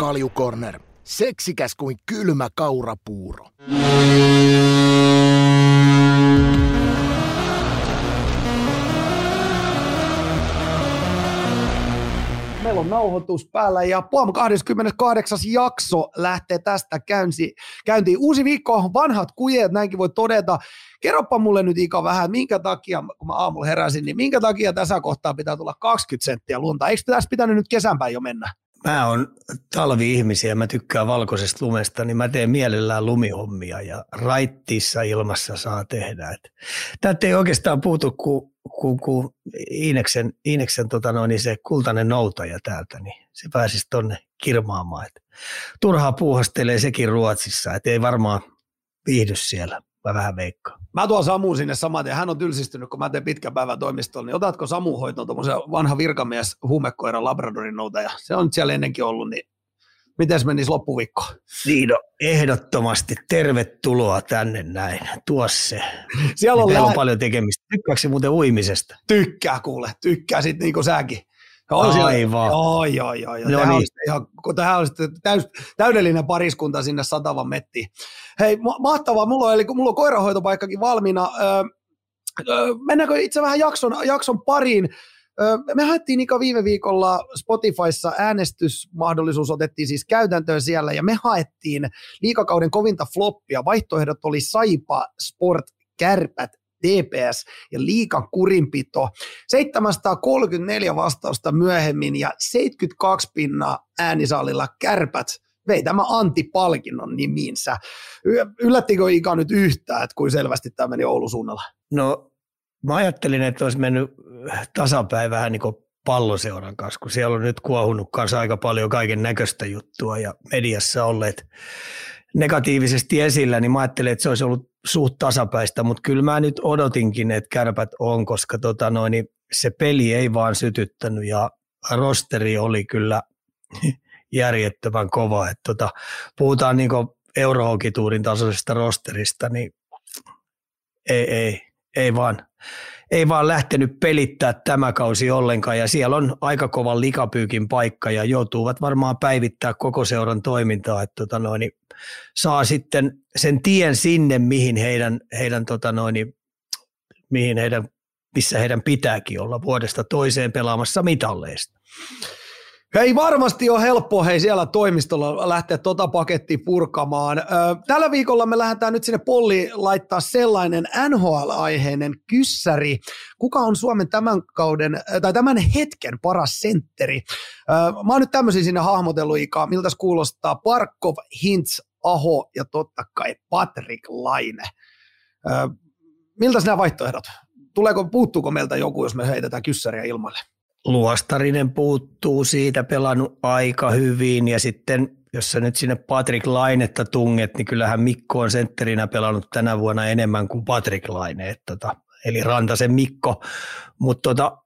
kaljukorner. Seksikäs kuin kylmä kaurapuuro. Meillä on nauhoitus päällä ja POM 28. jakso lähtee tästä käyntiin. Uusi viikko, vanhat kujet, näinkin voi todeta. Kerropa mulle nyt Ika vähän, minkä takia, kun mä aamulla heräsin, niin minkä takia tässä kohtaa pitää tulla 20 senttiä lunta? Eikö tässä pitänyt nyt kesänpäin jo mennä? Mä oon talvi-ihmisiä, mä tykkään valkoisesta lumesta, niin mä teen mielellään lumihommia ja raittiissa ilmassa saa tehdä. Täältä ei oikeastaan puutu kun Iineksen se kultainen noutaja täältä, niin se pääsisi tonne kirmaamaan. Turhaa puuhastelee sekin Ruotsissa, et ei varmaan viihdy siellä. Mä vähän veikkaan. Mä tuon Samu sinne samaten. Hän on tylsistynyt, kun mä teen pitkän päivän toimistolla. Niin otatko Samu hoitoon tuommoisen vanha virkamies huumekoira Labradorin noutaja? Se on siellä ennenkin ollut, niin miten se menisi loppuviikkoon? Niin, no, ehdottomasti tervetuloa tänne näin. Tuo se. Siellä on, on paljon tekemistä. Tykkääksä muuten uimisesta? Tykkää kuule. Tykkää sitten niin kuin säkin. Aivan. Joo. Tähän on ihan, täydellinen pariskunta sinne Satavan mettiin. Hei, mahtavaa. Mulla on koirahoitopaikkakin valmiina. Mennäänkö itse vähän jakson pariin? Me haettiin Ika viime viikolla Spotifyssa äänestysmahdollisuus, otettiin siis käytäntöön siellä, ja me haettiin liigakauden kovinta floppia. Vaihtoehdot oli Saipa, Sport, Kärpät, TPS ja liigan kurinpito. 734 vastausta myöhemmin ja 72% äänisaalilla Kärpät vei tämä Antti-palkinnon nimiinsä. Yllättikö Ika nyt yhtään, että kuin selvästi tämä meni Oulun suunnalla? No mä ajattelin, että olisi mennyt tasapäin vähän niin kuin Palloseuran kanssa, kun siellä on nyt kuohunut kanssa aika paljon kaiken näköistä juttua ja mediassa olleet negatiivisesti esillä, niin mä ajattelin, että se olisi ollut suht tasapäistä, mutta kyllä mä nyt odotinkin, että Kärpät on, koska se peli ei vaan sytyttänyt ja rosteri oli kyllä järjettömän kova. Että puhutaan niin kuin Eurohokituurin tasoisesta rosterista, niin ei vaan lähtenyt pelittää tämä kausi ollenkaan, ja siellä on aika kovan likapyykin paikka, ja joutuvat varmaan päivittää koko seuran toimintaa, että saa sitten sen tien sinne, missä heidän pitääkin olla vuodesta toiseen pelaamassa mitalleista. Ei varmasti ole helppo siellä toimistolla lähteä pakettia purkamaan. Tällä viikolla me lähdetään nyt sinne polliin laittaa sellainen NHL-aiheinen kyssäri. Kuka on Suomen tämän hetken paras sentteri? Mä oon nyt tämmöisiä sinne hahmotellut, Ika. Miltä kuulostaa Parkov, Hintz, Aho ja totta kai Patrik Laine. Miltäs nämä vaihtoehdot? Puuttuuko meiltä joku, jos me heitetään kyssäriä ilmalle? Luostarinen puuttuu siitä, pelannut aika hyvin, ja sitten jos sä nyt sinne Patrik Lainetta tunget, niin kyllähän Mikko on sentterinä pelannut tänä vuonna enemmän kuin Patrik Laine, eli Rantasen Mikko, mutta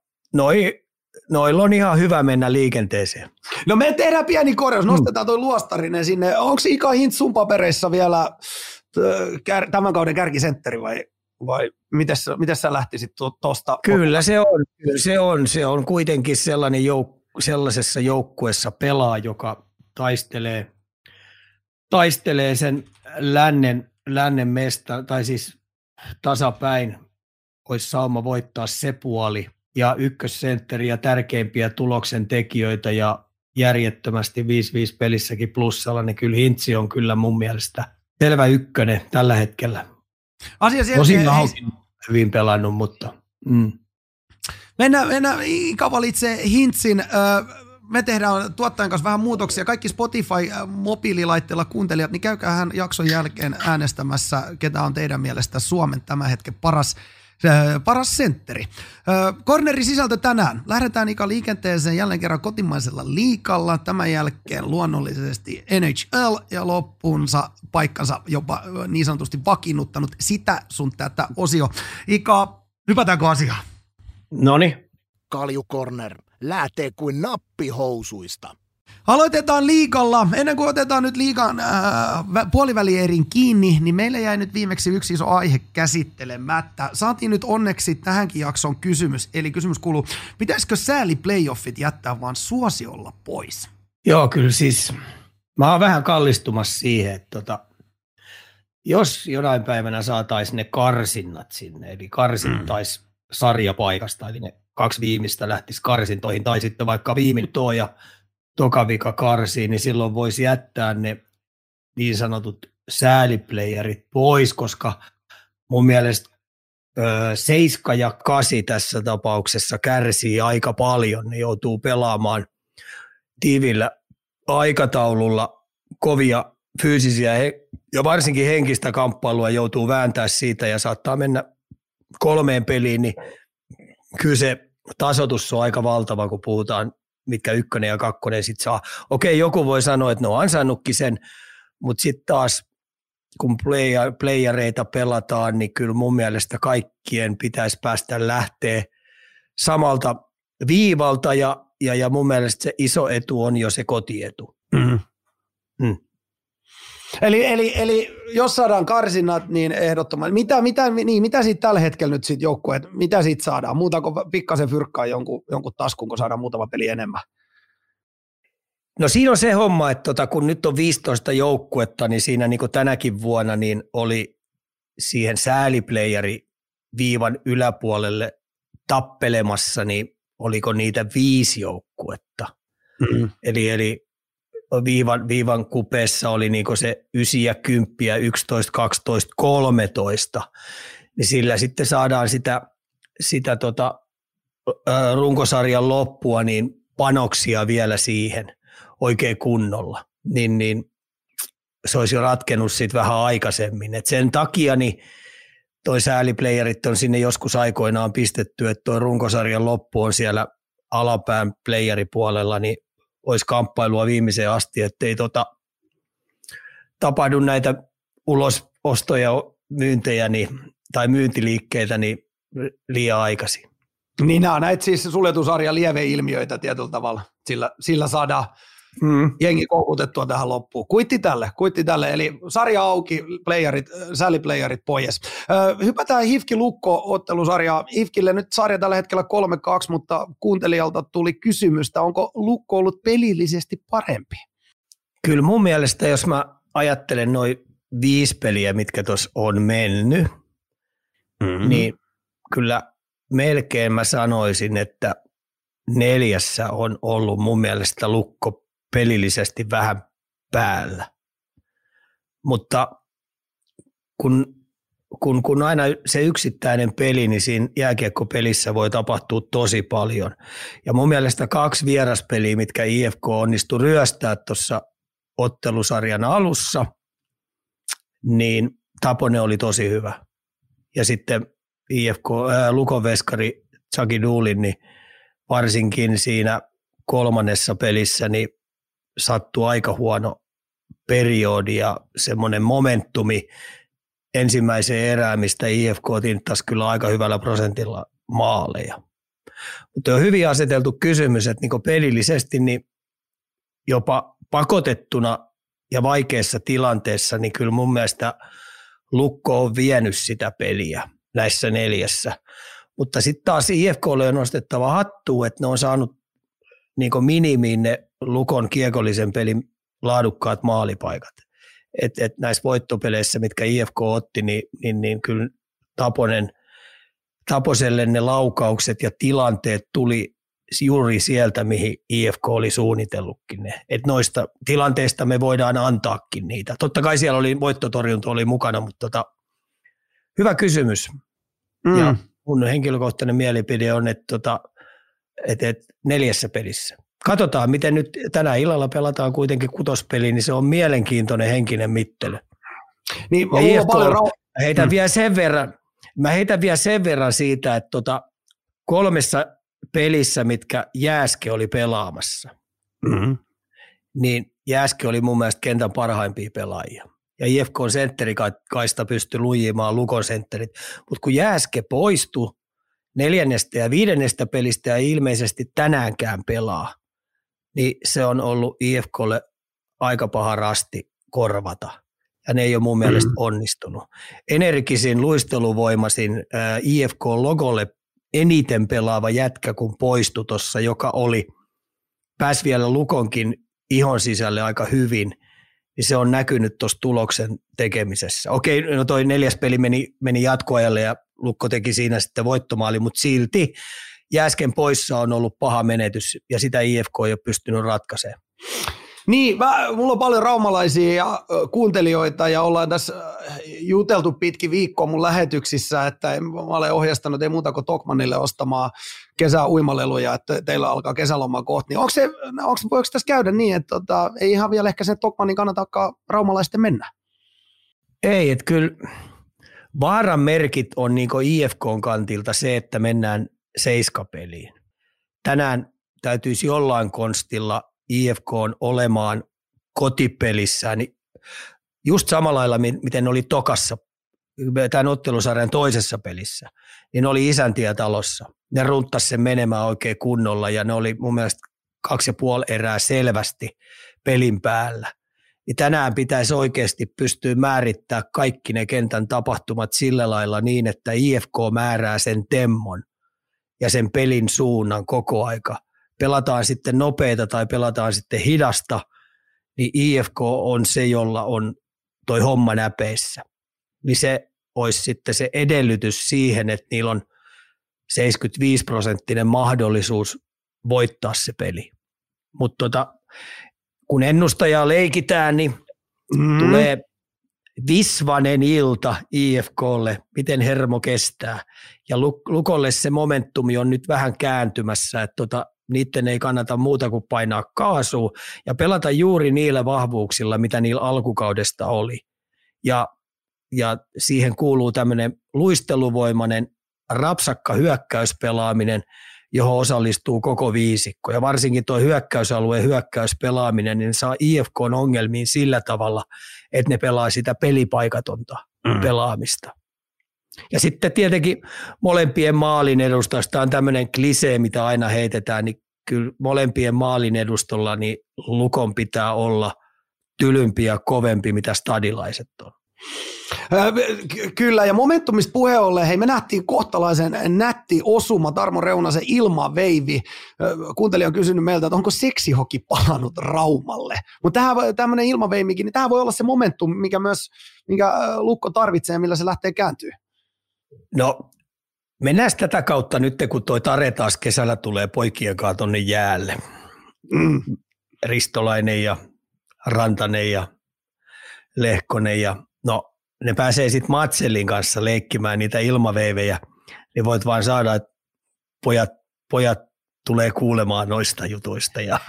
noilla on ihan hyvä mennä liikenteeseen. No me tehdään pieni korjaus, nostetaan toi Luostarinen sinne, onko Ika Hintz sun papereissa vielä tämän kauden kärkisentteri vai? Miten sä lähtisit tuosta? Kyllä se on kuitenkin sellainen sellaisessa joukkuessa pelaa, joka taistelee sen lännen mesta, tai siis tasapäin olisi sauma voittaa se puoli, ja ykkössentteriä, tärkeimpiä tuloksen tekijöitä ja järjettömästi 5-5 pelissäkin plussalla, niin kyllä Hintsi on kyllä mun mielestä selvä ykkönen tällä hetkellä. Tosin Haukin hyvin pelannut, mutta... Mennään Ika valitsee Hintzin. Me tehdään tuottajan kanssa vähän muutoksia. Kaikki Spotify-mobiililaitteilla kuuntelijat, niin käykäähän jakson jälkeen äänestämässä, ketä on teidän mielestä Suomen tämän hetken paras sentteri. Kornerin sisältö tänään. Lähdetään Ika liikenteeseen jälleen kerran kotimaisella liigalla. Tämän jälkeen luonnollisesti NHL ja loppuunsa paikkansa jopa niin sanotusti vakiinnuttanut sitä sun tätä osio. Ika, hypätäänkö asiaan? Noniin. Kaljukorner lähtee kuin nappihousuista. Aloitetaan liigalla. Ennen kuin otetaan nyt liigan puolivälierin kiinni, niin meillä jäi nyt viimeksi yksi iso aihe käsittelemättä. Saatiin nyt onneksi tähänkin jakson kysymys. Eli kysymys kuuluu, pitäisikö sääli playoffit jättää vaan suosiolla pois? Joo, kyllä siis Mä oon vähän kallistumassa siihen, että jos jonain päivänä saataisiin ne karsinnat sinne, eli karsintaisiin sarjapaikasta, eli ne kaksi viimeistä lähtisi karsintoihin, tai sitten vaikka viimeinen tuo ja toka vika karsiin, niin silloin voisi jättää ne niin sanotut sääliplayerit pois, koska mun mielestä 7 ja 8 tässä tapauksessa kärsii aika paljon, ne joutuu pelaamaan tiivillä aikataululla kovia fyysisiä ja varsinkin henkistä kamppailua joutuu vääntää siitä ja saattaa mennä 3 peliin, niin kyllä se tasoitus on aika valtava, kun puhutaan, mitkä 1 ja 2 sitten saa. Okei, joku voi sanoa, että ne on ansainnutkin sen, mutta sitten taas kun playereita pelataan, niin kyllä mun mielestä kaikkien pitäisi päästä lähteä samalta viivalta ja mun mielestä se iso etu on jo se kotietu. Mm. Mm. Eli jos saadaan karsinnat, niin ehdottomasti. Mitä siitä tällä hetkellä nyt sit joukkueet, mitä siitä saadaan? Muuta kuin pikkasen fyrkkaa jonkun taskun, kun saadaan muutama peli enemmän. No siinä on se homma, että kun nyt on 15 joukkuetta, niin siinä niin kuin tänäkin vuonna niin oli siihen sääliplayeri viivan yläpuolelle tappelemassa, niin oliko niitä 5 joukkuetta. Mm-hmm. Eli viivan kupeessa oli niin kuin se 9 ja 10, 11, 12, 13, niin sillä sitten saadaan sitä runkosarjan loppua niin panoksia vielä siihen oikein kunnolla, niin se olisi jo ratkennut sitten vähän aikaisemmin. Et sen takia niin toi sääliplayerit on sinne joskus aikoinaan pistetty, että toi runkosarjan loppu on siellä alapään playeripuolella, niin olisi kamppailua viimeiseen asti, ettei tapahdu näitä ulosostoja, myyntejä tai myyntiliikkeitä niin liian aikaisin. Niin nämä on näitä siis suljetusarjan lieveilmiöitä tietyllä tavalla. Sillä saadaan jengi koukutettua tähän loppuun. Kuitti tälle. Eli sarja auki, sääliplayerit pois. Hypätään Hifki-Lukko-ottelusarjaa. Hifkille nyt sarja tällä hetkellä 3-2, mutta kuuntelijalta tuli kysymystä, onko Lukko ollut pelillisesti parempi? Kyllä mun mielestä, jos mä ajattelen noin 5 peliä, mitkä tuossa on mennyt, niin kyllä melkein mä sanoisin, että 4 on ollut mun mielestä Lukko pelillisesti vähän päällä. Mutta kun aina se yksittäinen peli, niin siinä jääkiekkopelissä voi tapahtua tosi paljon. Ja mun mielestä 2 vieraspeliä, mitkä IFK onnistui ryöstää tuossa ottelusarjan alussa, niin Taponen oli tosi hyvä. Ja sitten Lukon veskari Tsaki Duulin, niin varsinkin siinä 3. pelissä niin sattui aika huono periodi ja semmoinen momentumi ensimmäiseen erään, mistä IFK tinttasi kyllä aika hyvällä prosentilla maaleja. Mutta on hyvin aseteltu kysymys, että niinku pelillisesti niin jopa pakotettuna ja vaikeassa tilanteessa, niin kyllä mun mielestä Lukko on vienyt sitä peliä näissä 4. Mutta sitten taas IFK:lle on nostettava hattu, että ne on saanut niin kuin minimiin ne Lukon kiekollisen pelin laadukkaat maalipaikat. Et näissä voittopeleissä, mitkä IFK otti, niin kyllä Taposelle ne laukaukset ja tilanteet tuli juuri sieltä, mihin IFK oli suunnitellutkin ne. Et noista tilanteista me voidaan antaakin niitä. Totta kai siellä oli voittotorjunta oli mukana, mutta hyvä kysymys. Mm. Ja mun henkilökohtainen mielipide on, että että 4 pelissä. Katsotaan, miten nyt tänä illalla pelataan kuitenkin kutospeli, niin se on mielenkiintoinen henkinen mittely. Niin, mä heitän vielä sen verran siitä, että 3 pelissä, mitkä Jääske oli pelaamassa, niin Jääske oli mun mielestä kentän parhaimpia pelaajia. Ja IFK:n sentterikaista pystyi lujimaan Lukon sentterit. Mutta kun Jääske poistui 4. ja 5. pelistä ja ilmeisesti tänäänkään pelaa, niin se on ollut IFK:lle aika paha rasti korvata. Ja ne ei ole mun mielestä onnistunut. Energisin, luisteluvoimaisin, IFK-logolle eniten pelaava jätkä, kun poistui tuossa, joka pääsi vielä Lukonkin ihon sisälle aika hyvin – niin se on näkynyt tuossa tuloksen tekemisessä. Okei, no toi 4. peli meni jatkoajalle ja Lukko teki siinä sitten voittomaali, mutta silti Jääsken poissa on ollut paha menetys ja sitä IFK ei ole pystynyt ratkaisemaan. Niin, mulla on paljon raumalaisia ja kuuntelijoita ja ollaan tässä juteltu pitkin viikkoa mun lähetyksissä, että mä olen ohjastanut ei muuta kuin Tokmanille ostamaan kesäuimaleluja, että teillä alkaa kesäloma kohta. Niin voiko tässä käydä niin, että ei ihan vielä ehkä sen Tokmanin kannataakaan raumalaisten mennä? Ei, että kyllä vaaran merkit on niin kuin IFK:n kantilta se, että mennään 7-peliin. Tänään täytyisi jollain konstilla IFK on olemaan kotipelissään, niin just samalla lailla, miten oli tokassa, tämän ottelusarjan toisessa pelissä, niin oli isäntietalossa. Ne runttasi sen menemään oikein kunnolla, ja ne oli mun mielestä 2,5 erää selvästi pelin päällä. Niin tänään pitäisi oikeasti pystyä määrittämään kaikki ne kentän tapahtumat sillä lailla niin, että IFK määrää sen temmon ja sen pelin suunnan koko aika. Pelataan sitten nopeita tai pelataan sitten hidasta, niin IFK on se, jolla on toi homma näpeissä. Niin se olisi sitten se edellytys siihen, että niillä on 75% mahdollisuus voittaa se peli. Mutta kun ennustajaa leikitään, niin tulee visvanen ilta IFK:lle, miten hermo kestää. Ja Lukolle se momentumi on nyt vähän kääntymässä, että niiden ei kannata muuta kuin painaa kaasua ja pelata juuri niillä vahvuuksilla, mitä niillä alkukaudesta oli. Ja siihen kuuluu tämmöinen luisteluvoimainen, rapsakka hyökkäyspelaaminen, johon osallistuu koko viisikko. Ja varsinkin tuo hyökkäysalueen hyökkäyspelaaminen, niin saa IFK:n ongelmiin sillä tavalla, että ne pelaa sitä pelipaikatonta pelaamista. Ja sitten tietenkin molempien maalin edustasta on tämmöinen klisee, mitä aina heitetään, niin kyllä molempien maalin edustolla niin Lukon pitää olla tylympi ja kovempi, mitä stadilaiset on. Kyllä, ja momentumista puheen ollen, hei, me nähtiin kohtalaisen nätti osuma, Tarmo Reunasen ilmaveivi. Kuuntelija on kysynyt meiltä, että onko seksihoki palannut Raumalle. Mutta tämmöinen ilmaveivikin, niin tämähän voi olla se momentum, minkä Lukko tarvitsee ja millä se lähtee kääntyy. No, mennään tätä kautta nyt, kun toi Tare taas kesällä tulee poikien kanssa tuonne jäälle. Ristolainen ja Rantanen ja Lehkonen ja ne pääsee sitten Matselin kanssa leikkimään niitä ilmaveivejä, niin voit vaan saada, että pojat tulee kuulemaan noista jutuista. Ja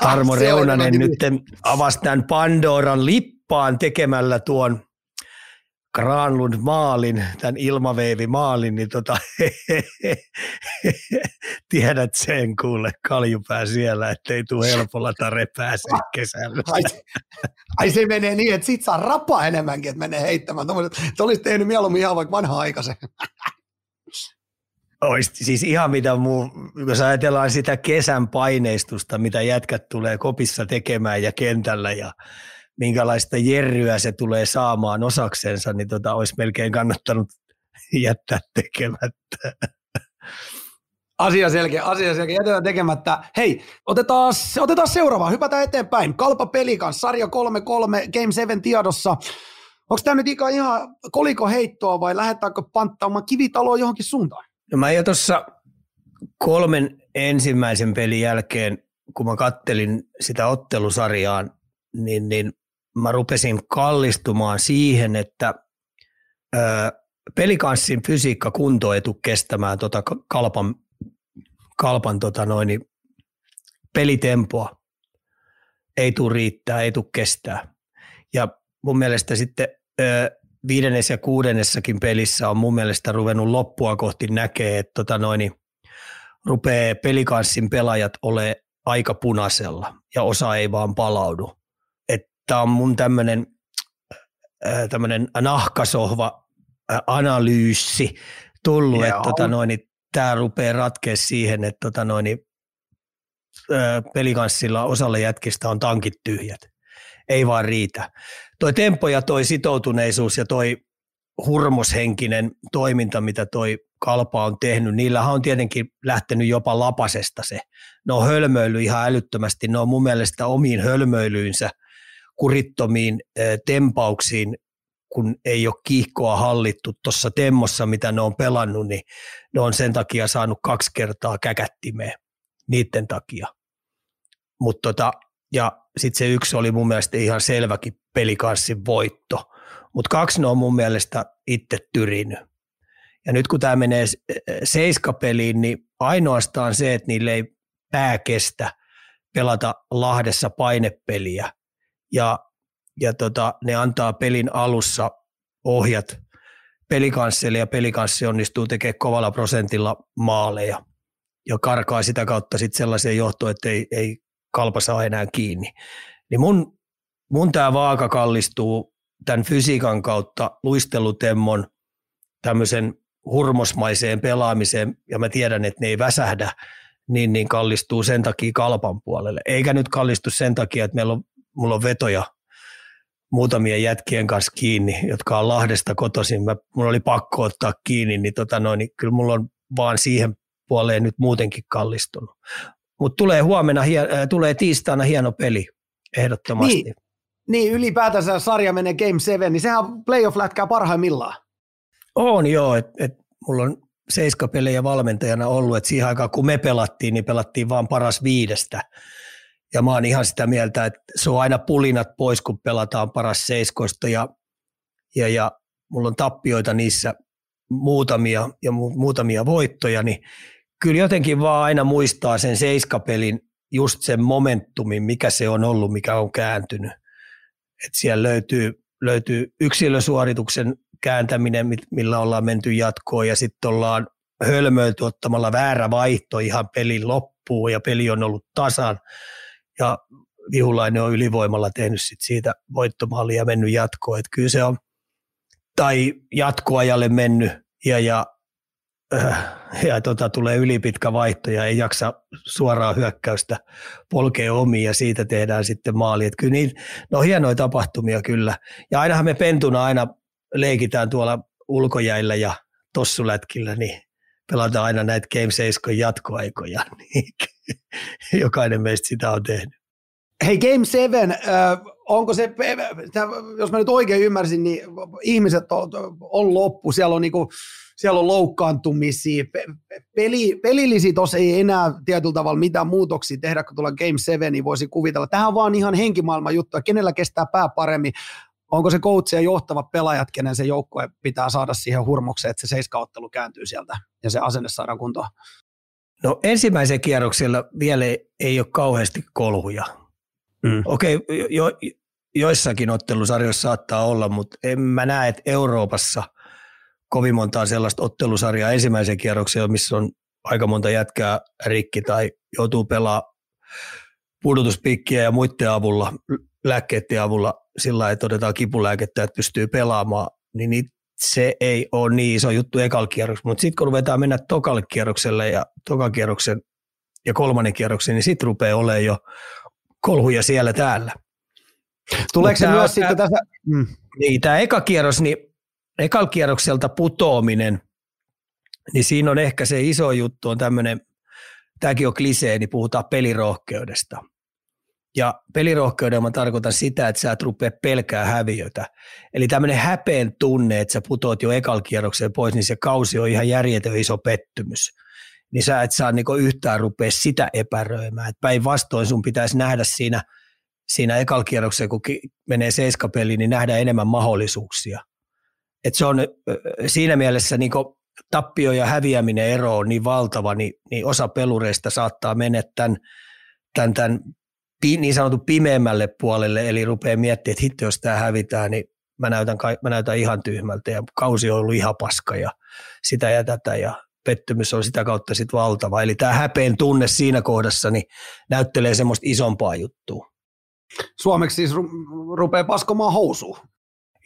Tarmo Reunanen nyt avasi tämän Pandoran lippaan tekemällä tuon Granlund maalin, tämän ilmaveivimaalin, niin tiedät sen kuule, kaljupää siellä, ettei tule helpolla Tare pääse kesällä. Ai se menee niin, että sit saa rapaa enemmänkin, että menee heittämään. Te olisi tehnyt mieluummin ihan vaikka vanha-aikaisen. Ois siis ihan mitä muu, jos ajatellaan sitä kesän paineistusta, mitä jätkät tulee kopissa tekemään ja kentällä ja minkälaista jerryä se tulee saamaan osaksensa, niin olisi melkein kannattanut jättää tekemättä. Asia selkeä, jätetään tekemättä. Hei, otetaan seuraavaa, hypätään eteenpäin. Kalpa-peli kanssa, sarja 3-3, Game 7 tiedossa. Onko tämä nyt ihan kolikoheittoa vai lähdetäänkö panttaamaan kivitaloon johonkin suuntaan? No mä jo tuossa 3 ensimmäisen pelin jälkeen, kun mä kattelin sitä ottelusarjaan, niin mä rupesin kallistumaan siihen, että pelikanssin fysiikka kunto ei tule kestämään Kalpan pelitempoa. Ei tule riittää, ei tule kestää. Ja mun mielestä sitten 5. ja 6. pelissä on mun mielestä ruvennut loppua kohti näkee, että rupeaa pelikanssin pelaajat olemaan aika punaisella ja osa ei vaan palaudu. Tämä on mun tämmöinen nahkasohva-analyysi tullut, että tämä rupeaa ratkea siihen, että pelikanssilla osalle jätkistä on tankit tyhjät. Ei vaan riitä. Toi tempo ja toi sitoutuneisuus ja toi hurmoshenkinen toiminta, mitä toi Kalpa on tehnyt, niillähän on tietenkin lähtenyt jopa lapasesta se. Ne on hölmöily ihan älyttömästi, ne on mun mielestä omiin hölmöilyynsä kurittomiin tempauksiin, kun ei ole kiihkoa hallittu tuossa temmossa, mitä ne on pelannut, niin ne on sen takia saanut 2 kertaa käkättimeen niiden takia. Ja sitten se yksi oli mun mielestä ihan selväkin pelikanssin voitto. Mutta 2 ne on mun mielestä itse tyrinyt. Ja nyt kun tämä menee 7-peliin, niin ainoastaan se, että niille ei pää kestä pelata Lahdessa painepeliä. Ja ne antaa pelin alussa ohjat pelikanssille ja pelikanssi onnistuu tekemään kovalla prosentilla maaleja. Ja karkaa sitä kautta sitten sellaiseen johtoon, että ei Kalpa saa enää kiinni. Niin mun tämä vaaka kallistuu tämän fysiikan kautta luistelutemmon tämmöisen hurmosmaiseen pelaamiseen, ja mä tiedän, että ne ei väsähdä, niin kallistuu sen takia Kalpan puolelle. Eikä nyt kallistu sen takia, että mulla on vetoja muutamien jätkien kanssa kiinni, jotka on Lahdesta kotoisin. Mulla oli pakko ottaa kiinni, niin kyllä mulla on vaan siihen puoleen nyt muutenkin kallistunut. Mutta tulee tiistaina hieno peli, ehdottomasti. Niin ylipäätänsä sarja menee Game 7, niin sehän playoff-lätkää parhaimmillaan. On joo, että mulla on 7 pelejä valmentajana ollut, että siihen aikaan kun me pelattiin, niin pelattiin vaan paras 5. Ja mä oon ihan sitä mieltä, että se on aina pulinat pois, kun pelataan paras 7 ja mulla on tappioita niissä muutamia ja muutamia voittoja, niin kyllä jotenkin vaan aina muistaa sen 7-pelin, just sen momentumin, mikä se on ollut, mikä on kääntynyt. Et siellä löytyy yksilösuorituksen kääntäminen, millä ollaan menty jatkoon, ja sitten ollaan hölmöilty ottamalla väärä vaihto ihan pelin loppuun, ja peli on ollut tasan, ja Vihulainen on ylivoimalla tehnyt sit siitä voittomaalia ja mennyt jatkoon. Et kyllä se on, tai jatkoajalle mennyt, ja tulee ylipitkä vaihto ja ei jaksa suoraan hyökkäystä polkea omiin ja siitä tehdään sitten maali. Et kyllä ne on hienoja tapahtumia kyllä. Ja ainahan me pentuna aina leikitään tuolla ulkojäillä ja tossulätkillä, niin pelataan aina näitä Game 7 jatkoaikoja. Jokainen meistä sitä on tehnyt. Hei Game 7, onko se, jos mä nyt oikein ymmärsin, niin ihmiset on loppu, siellä on loukkaantumisia, pelillisiä tuossa ei enää tietyllä tavalla mitään muutoksia tehdä, kun tuolla Game 7, niin voisi kuvitella. Tähän on vaan ihan henkimaailman juttua, kenellä kestää pää paremmin, onko se coach ja johtavat pelaajat, kenen se joukkue pitää saada siihen hurmokseen, että se 7-ottelu kääntyy sieltä ja se asenne saadaan kuntoon. No ensimmäisen kierroksella vielä ei ole kauheasti kolhuja. Mm. Okei, joissakin ottelusarjoissa saattaa olla, mutta en mä näe, että Euroopassa kovin montaa sellaista ottelusarjaa ensimmäisen kierroksella, missä on aika monta jätkää rikki tai joutuu pelaamaan pudotuspiikkiä ja muiden avulla, lääkkeiden avulla sillä lailla, että otetaan kipulääkettä, että pystyy pelaamaan, niin se ei ole niin iso juttu ekalla kierroksella. Mutta sitten kun ruvetaan mennä tokalle kierrokselle ja tokan kierroksen ja kolmannen kierroksen, niin sitten rupeaa olemaan jo kolhuja siellä täällä. Tuleeko se myös sitten tässä? Niin, tämä ekakierros, niin ekalla kierrokselta putoaminen, niin siinä on ehkä se iso juttu, on tämmöinen, tämäkin on klisee, niin puhutaan pelirohkeudesta. Ja pelirohkeudella mä tarkoitan sitä, että sä et rupea pelkää häviötä. Eli tämmöinen häpeen tunne, että sä putoat jo ekalla kierrokseen pois, niin se kausi on ihan järjetön iso pettymys. Niin sä et saa niinku yhtään rupea sitä epäröimään. Päinvastoin sun pitäisi nähdä siinä ekalla kierrokseen, kun menee 7-peliin, niin nähdään enemmän mahdollisuuksia. Et se on siinä mielessä niinku tappio ja häviäminen ero on niin valtava, niin osa pelureista saattaa mennä tämän niin sanotun pimeämmälle puolelle, eli rupeaa miettimään, että hitto, jos tämä hävitään, niin mä näytän ihan tyhmältä ja kausi on ollut ihan paska ja sitä ja tätä ja pettymys on sitä kautta sit valtava. Eli tämä häpeen tunne siinä kohdassa niin näyttelee semmoista isompaa juttua. Suomeksi siis rupeaa paskomaan housuun.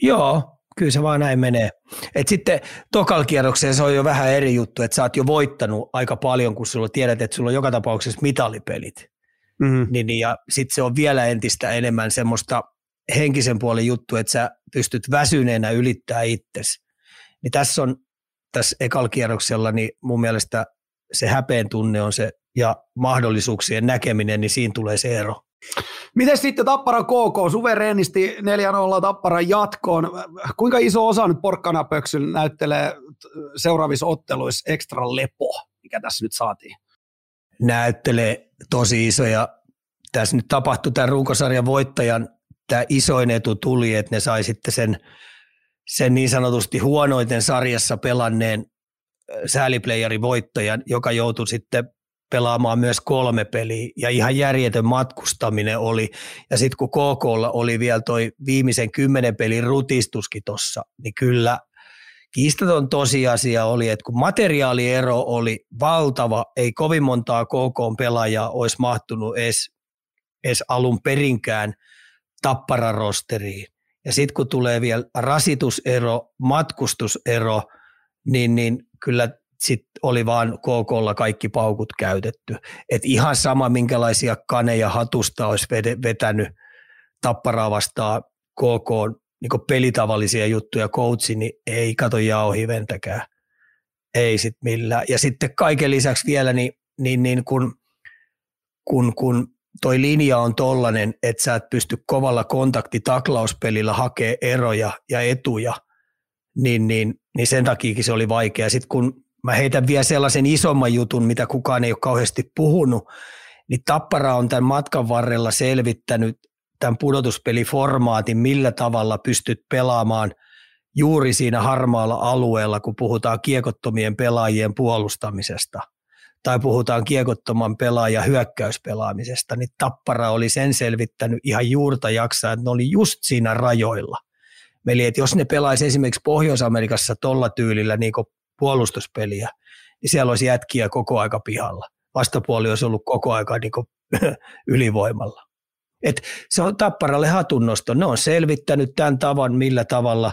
Joo. Kyllä se vaan näin menee. Et sitten tokalla kierrokseen se on jo vähän eri juttu, että sä oot jo voittanut aika paljon, kun sulla tiedät, että sulla on joka tapauksessa mitalipelit. Mm-hmm. Niin, ja sitten se on vielä entistä enemmän semmoista henkisen puolen juttu, että sä pystyt väsyneenä ylittämään itsesi. Niin tässä ekalla kierroksella niin mun mielestä se häpeen tunne on se ja mahdollisuuksien näkeminen, niin siinä tulee se ero. Miten sitten Tappara KK suvereenisti 4-0 Tapparan jatkoon? Kuinka iso osa nyt porkkanapöksyn näyttelee seuraavissa otteluissa ekstra lepo, mikä tässä nyt saatiin? Näyttelee tosi iso, ja tässä nyt tapahtui tämän runkosarjan voittajan tämä isoin etu tuli, että ne sai sitten sen niin sanotusti huonoiten sarjassa pelanneen sääliplayerivoittajan, joka joutui sitten pelaamaan myös 3 peliä, ja ihan järjetön matkustaminen oli. Ja sitten kun KK:lla oli vielä toi viimeisen 10 pelin rutistuskin tuossa, niin kyllä kiistaton tosiasia oli, että kun materiaaliero oli valtava, ei kovin montaa KK-pelaajaa olisi mahtunut edes alun perinkään Tappara-rosteriin. Ja sitten kun tulee vielä rasitusero, matkustusero, niin kyllä sitten oli vaan KK:lla kaikki paukut käytetty. Et ihan sama, minkälaisia kaneja hatusta olisi vetänyt Tapparaa vastaan KK:n niin pelitavallisia juttuja coachi, niin ei kato jauhi ventäkään. Ei sitten millään. Ja sitten kaiken lisäksi vielä, niin kun toi linja on tollainen, että sä et pysty kovalla kontaktitaklauspelillä hakee eroja ja etuja, niin sen takiakin se oli vaikea. Sitten kun mä heitän vielä sellaisen isomman jutun, mitä kukaan ei ole kauheasti puhunut, niin Tappara on tämän matkan varrella selvittänyt tämän pudotuspeliformaatin, millä tavalla pystyt pelaamaan juuri siinä harmaalla alueella, kun puhutaan kiekottomien pelaajien puolustamisesta tai puhutaan kiekottoman pelaajan hyökkäyspelaamisesta, niin Tappara oli sen selvittänyt ihan juurta jaksaa, että ne oli just siinä rajoilla. Eli että jos ne pelaisi esimerkiksi Pohjois-Amerikassa tolla tyylillä niin kuin puolustuspeliä, niin siellä olisi jätkiä koko aika pihalla. Vastapuoli olisi ollut koko aika niin kuin ylivoimalla. Et se on Tapparalle hatunnosto. Ne on selvittänyt tämän tavan, millä tavalla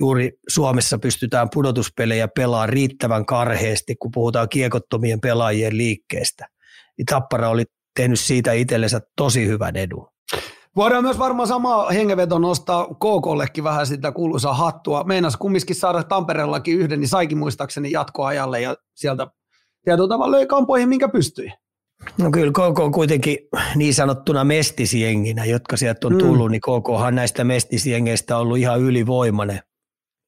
juuri Suomessa pystytään pudotuspelejä pelaamaan riittävän karheasti, kun puhutaan kiekottomien pelaajien liikkeestä. Niin Tappara oli tehnyt siitä itsellensä tosi hyvän edun. Voidaan myös varmaan sama hengenveto nostaa KK:llekin vähän sitä kuuluisaa hattua. Meinasi kumminkin saada Tampereellakin yhden, niin saikin muistaakseni jatkoajalle ja sieltä tietyllä tavalla löi kampoihin, minkä pystyi. No kyllä KK on kuitenkin niin sanottuna mestisjenginä, jotka sieltä on tullut, niin KKhan näistä mestisjengeistä on ollut ihan ylivoimainen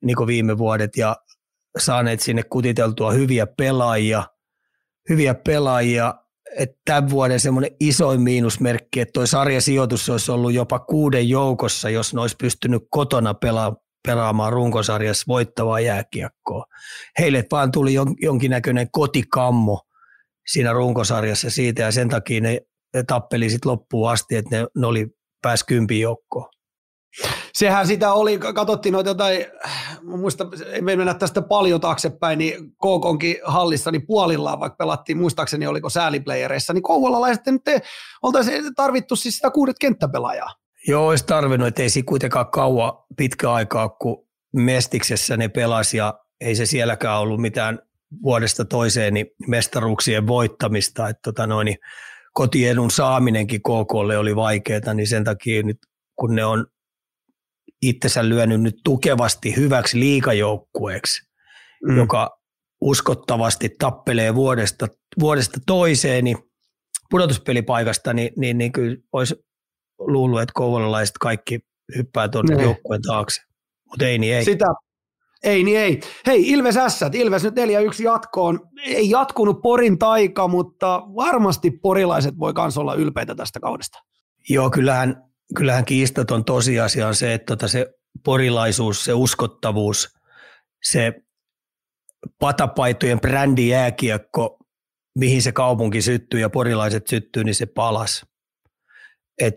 niin kuin viime vuodet ja saaneet sinne kutiteltua hyviä pelaajia. Että tämän vuoden semmoinen isoin miinusmerkki, että toi sarjasijoitus olisi ollut jopa 6 joukossa, jos ne olisi pystynyt kotona pelaamaan runkosarjassa voittavaa jääkiekkoa. Heille vaan tuli jonkinnäköinen kotikammo siinä runkosarjassa siitä, ja sen takia ne tappeli sitten loppuun asti, että ne oli pääsi 10 joukkoon. Sehän sitä oli, katsottiin noita jotain, muista, ei mennä tästä paljon taaksepäin, niin KK:nkin hallissa niin puolillaan, vaikka pelattiin, muistaakseni oliko sääliplayereissä, niin kouvolalaiset nyt oltaisiin tarvittu siis sitä 6 kenttäpelaajaa. Joo, olisi tarvinnut, että ei siinä kuitenkaan kauan pitkä aikaa, kun Mestiksessä ne pelasi ja ei se sielläkään ollut mitään vuodesta toiseen niin mestaruuksien voittamista, että niin kotiedun saaminenkin KK:lle oli vaikeaa, niin sen takia nyt kun ne on itsensä lyönyt nyt tukevasti hyväksi liigajoukkueeksi, joka uskottavasti tappelee vuodesta toiseen niin pudotuspelipaikasta, niin kyllä olisi luullut, että kouvolalaiset kaikki hyppää tuonne joukkueen taakse. Mutta ei niin ei. Sitä. Ei niin ei. Hei, Ilves Ässät, Ilves nyt 4-1 jatkoon. Ei jatkunut Porin taika, mutta varmasti porilaiset voi myös olla ylpeitä tästä kaudesta. Joo, kyllähän kiistaton tosiasia on se, että se porilaisuus, se uskottavuus, se patapaitojen brändi jääkiekko, mihin se kaupunki syttyy ja porilaiset syttyy, niin se palasi. Et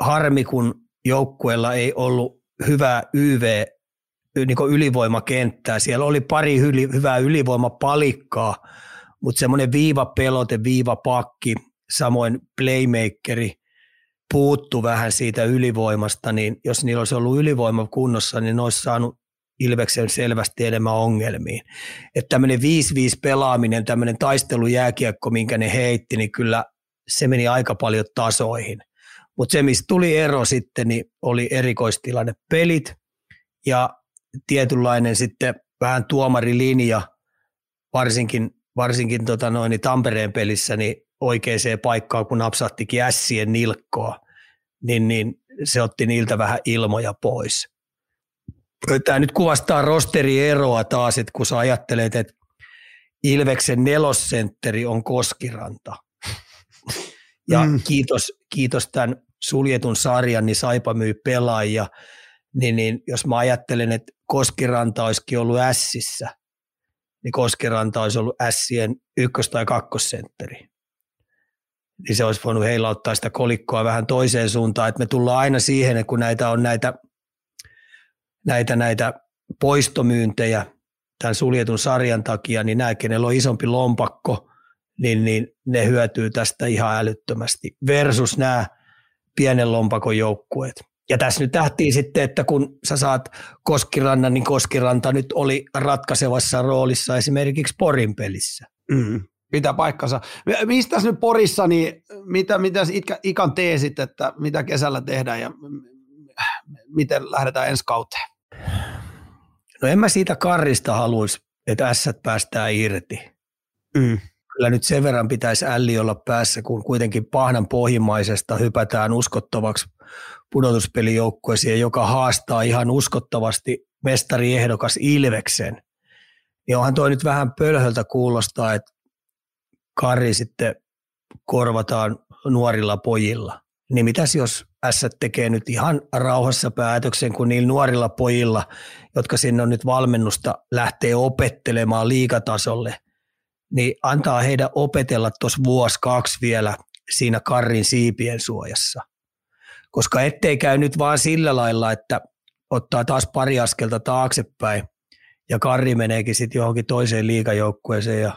harmi, kun joukkueella ei ollut hyvää ylivoimakenttää. Siellä oli pari hyvää ylivoimapalikkaa, mutta semmoinen viivapelote, viivapakki, samoin playmakeri, puuttu vähän siitä ylivoimasta, niin jos niillä olisi ollut ylivoima kunnossa, niin ne olisi saanut Ilveksen selvästi enemmän ongelmiin. Että tämmöinen 5-5 pelaaminen, tämmöinen taistelujääkiekko, minkä ne heitti, niin kyllä se meni aika paljon tasoihin. Mutta se, mistä tuli ero sitten, niin oli erikoistilanne pelit ja tietynlainen sitten vähän tuomarilinja, varsinkin Tampereen pelissä, niin oikeaan paikkaan, kun napsahtikin Ässien nilkkoa. niin se otti niiltä vähän ilmoja pois. Tämä nyt kuvastaa rosterieroa taas, että kun sä ajattelet, että Ilveksen nelosentteri on Koskiranta. Ja kiitos tämän suljetun sarjan, niin Saipa myy pelaajia. Niin jos mä ajattelen, että Koskiranta olisikin ollut Ässissä, niin Koskiranta olisi ollut Ässien ykkös- tai kakkosentteri. Niin se olisi voinut heilauttaa sitä kolikkoa vähän toiseen suuntaan, että me tullaan aina siihen, että kun näitä on näitä poistomyyntejä tämän suljetun sarjan takia, niin nämä, kenellä on isompi lompakko, niin ne hyötyy tästä ihan älyttömästi versus nämä pienen lompakon joukkueet. Ja tässä nyt tähtiin sitten, että kun sä saat Koskirannan, niin Koskiranta nyt oli ratkaisevassa roolissa esimerkiksi Porin pelissä. Mitä paikkansa? Mistä nyt Porissa, niin mitä Ikan teesit, että mitä kesällä tehdään ja miten lähdetään ensi kauteen? No en mä siitä karrista haluaisi, että Ässät päästään irti. Kyllä nyt sen verran pitäisi älli olla päässä, kun kuitenkin Pahnan pohjimmaisesta hypätään uskottavaksi pudotuspelijoukkueeseen, joka haastaa ihan uskottavasti mestariehdokas Ilveksen. Niin onhan toi nyt vähän pölhöltä kuulostaa, että Kari sitten korvataan nuorilla pojilla. Niin mitäs jos Ässät tekee nyt ihan rauhassa päätöksen, kun niillä nuorilla pojilla, jotka sinne on nyt valmennusta, lähtee opettelemaan liigatasolle, niin antaa heidän opetella tuossa vuosi kaksi vielä siinä Karrin siipien suojassa. Koska ettei käy nyt vaan sillä lailla, että ottaa taas pari askelta taaksepäin ja Karri meneekin sitten johonkin toiseen liigajoukkueeseen ja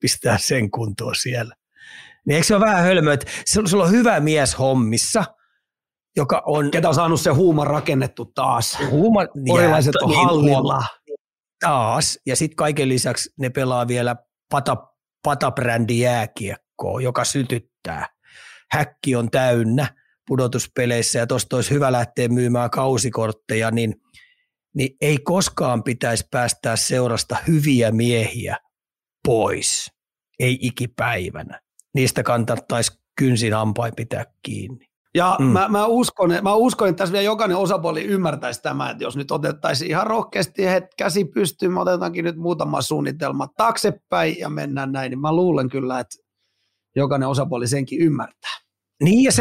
pistää sen kuntoon siellä. Niin eikö se ole vähän hölmöä, että sulla on hyvä mies hommissa, joka on... Ketä on saanut se huuma rakennettu taas. Porilaiset on hallilla. Taas. Ja sitten kaiken lisäksi ne pelaa vielä patabrändi jääkiekkoa, joka sytyttää. Häkki on täynnä pudotuspeleissä ja tuosta olisi hyvä lähteä myymään kausikortteja, niin ei koskaan pitäisi päästää seurasta hyviä miehiä pois. Ei ikipäivänä. Niistä kannattaisi kynsin hampain pitää kiinni. Ja mä uskon, että tässä vielä jokainen osapuoli ymmärtäisi tämä, että jos nyt otettaisiin ihan rohkeasti käsi pystyyn, me otetaankin nyt muutama suunnitelma taaksepäin ja mennään näin, niin mä luulen kyllä, että jokainen osapuoli senkin ymmärtää. Niin ja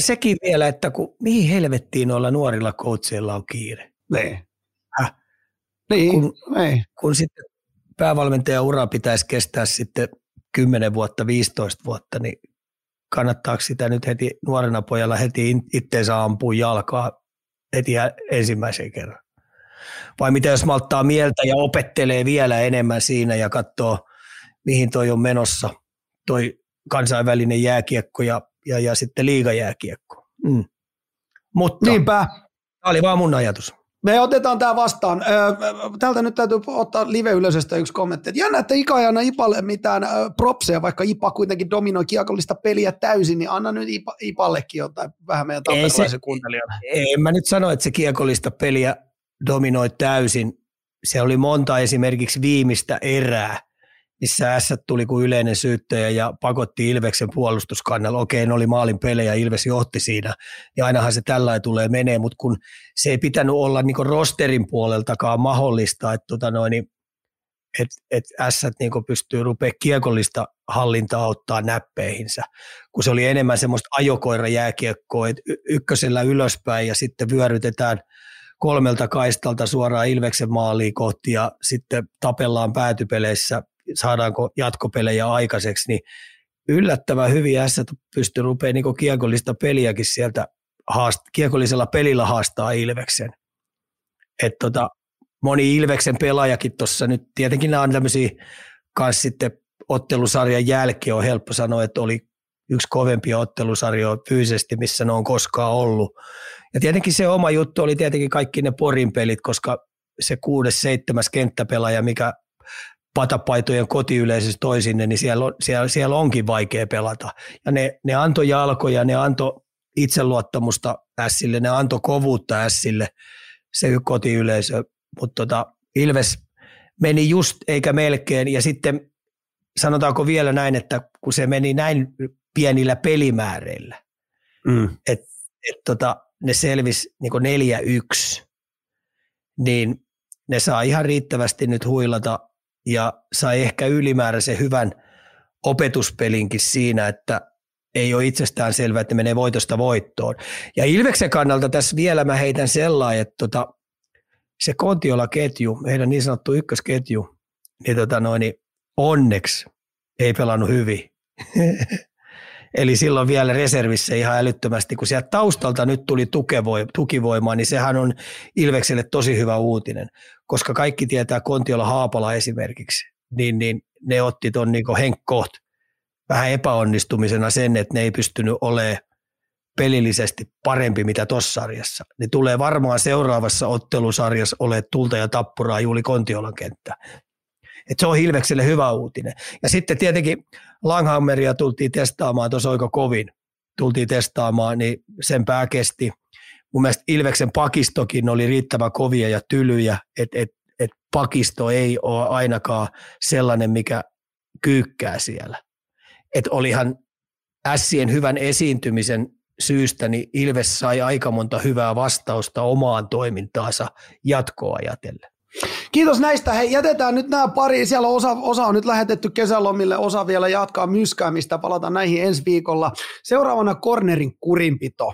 sekin vielä, että kun mihin helvettiin noilla nuorilla coachilla on kiire. Niin. Kun sitten päävalmentajan ura pitäisi kestää sitten 10 vuotta, 15 vuotta, niin kannattaako sitä nyt heti nuorena pojalla heti itteensä ampua jalkaa heti ensimmäisen kerran? Vai mitä jos malttaa mieltä ja opettelee vielä enemmän siinä ja katsoo, mihin toi on menossa, toi kansainvälinen jääkiekko ja sitten liigajääkiekko. Mutta niinpä. Tämä oli vaan mun ajatus. Me otetaan tämä vastaan. Tältä nyt täytyy ottaa live-yleisöstä yksi kommentti. Jännä, että Ika ei anna Ipalle mitään propseja, vaikka Ipa kuitenkin dominoi kiekollista peliä täysin, niin anna nyt Ipallekin jotain vähän meidän tapperilaisen kuuntelijana. En mä nyt sano, että se kiekollista peliä dominoi täysin. Se oli monta esimerkiksi viimeistä erää, missä Ässät tuli kuin yleinen syyttäjä ja pakotti Ilveksen puolustuskannalla. Okei, ne oli maalin pelejä, Ilves johti siinä, ja ainahan se tällainen tulee menee, mutta kun se ei pitänyt olla niin rosterin puoleltakaan mahdollista, että Ässät niin pystyy rupea kiekollista hallintaa ottaa näppeihinsä, kun se oli enemmän semmoista ajokoirajääkiekkoa, että ykkösellä ylöspäin ja sitten vyörytetään 3 kaistalta suoraan Ilveksen maaliin kohti ja sitten tapellaan päätypeleissä, saadaanko jatkopelejä aikaiseksi, niin yllättävän hyvin Ässät pystyy rupeaa niin kiekollista peliäkin sieltä kiekollisella pelillä haastaa Ilveksen. Et moni Ilveksen pelaajakin tuossa nyt, tietenkin nämä on tämmöisiä kanssa sitten ottelusarjan jälkeen on helppo sanoa, että oli yksi kovempia ottelusarjoja fyysisesti, missä ne on koskaan ollut. Ja tietenkin se oma juttu oli tietenkin kaikki ne Porin pelit, koska se 6.-7. kenttäpelaaja, mikä patapaitojen kotiyleisössä toisinne, niin siellä onkin vaikea pelata. Ja ne antoi jalkoja, ne antoi itseluottamusta Ässille, ne antoi kovuutta Ässille, se kotiyleisö. Mutta Ilves meni just eikä melkein, ja sitten sanotaanko vielä näin, että kun se meni näin pienillä pelimääreillä. Mm. Ne selvisi niin 4-1, niin ne saa ihan riittävästi nyt huilata ja sai ehkä ylimääräisen hyvän opetuspelinkin siinä, että ei ole itsestään selvää, että menee voitosta voittoon. Ja Ilveksen kannalta tässä vielä mä heitän sellainen, että se Kontiola-ketju, heidän niin sanottu ykkösketju, niin, niin onneksi ei pelannut hyvin. Eli silloin vielä reservissä ihan älyttömästi, kun sieltä taustalta nyt tuli tukivoimaa, niin sehän on Ilvekselle tosi hyvä uutinen, koska kaikki tietää Kontiola Haapala esimerkiksi, niin ne otti tuon niin henkkoht vähän epäonnistumisena sen, että ne ei pystynyt olemaan pelillisesti parempi mitä tuossa sarjassa. Ne tulee varmaan seuraavassa ottelusarjassa olemaan tulta ja tappuraa Juuli Kontiolan kenttään. Et se on Ilvekselle hyvä uutinen. Ja sitten tietenkin Langhammeria tultiin testaamaan tuossa oiko kovin. Niin sen pää kesti. Mun mielestä Ilveksen pakistokin oli riittävän kovia ja tylyjä, että et pakisto ei ole ainakaan sellainen, mikä kyykkää siellä. Et olihan Ässien hyvän esiintymisen syystä, niin Ilves sai aika monta hyvää vastausta omaan toimintaansa jatkoa ajatellen. Kiitos näistä. Hei, jätetään nyt nämä pari. Siellä on osa on nyt lähetetty kesälomille, osa vielä jatkaa myskäämistä. Palataan näihin ensi viikolla. Seuraavana cornerin kurinpito.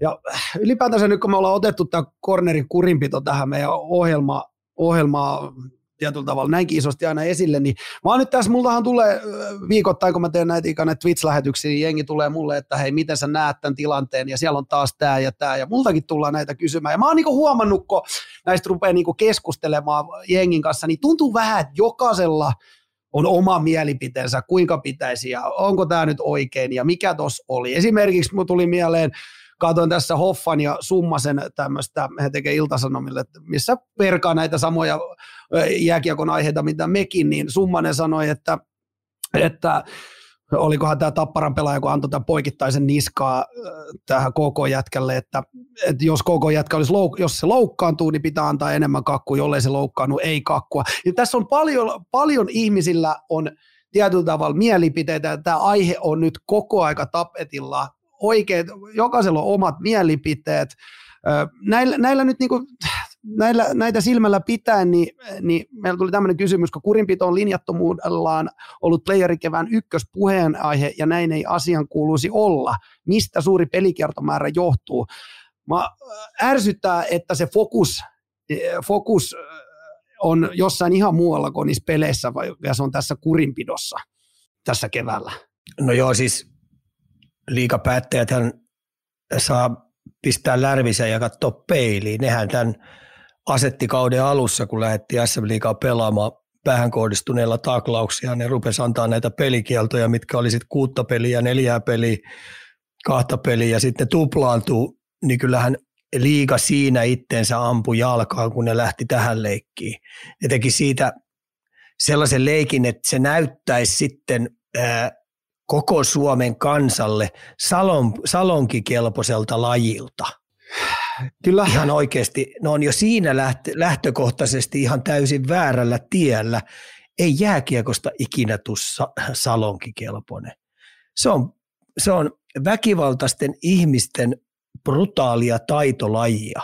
Ja ylipäätänsä nyt kun me ollaan otettu tämä cornerin kurinpito tähän meidän ohjelmaa tietyllä tavalla näinkin isosti aina esille, niin vaan nyt tässä multahan tulee viikoittain, kun mä teen näitä ikäinen Twitch-lähetyksiä, niin jengi tulee mulle, että hei, miten sä näet tämän tilanteen, ja siellä on taas tämä, ja multakin tullaan näitä kysymään, ja mä oon niinku huomannut, kun näistä rupeaa niinku keskustelemaan jengin kanssa, niin tuntuu vähän, että jokaisella on oma mielipiteensä, kuinka pitäisi, ja onko tämä nyt oikein, ja mikä tuossa oli. Esimerkiksi mun tuli mieleen, katoin tässä Hoffan ja Summasen tämmöistä, he tekee Ilta-Sanomille, missä perkaa näitä samoja jääkiekon aiheita, mitä mekin, niin Summanen sanoi, että olikohan tämä Tapparan pelaaja, kun antoi tämän poikittaisen niskaa tähän KK-jätkälle, että jos KK-jätkä olisi, jos se loukkaantuu, niin pitää antaa enemmän kakkua, jollei se loukkaannu, ei kakkua. Ja tässä on paljon ihmisillä on tietyllä tavalla mielipiteitä, että tämä aihe on nyt koko aika tapetilla. Oikein, jokaisella on omat mielipiteet. Näillä nyt niin kuin, näitä silmällä pitäen, niin meillä tuli tämmöinen kysymys, kun kurinpito on linjattomuudellaan ollut playerikevään ykköspuheenaihe ja näin ei asian kuuluisi olla. Mistä suuri pelikiertomäärä johtuu? Mä ärsyttää, että se fokus on jossain ihan muualla kuin niissä peleissä, ja se on tässä kurinpidossa tässä keväällä. No joo, siis liigapäättäjäthän saa pistää lärvinsä ja katsoa peiliin. Nehän tämän asettikauden alussa, kun lähdettiin SM-liigaa pelaamaan päähän kohdistuneilla taklauksia, ne rupesi antaa näitä pelikieltoja, mitkä oli sitten 6 peliä, 4 peliä, 2 peliä ja sitten tuplaantuu, niin kyllähän liiga siinä itteensä ampui jalkaan, kun ne lähti tähän leikkiin. Ne teki siitä sellaisen leikin, että se näyttäisi sitten koko Suomen kansalle salonkikelpoiselta lajilta. Kyllä. Ihan oikeasti, ne on jo siinä lähtökohtaisesti ihan täysin väärällä tiellä. Ei jääkiekosta ikinä tule salonkikelpoinen. Se on väkivaltaisten ihmisten brutaalia taitolajia,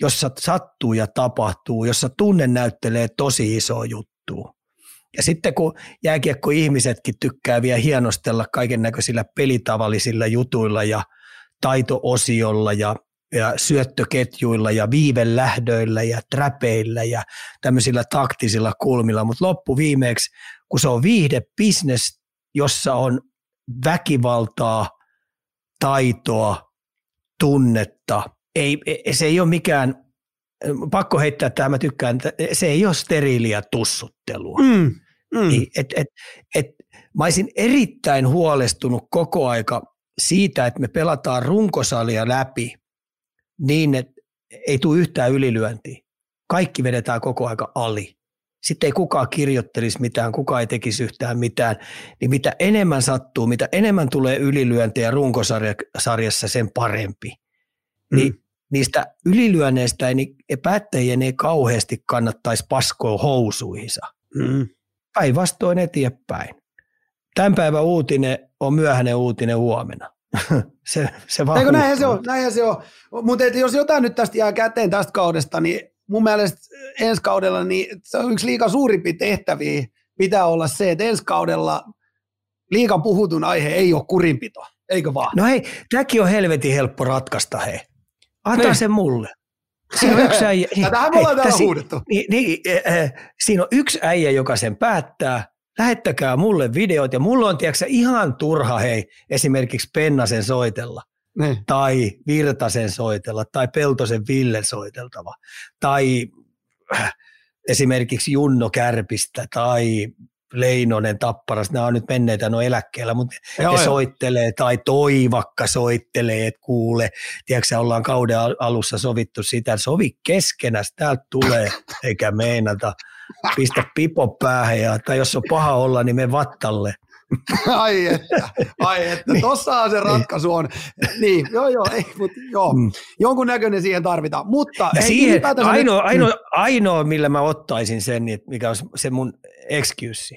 jossa sattuu ja tapahtuu, jossa tunne näyttelee tosi isoa juttua. Ja sitten kun jääkiekkoihmisetkin tykkää vielä hienostella kaiken näköisillä pelitavallisilla jutuilla ja taitoosiolla ja syöttöketjuilla ja viivelähdöillä ja träpeillä ja tämmöisillä taktisilla kulmilla, mutta loppuviimeeksi, kun se on viihdebisnes, jossa on väkivaltaa, taitoa, tunnetta, se ei ole mikään. Pakko heittää tähän, mä tykkään, että se ei ole steriiliä tussuttelua. Niin, mä olisin erittäin huolestunut koko aika siitä, että me pelataan runkosalia läpi niin, että ei tule yhtään ylilyöntiä. Kaikki vedetään koko aika ali. Sitten ei kukaan kirjoittelisi mitään, kukaan ei tekisi yhtään mitään. Niin mitä enemmän sattuu, mitä enemmän tulee ylilyöntejä runkosarjassa, sen parempi. Niistä ylilyönneistä päättäjien ei kauheasti kannattaisi paskoa housuihinsa. Päinvastoin eteenpäin. Tämän päivän uutinen on myöhäinen uutinen huomenna. se vaan. Eikö näinhän se on, näinhän se on. Mutta jos jotain nyt tästä jää käteen tästä kaudesta, niin mun mielestä ensi kaudella niin se on yksi liigan suurimpia tehtäviä pitää olla se, että ensi kaudella liigan puhutun aihe ei ole kurinpito, eikö vaan? No hei, tämäkin on helvetin helppo ratkaista, hei. Anta sen mulle. Siinä on yksi äijä. Tätähän me ollaan täällä huudettu. Siinä on yksi äijä, joka sen päättää. Lähettäkää mulle videoit ja mulla on tiedätkö, ihan turha hei esimerkiksi Pennasen soitella tai Virtasen soitella tai Peltosen Villen soiteltava tai esimerkiksi Junno Kärpistä tai Leinonen Tapparasta. Nämä on nyt menneitä no eläkkeellä, mutta ne soittelee tai Toivakka soittelee, että kuule, tiedätkö ollaan kauden alussa sovittu sitä, sovi keskenäs, täältä tulee eikä meinata. Pistä pipo päähän ja, tai jos on paha olla, niin mene vattalle. Ai että, tossahan se ratkaisu on. Niin, joo, ei, mutta joo, jonkun näköinen siihen tarvitaan. Mutta ja siihen, ainoa, millä mä ottaisin sen, mikä on se mun excuse,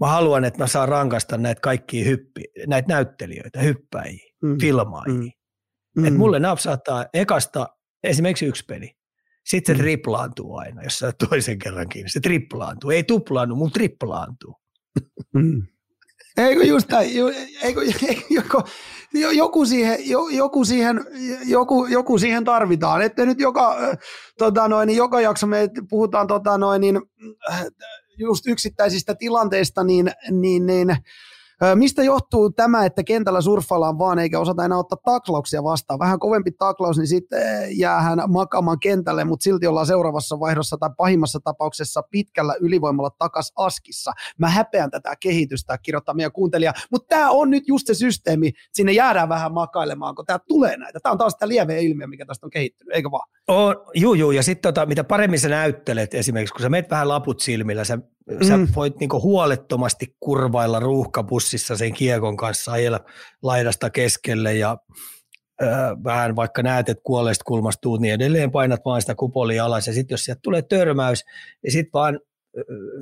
mä haluan, että mä saan rankasta näitä kaikkia näitä näyttelijöitä, hyppäjiä, filmaajia. Että mulle napsahtaa ekasta esimerkiksi yksi peli. Sitten se triplaantuu aina, jos sä toisen kerran kiinni. Se triplaantuu. Ei tuplaannu, mun triplaantuu. Eikö just näin? Joku siihen tarvitaan. Että nyt joka jakso me puhutaan just yksittäisistä tilanteista, niin mistä johtuu tämä, että kentällä surffaillaan vaan eikä osata enää ottaa taklauksia vastaan? Vähän kovempi taklaus, niin sitten jäähän makaamaan kentälle, mutta silti ollaan seuraavassa vaihdossa tai pahimmassa tapauksessa pitkällä ylivoimalla takas askissa. Mä häpeän tätä kehitystä, kirjoittaa meidän kuuntelija, mutta tämä on nyt just se systeemi, sinne jäädään vähän makailemaan, kun tämä tulee näitä. Tämä on taas tämä lieveä ilmiö, mikä tästä on kehittynyt, eikö vaan? Juu, ja sitten mitä paremmin sä näyttelet esimerkiksi, kun sä meet vähän laput silmillä, sä voit niinku huolettomasti kurvailla ruuhkapussissa sen kiekon kanssa, ajella laidasta keskelle ja vähän vaikka näet, että kuolleesta kulmasta tuut, niin edelleen painat vaan sitä kupolia alas ja sitten jos sieltä tulee törmäys, niin sitten vaan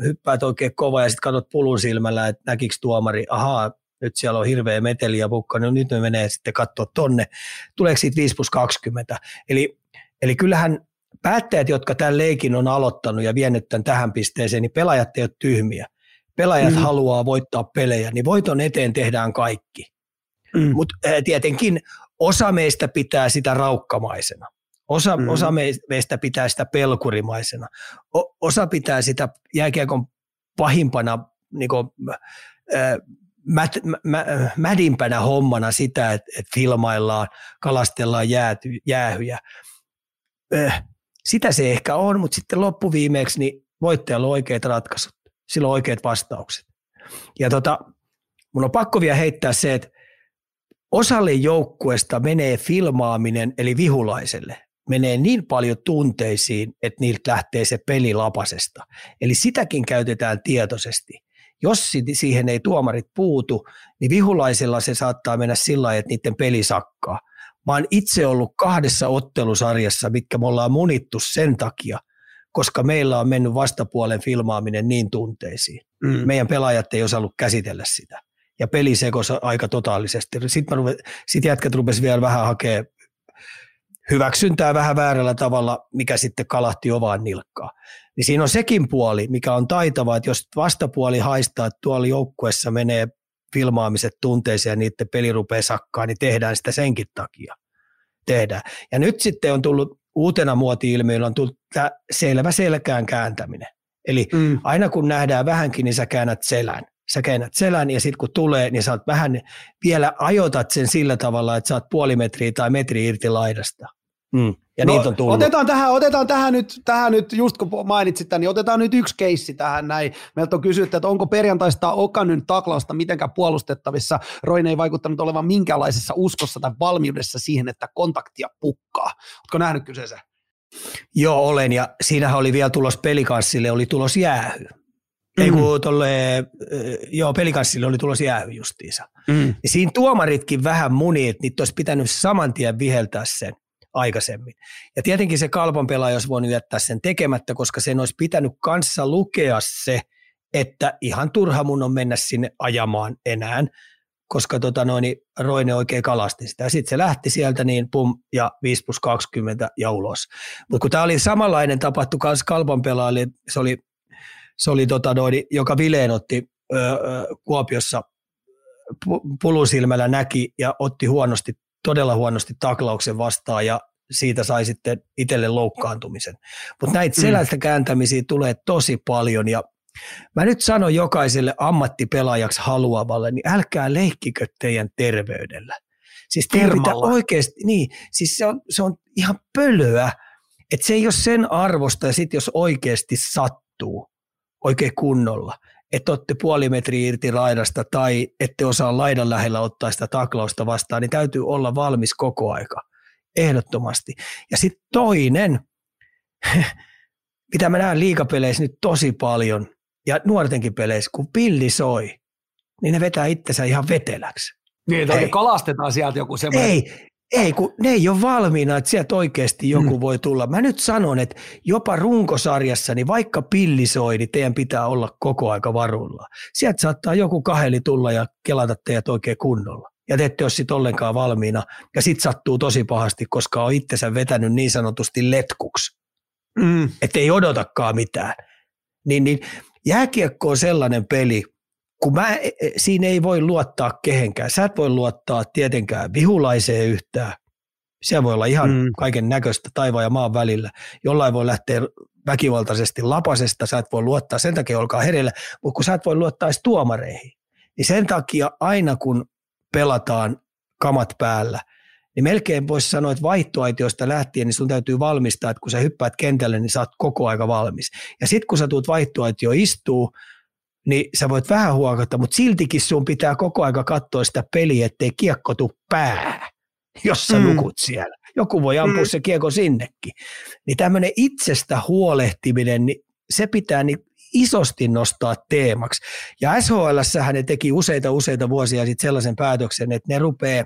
hyppäät oikein kovaa ja sitten katsot pulun silmällä, että näkikö tuomari, ahaa, nyt siellä on hirveä meteli ja pukka, no nyt me menee sitten katsoa tonne, tuleeko siitä 5+20, eli kyllähän päättäjät, jotka tämän leikin on aloittanut ja vienyt tämän tähän pisteeseen, niin pelaajat ei ole tyhmiä. Pelaajat haluaa voittaa pelejä, niin voiton eteen tehdään kaikki. Mutta tietenkin osa meistä pitää sitä raukkamaisena. Osa meistä pitää sitä pelkurimaisena. Osa pitää sitä jääkiekon pahimpana, mädimpänä hommana sitä, että filmaillaan, kalastellaan jäähyjä. Sitä se ehkä on, mutta sitten loppuviimeeksi niin voittajalla on oikeat ratkaisut, sillä on oikeat vastaukset. Ja mun on pakko vielä heittää se, että osalle joukkueesta menee filmaaminen, eli vihulaiselle, menee niin paljon tunteisiin, että niiltä lähtee se peli lapasesta. Eli sitäkin käytetään tietoisesti. Jos siihen ei tuomarit puutu, niin vihulaisella se saattaa mennä sillä lailla, että niiden peli sakkaa. Mä oon itse ollut 2 ottelusarjassa, mitkä me ollaan munittu sen takia, koska meillä on mennyt vastapuolen filmaaminen niin tunteisiin. Meidän pelaajat ei osannut käsitellä sitä. Ja peli sekosi aika totaalisesti. Sitten jätkät rupesi vielä vähän hakea hyväksyntää vähän väärällä tavalla, mikä sitten kalahti ovaan nilkkaan. Niin siinä on sekin puoli, mikä on taitavaa, että jos vastapuoli haistaa, että tuolla joukkuessa menee filmaamiset tunteisiin ja niiden peli rupeaa sakkaan, niin tehdään sitä senkin takia. Tehdään. Ja nyt sitten on tullut uutena muoti-ilmiöllä on tullut selvä selkään kääntäminen. Eli aina kun nähdään vähänkin, niin sä käännät selän. Ja sitten kun tulee, niin sä oot vähän vielä ajotat sen sillä tavalla, että sä oot puoli metriä tai metri irti laidasta. Ja niitä on tullut. Otetaan tähän nyt, just kun mainitsit tämän, niin otetaan nyt yksi keissi tähän näin. Meiltä on kysytty, että onko perjantaista Okanyn taklausta mitenkään puolustettavissa. Roine ei vaikuttanut olevan minkäänlaisessa uskossa tai valmiudessa siihen, että kontaktia pukkaa. Oletko nähnyt kyseessä? Joo, olen. Ja siinähän oli vielä tulos pelikanssille, oli tulos jäähy. Pelikanssille oli tulos jäähy justiinsa. Ja siinä tuomaritkin vähän muni, että niitä olisi pitänyt saman tien viheltää sen aikaisemmin. Ja tietenkin se Kalpan pelaaja olisi voinut jättää sen tekemättä, koska sen olisi pitänyt kanssa lukea se, että ihan turha mun on mennä sinne ajamaan enää, koska Roine oikein kalasti sitä. Sitten se lähti sieltä niin pum ja 5+20 ja ulos. Mutta kun tämä oli samanlainen tapahtu myös Kalpan pelaajalle, se oli joka Vileen otti Kuopiossa pulusilmällä näki ja otti huonosti, todella huonosti taklauksen vastaan ja siitä sai sitten itselle loukkaantumisen. Mutta näitä selästä kääntämisiä tulee tosi paljon ja mä nyt sanon jokaiselle ammattipelaajaksi haluavalle, niin älkää leikkikö teidän terveydellä. Siis tervitä oikeasti, niin, siis se on ihan pölöä, että se ei ole sen arvosta ja sitten jos oikeasti sattuu oikein kunnolla, että olette puoli metriä irti laidasta tai ette osaa laidan lähellä ottaa sitä taklausta vastaan, niin täytyy olla valmis koko aika, ehdottomasti. Ja sitten toinen, mitä mä näen liigapeleissä nyt tosi paljon ja nuortenkin peleissä, kun pilli soi, niin ne vetää itsensä ihan veteläksi. Niin, tai kalastetaan sieltä joku semmoinen. Ei, kun ne ei ole valmiina, että sieltä oikeasti joku voi tulla. Mä nyt sanon, että jopa runkosarjassa, niin vaikka pilli soi, niin teidän pitää olla koko aika varuilla. Sieltä saattaa joku kaheli tulla ja kelata teidät oikein kunnolla. Ja te ette ole sitten ollenkaan valmiina. Ja sitten sattuu tosi pahasti, koska on itsensä vetänyt niin sanotusti letkuksi. Että ei odotakaan mitään. Niin jääkiekko on sellainen peli, kun siinä ei voi luottaa kehenkään. Sä et voi luottaa tietenkään vihulaiseen yhtään. Se voi olla ihan kaiken näköistä taivaan ja maan välillä. Jollain voi lähteä väkivaltaisesti lapasesta, sä et voi luottaa, sen takia olkaa hereillä, mutta kun sä et voi luottaa edes tuomareihin. Niin sen takia aina kun pelataan kamat päällä, niin melkein voisi sanoa, että vaihtoaitiosta lähtien, niin sun täytyy valmistaa, että kun sä hyppäät kentälle, niin sä oot koko aika valmis. Ja sit kun sä tuut vaihtoaitio istuu, niin sä voit vähän huokata, mutta siltikin sun pitää koko aika katsoa sitä peliä, ettei kiekko tuu päähän, jos sä nukut siellä. Joku voi ampua se kiekko sinnekin. Niin tämmöinen itsestä huolehtiminen, niin se pitää niin isosti nostaa teemaksi. Ja SHL-sähän ne teki useita vuosia sitten sellaisen päätöksen, että ne rupeaa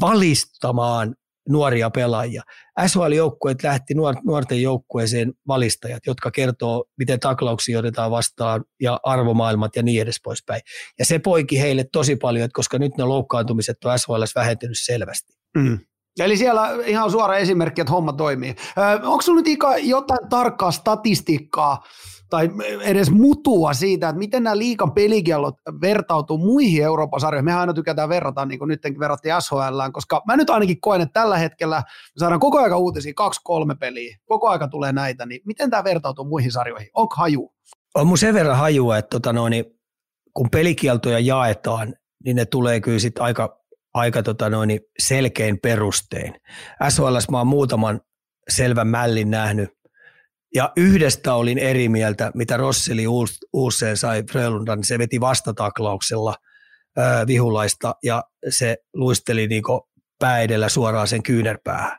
valistamaan nuoria pelaajia. SHL-joukkueet lähti nuorten joukkueeseen valistajat, jotka kertoo, miten taklauksia otetaan vastaan ja arvomaailmat ja niin edes poispäin. Ja se poiki heille tosi paljon, koska nyt ne loukkaantumiset on SHL:ssä vähentynyt selvästi. Eli siellä ihan suora esimerkki, että homma toimii. Onko sinulla nyt jotain tarkkaa statistiikkaa tai edes mutua siitä, että miten nämä liigan pelikiellot vertautuu muihin Euroopan sarjoihin? Mehän aina tykätään verrata, niin kuin nytkin verrattiin SHL:ään, koska mä nyt ainakin koen, että tällä hetkellä me saadaan koko ajan uutisia, 2-3 peliä, koko aika tulee näitä, niin miten tämä vertautuu muihin sarjoihin? Onko haju? On mun sen verran hajua, että kun pelikieltoja jaetaan, niin ne tulee kyllä sitten aika selkein perustein. SHL:ssä mä oon muutaman selvän mällin nähnyt, ja yhdestä olin eri mieltä, mitä Rosseli Uusseen sai Frölundan, se veti vastataklauksella vihulaista, ja se luisteli niinku pää edellä suoraan sen kyynärpäähän.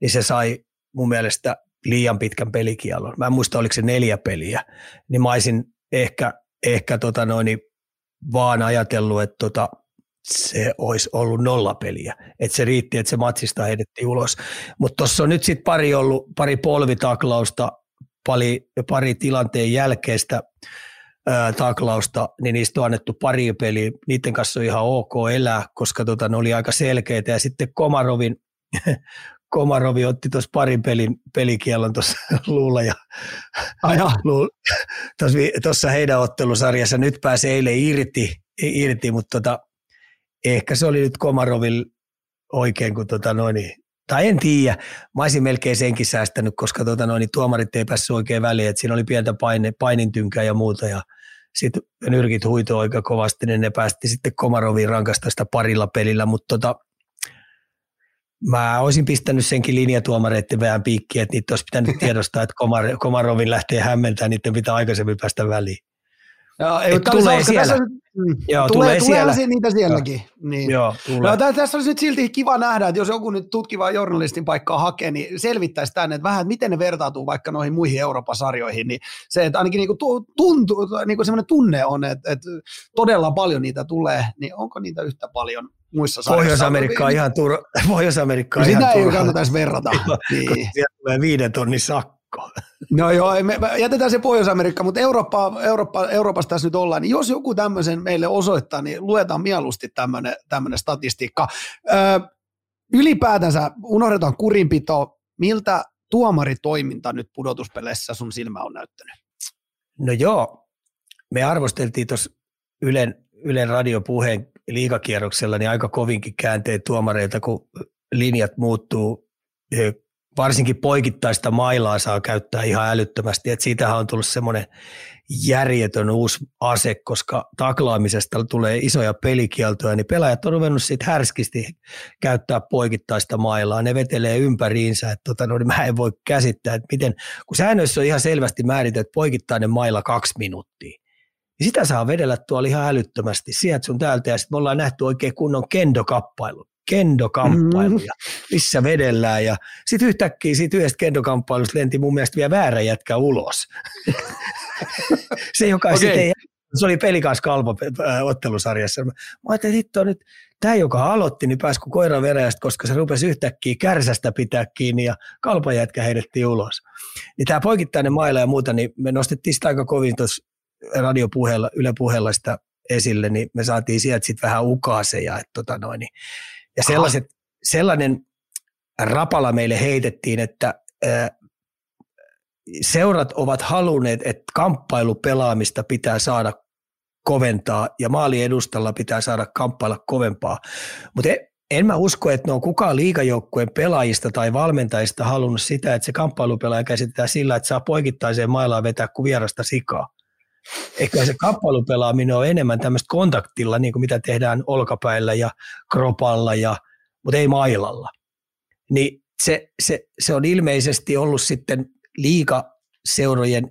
Niin se sai mun mielestä liian pitkän pelikielon. Mä en muista, oliko se 4 peliä, niin mä olisin ehkä vaan ajatellut, että se olisi ollut 0 peliä. Että se riitti, että se matsista heidettiin ulos. Mutta tuossa on nyt sitten pari polvitaklausta, pari tilanteen jälkeistä taklausta, niin niistä on annettu pari peliä. Niiden kanssa on ihan ok elää, koska ne oli aika selkeitä. Ja sitten Komarovi otti tuossa parin pelikielon tuossa luulla ja tuossa heidän ottelusarjassa. Nyt pääsee eilen irti mutta ehkä se oli nyt Komaroville oikein, kun tai en tiedä, mä olisin melkein senkin säästänyt, koska tuomarit ei päässyt oikein väliin, että siinä oli pientä painintynkää ja muuta, ja sitten nyrkit huitoi aika kovasti, niin ne päästi sitten Komaroviin rankasta sitä parilla pelillä, mutta mä olisin pistänyt senkin linjatuomareiden vähän piikkiä, että niitä olisi pitänyt tiedostaa, että Komarovin lähtee hämmentämään, niiden pitää aikaisemmin päästä väliin. Joo, tulee siellä. Niitä sielläkin. Niin. Joo, tulee. No, tässä olisi nyt silti kiva nähdä, että jos joku nyt tutkiva journalistin paikkaa hakee, niin selvittäisi tänne, että vähän miten ne vertautuu vaikka noihin muihin Euroopan sarjoihin. Niin se, että ainakin niinku semmoinen tunne on, että todella paljon niitä tulee, niin onko niitä yhtä paljon muissa sarjoissa? Pohjois-Amerikka on ihan turha. Sitä ei kannata edes verrata. Niin. Siellä tulee 5 tonnin sakko. Mikko. No joo, me jätetään se Pohjois-Amerikka, mutta Euroopassa tässä nyt ollaan. Niin jos joku tämmöisen meille osoittaa, niin luetaan mieluusti tämmöinen statistiikka. Ylipäätänsä unohdetaan kurinpito. Miltä tuomaritoiminta nyt pudotuspeleissä sun silmä on näyttänyt? No joo, me arvosteltiin tuossa Ylen radiopuheen liigakierroksella niin aika kovinkin käänteet tuomareilta, kun linjat muuttuu. Varsinkin poikittaista mailaa saa käyttää ihan älyttömästi. Et siitähän on tullut semmoinen järjetön uusi ase, koska taklaamisesta tulee isoja pelikieltoja, niin pelaajat on ruvennut siitä härskisti käyttää poikittaista mailaa. Ne vetelee ympäriinsä, että niin mä en voi käsittää, että miten, kun säännöissä on ihan selvästi määritetty, että poikittainen maila 2 minuuttia. Niin sitä saa vedellä tuolla ihan älyttömästi. Sieltä sun täältä ja sitten me ollaan nähty oikein kunnon kendokamppailuja, missä vedellään. Ja sitten yhtäkkiä siitä yhdestä kendokamppailusta lenti mun mielestä vielä väärä jätkä ulos. Se, joka sitten, se oli pelikas Kalpa ottelusarjassa. Mä ajattelin, että nyt tämä, joka aloitti, niin pääsi kuin koira veräjästä, koska se rupesi yhtäkkiä kärsästä pitää kiinni ja Kalpan jätkä heidettiin ulos. Niin tämä poikittainen maila ja muuta, niin me nostettiin sitä aika kovin tuossa radiopuheella, Yle puheella sitä esille, niin me saatiin sieltä sitten vähän ukaaseja, että ja sellainen rapala meille heitettiin, että seurat ovat halunneet, että kamppailupelaamista pitää saada koventaa ja maaliedustalla pitää saada kamppailla kovempaa. Mutta en mä usko, että ne on kukaan liigajoukkueen pelaajista tai valmentajista halunnut sitä, että se kamppailupelaaja käsitetään sillä, että saa poikittaiseen mailaan vetää kuin vierasta sikaa. Ehkä se kamppailupelaaminen on enemmän tämmöistä kontaktilla, niin kuin mitä tehdään olkapäillä ja kropalla, mutta ei mailalla. Niin se on ilmeisesti ollut sitten liigaseurojen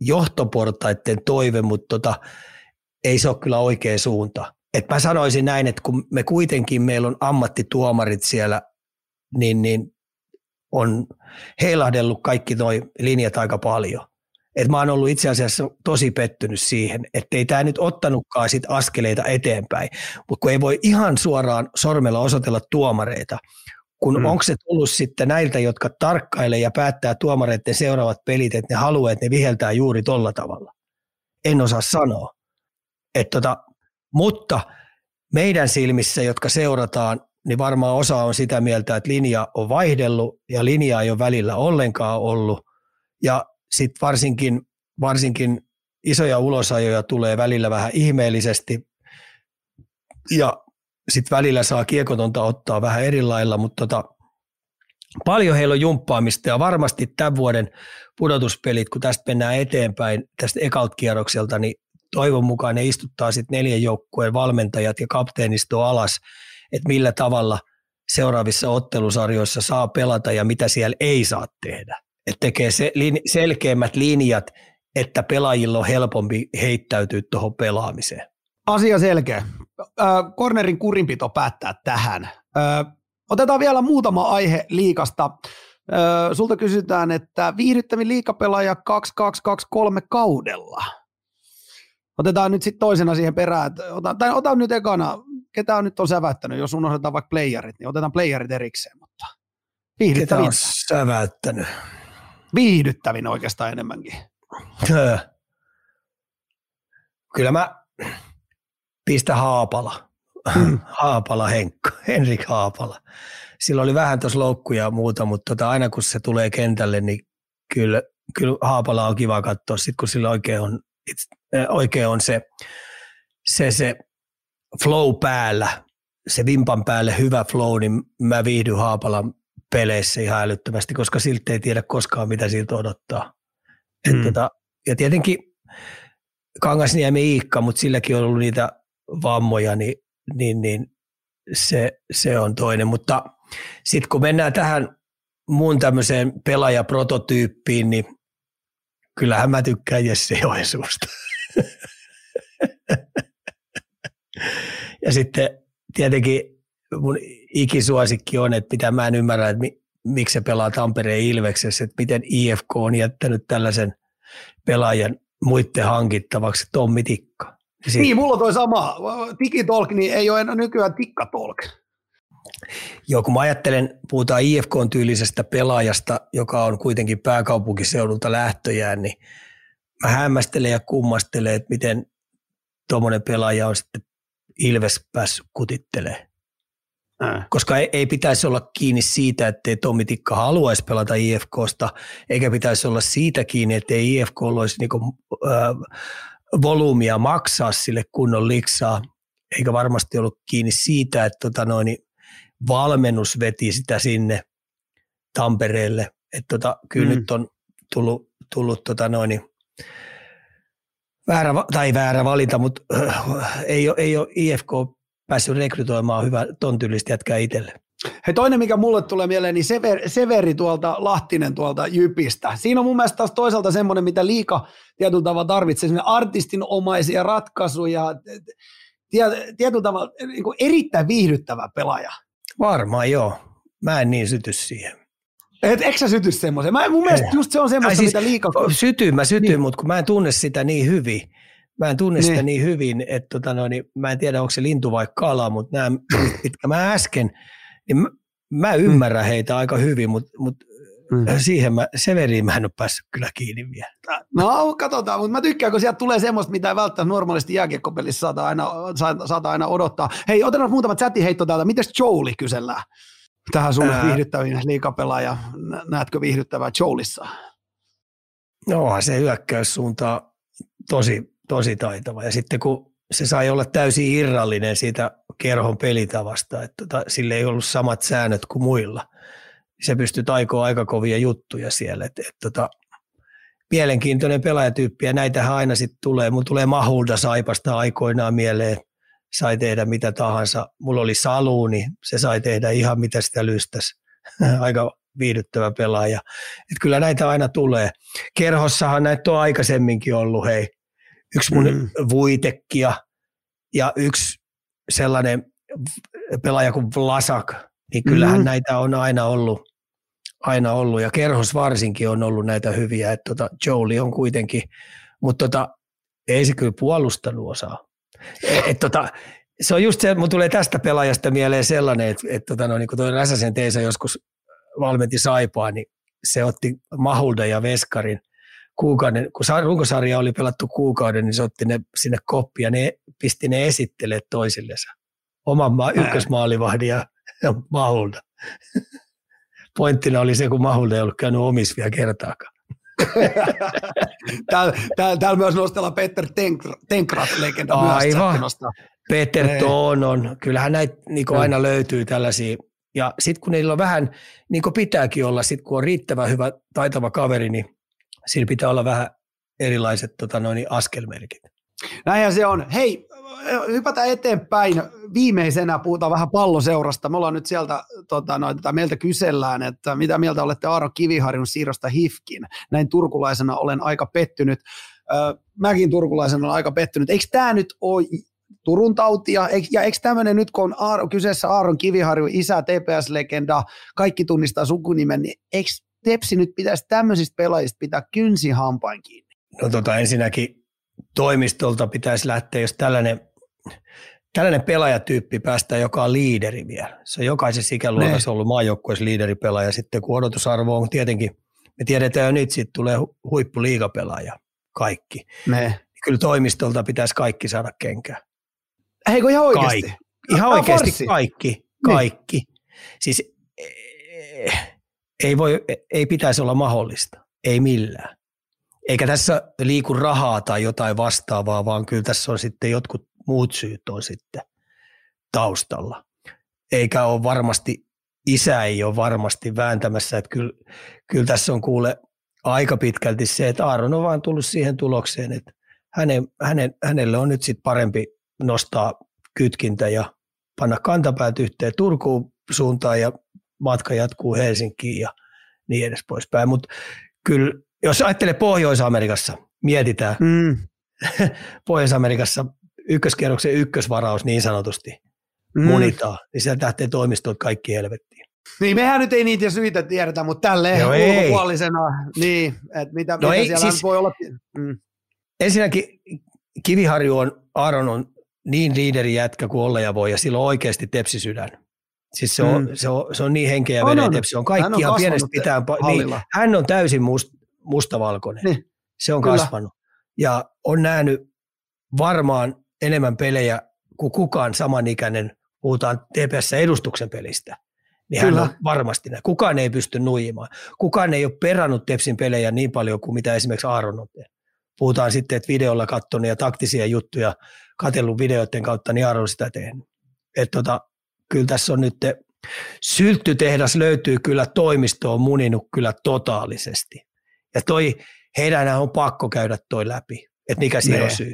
johtoportaiden toive, mutta ei se ole kyllä oikea suunta. Et mä sanoisin näin, että kun me kuitenkin meillä on ammattituomarit siellä, niin on heilahdellut kaikki nuo linjat aika paljon. Et mä oon ollut itse asiassa tosi pettynyt siihen, ettei tää nyt ottanutkaan sit askeleita eteenpäin, mutta kun ei voi ihan suoraan sormella osoitella tuomareita, kun onko se tullut sitten näiltä, jotka tarkkailee ja päättää tuomareiden seuraavat pelit, että ne haluaa, että ne viheltää juuri tolla tavalla. En osaa sanoa. Mutta meidän silmissä, jotka seurataan, niin varmaan osa on sitä mieltä, että linja on vaihdellut ja linja ei ole välillä ollenkaan ollut ja sitten varsinkin isoja ulosajoja tulee välillä vähän ihmeellisesti ja sitten välillä saa kiekotonta ottaa vähän eri lailla, mutta paljon heillä on jumppaamista ja varmasti tämän vuoden pudotuspelit, kun tästä mennään eteenpäin tästä ekalta kierrokselta, niin toivon mukaan ne istuttaa sitten 4 joukkueen valmentajat ja kapteenisto alas, että millä tavalla seuraavissa ottelusarjoissa saa pelata ja mitä siellä ei saa tehdä. Että tekee selkeämmät linjat, että pelaajilla on helpompi heittäytyä tuohon pelaamiseen. Asia selkeä. Kornerin kurinpito päättää tähän. Otetaan vielä muutama aihe liigasta. Sulta kysytään, että viihdyttävin liigapelaaja 2223 kaudella. Otetaan nyt sitten toisena siihen perään. Otan nyt ekana, ketä on nyt on säväyttänyt, jos unohdetaan vaikka playerit, niin otetaan playerit erikseen. Mutta ketä on säväyttänyt? Viihdyttävin oikeastaan enemmänkin. Kyllä mä pistän Haapala. Henkka, Henrik Haapala. Sillä oli vähän tuossa loukkuja ja muuta, mutta aina kun se tulee kentälle, niin kyllä Haapala on kiva katsoa. Sitten kun sillä oikein on se flow päällä, se vimpan päälle hyvä flow, niin mä viihdyn Haapalan peleissä ihan älyttömästi, koska siltä ei tiedä koskaan, mitä siltä odottaa. Ja tietenkin Kangasniemi Iikka, mutta silläkin on ollut niitä vammoja, niin se on toinen. Mutta sitten kun mennään tähän mun tämmöiseen pelaajaprototyyppiin, niin kyllähän mä tykkään Jesse Joensuusta. Ja sitten tietenkin mun ikisuosikki on, että mitä mä en ymmärrä, että miksi se pelaa Tampereen Ilveksessä, että miten IFK on jättänyt tällaisen pelaajan muiden hankittavaksi, Tommi Tikka. Niin, mulla on toi sama. Digitolk, niin ei ole enää nykyään Tikkatolk. Joo, kun mä ajattelen, puhutaan IFK-tyylisestä pelaajasta, joka on kuitenkin pääkaupunkiseudulta lähtöjään, niin mä hämmästelen ja kummastelen, että miten tuommoinen pelaaja on sitten Ilves päässyt kutittelemaan. Koska ei pitäisi olla kiinni siitä, ettei Tommi Tikka haluaisi pelata IFKsta, eikä pitäisi olla siitä kiinni, ettei IFK olisi niinku, volyymia maksaa sille kunnon liksaa, eikä varmasti ollut kiinni siitä, että valmennus veti sitä sinne Tampereelle. Et kyllä nyt on tullut väärä valinta, mutta ei ole IFK päässyt rekrytoimaan hyvää ton tyylistä jätkää itselle. Hei, toinen, mikä mulle tulee mieleen, niin Severi tuolta, Lahtinen tuolta Jypistä. Siinä on mun mielestä taas toisaalta semmoinen, mitä Liiga tietyllä tavalla tarvitsee, semmoinen artistinomaisia ratkaisuja, tietyllä tavalla niin kuin erittäin viihdyttävä pelaaja. Varmaan joo. Mä en niin syty siihen. Eikö sä syty semmoiseen? Mun mielestä just se on semmoista, mitä Liiga... Mä sytyn, niin. Mutta kun mä en tunne sitä niin hyvin. Että mä en tiedä, onko se lintu vai kala, mutta nämä, mitkä mä äsken, niin mä ymmärrän heitä aika hyvin, mutta siihen Severiin mä en ole päässyt kyllä kiinni vielä. No katsotaan, mutta mä tykkään, kun sieltä tulee semmoista, mitä ei välttämättä normaalisti jääkiekkopelissä saata aina odottaa. Hei, otetaan muutama chattiheitto täältä. Mites Jouli kysellään? Tähän sulle viihdyttävin liigapelaaja. Näetkö viihdyttävää Joulissa? No, se hyökkäyssuunta tosi taitava. Ja sitten kun se sai olla täysin irrallinen siitä kerhon pelitavasta, että sille ei ollut samat säännöt kuin muilla. Se pystyi taikoa aika kovia juttuja siellä. Mielenkiintoinen pelaajatyyppi, ja näitähän aina sitten tulee. Mun tulee Mahulta Saipasta aikoinaan mieleen. Sai tehdä mitä tahansa. Mulla oli Salu, niin se sai tehdä ihan mitä sitä lystäsi. Aika viihdyttävä pelaaja. Et kyllä näitä aina tulee. Kerhossahan näitä on aikaisemminkin ollut, hei. Yksi mun Vuitekia ja yksi sellainen pelaaja kuin Vlasak, niin kyllähän näitä on aina ollut ja kerhos varsinkin on ollut näitä hyviä, että Jouli on kuitenkin, mutta ei se kyllä puolustanut osaa. Se on just se, mun tulee tästä pelaajasta mieleen sellainen, että niin kuin toi Räsäsen Teisa joskus valmenti Saipaa, niin se otti Mahulda ja Veskarin kuukauden, kun runkosarja oli pelattu kuukauden, niin se otti ne sinne koppiin ja ne pisti ne esittelee toisillensa. Oman ykkösmaalivahdin ja Mahulta. Pointtina oli se, kun Mahulta ei ollut käynyt omissa vielä kertaakaan. Täällä myös nostellaan Peter Tenkrat-legenda. Aivan. Peter Toonon. Kyllähän näitä niin aina löytyy tällaisia. Ja sitten kun niillä on vähän, niin kuin pitääkin olla, sit kun on riittävän hyvä, taitava kaveri, niin siinä pitää olla vähän erilaiset askelmerkit. Näinhän se on. Hei, hypätään eteenpäin. Viimeisenä puhutaan vähän palloseurasta. Me ollaan nyt sieltä, meiltä kysellään, että mitä mieltä olette Aaro Kiviharjun siirrosta Hifkiin. Näin turkulaisena olen aika pettynyt. Mäkin turkulaisena olen aika pettynyt. Eikö tämä nyt ole Turun tautia? Ja eikö tämmöinen nyt, kun on kyseessä Aaron Kiviharjun isä, TPS-legenda, kaikki tunnistaa sukunimen, niin eikö Tepsi nyt pitäisi tämmöisistä pelaajista pitää kynsihampain kiinni? No ensinnäkin toimistolta pitäisi lähteä, jos tällainen pelaajatyyppi päästään, joka on liideri vielä. Se on jokaisessa ikäluokassa ollut maajoukkueessa liideripelaaja. Sitten kun odotusarvo on tietenkin, me tiedetään jo nyt, siitä tulee huippuliigapelaaja kaikki. Kyllä toimistolta pitäisi kaikki saada kenkään. Eikö ihan oikeasti? Ihan oikeasti kaikki. Niin. Siis... Ei pitäisi olla mahdollista, ei millään. Eikä tässä liiku rahaa tai jotain vastaavaa, vaan kyllä tässä on sitten jotkut muut syyt on sitten taustalla. Eikä ole varmasti, isä ei ole varmasti vääntämässä, että kyllä tässä on kuule aika pitkälti se, että Aaron on vaan tullut siihen tulokseen, että hänelle on nyt sitten parempi nostaa kytkintä ja panna kantapäät yhteen Turkuun suuntaan ja matka jatkuu Helsinkiin ja niin edes poispäin. Mutta kyllä, jos ajattelee Pohjois-Amerikassa, mietitään. Pohjois-Amerikassa ykköskierroksen ykkösvaraus niin sanotusti munitaan, niin sieltä lähtee toimistot kaikki helvettiin. Niin, mehän nyt ei niitä syitä tiedetä, mutta tälleen ulkopuolisena, niin, että mitä siellä siis, voi olla. Ensinnäkin Kiviharju on, Aaron on niin liideri jätkä kuin olla ja voi, ja sillä on oikeasti tepsisydän. Siis se on niin henkeä venetä, se on kaikki ihan pienestä pitää. Niin, hän on täysin mustavalkoinen. Niin. Se on kasvanut. Ja on nähnyt varmaan enemmän pelejä kuin kukaan samanikäinen, puhutaan TPS-edustuksen pelistä. Niin hän on varmasti näin. Kukaan ei pysty nuijimaan. Kukaan ei ole perannut Tepsin pelejä niin paljon kuin mitä esimerkiksi Aaron on tehnyt. Puhutaan sitten, että videolla katsonut ja taktisia juttuja, katsellut videoiden kautta, niin Aaron sitä tehnyt. Että kyllä tässä on nyt sylttytehdas löytyy kyllä toimistoon muninut kyllä totaalisesti. Ja heidänhän on pakko käydä toi läpi, että mikä siinä on syy.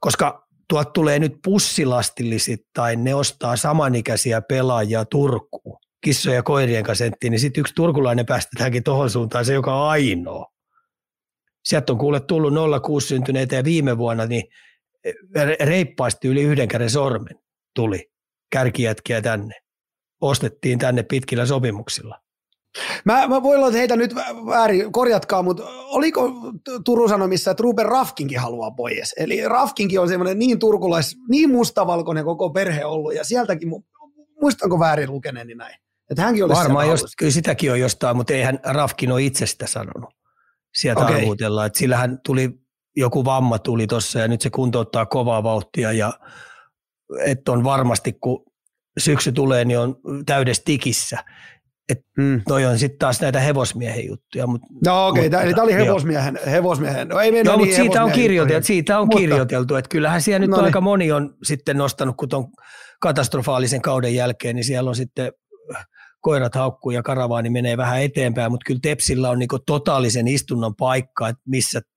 Koska tuolta tulee nyt pussilastillisittain, ne ostaa samanikäisiä pelaajia Turkuun, kissojen ja koirien kanssa senttiin, niin sitten yksi turkulainen päästetäänkin tohon suuntaan, se joka on ainoa. Sieltä on kuule tullut 06 syntyneitä ja viime vuonna niin reippaasti yli yhden käden sormen tuli kärkijätkiä tänne. Ostettiin tänne pitkillä sopimuksilla. Mä voin olla, että heitä nyt väärin, korjatkaa, mutta oliko Turun Sanomissa, että Ruben Rafkinkin haluaa pois? Eli Rafkinkin on semmoinen niin turkulais, niin mustavalkoinen koko perhe ollut, ja sieltäkin, muistanko väärin lukeneeni näin? Että hänkin olisi varmaan, kyllä sitäkin on jostain, mutta eihän Rafkin ole itse sitä sanonut. Sieltä arvuutellaan, että sillähän tuli, joku vamma tuli tuossa, ja nyt se kuntouttaa kovaa vauhtia, ja että on varmasti, kun syksy tulee, niin on täydessä tikissä. Toi on sitten taas näitä hevosmiehen juttuja. Eli tämä oli hevosmiehen. No, ei mennä mutta siitä on kirjoiteltu, että kyllähän siellä nyt aika moni on sitten nostanut, kun tuon katastrofaalisen kauden jälkeen, niin siellä on sitten koirat haukkuu ja karavaani menee vähän eteenpäin, mutta kyllä Tepsillä on niinku totaalisen istunnon paikka, että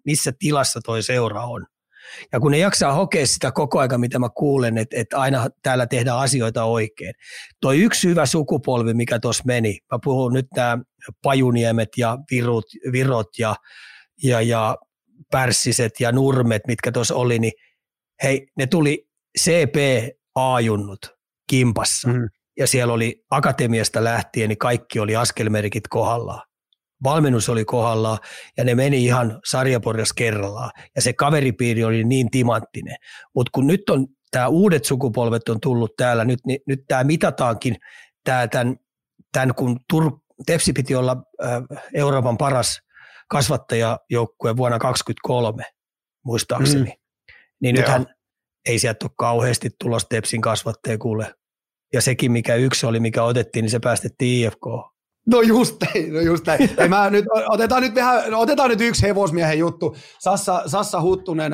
missä tilassa toi seura on. Ja kun ne jaksaa hokea sitä koko aika, mitä mä kuulen, että aina täällä tehdään asioita oikein. Toi yksi hyvä sukupolvi, mikä tuossa meni, mä puhun nyt nämä Pajuniemet ja Virot ja Pärssiset ja Nurmet, mitkä tuossa oli, niin hei, ne tuli CP-A-junnut kimpassa. Mm-hmm. Ja siellä oli akatemiasta lähtien, niin kaikki oli askelmerkit kohdallaan. Valmennus oli kohdallaan ja ne meni ihan sarjaporras kerrallaan ja se kaveripiiri oli niin timanttinen. Mutta kun nyt on tämä uudet sukupolvet on tullut täällä, nyt tämä mitataankin, kun Tepsi piti olla Euroopan paras kasvattajajoukkue vuonna 2023, muistaakseni, niin nythän ei sieltä ole kauheasti tulossa Tepsin kasvattaja kuule. Ja sekin, mikä yksi oli, mikä otettiin, niin se päästettiin IFK:on. No just näin. Otetaan nyt yksi hevosmiehen juttu. Sassa Huttunen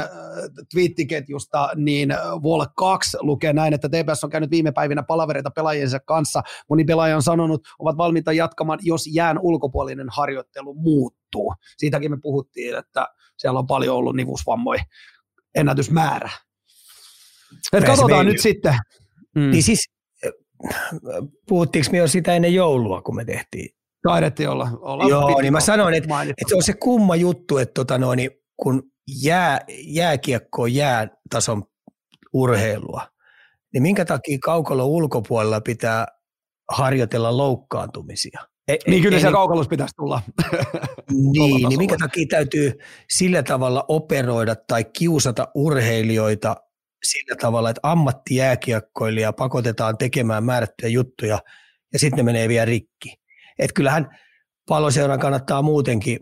twiittiketjusta, niin Wall 2 lukee näin, että TPS on käynyt viime päivinä palavereita pelaajiensa kanssa. Moni pelaaja on sanonut, ovat valmiita jatkamaan, jos jään ulkopuolinen harjoittelu muuttuu. Siitäkin me puhuttiin, että siellä on paljon ollut nivusvammoja ennätysmäärä. Katsotaan nyt sitten. Niin siis puhuttiinko me jo sitä ennen joulua, kun me tehtiin? Taidettiin olla. Joo, niin mä sanoin, että se on se kumma juttu, että kun jääkiekko on jäätason urheilua, niin minkä takia kaukalon ulkopuolella pitää harjoitella loukkaantumisia? Kyllä se kaukalossa pitäisi tulla. niin minkä takia täytyy sillä tavalla operoida tai kiusata urheilijoita, sillä tavalla, että ammattijääkiekkoilija pakotetaan tekemään määrättyjä juttuja ja sitten ne menee vielä rikki. Että kyllähän Palloseuran kannattaa muutenkin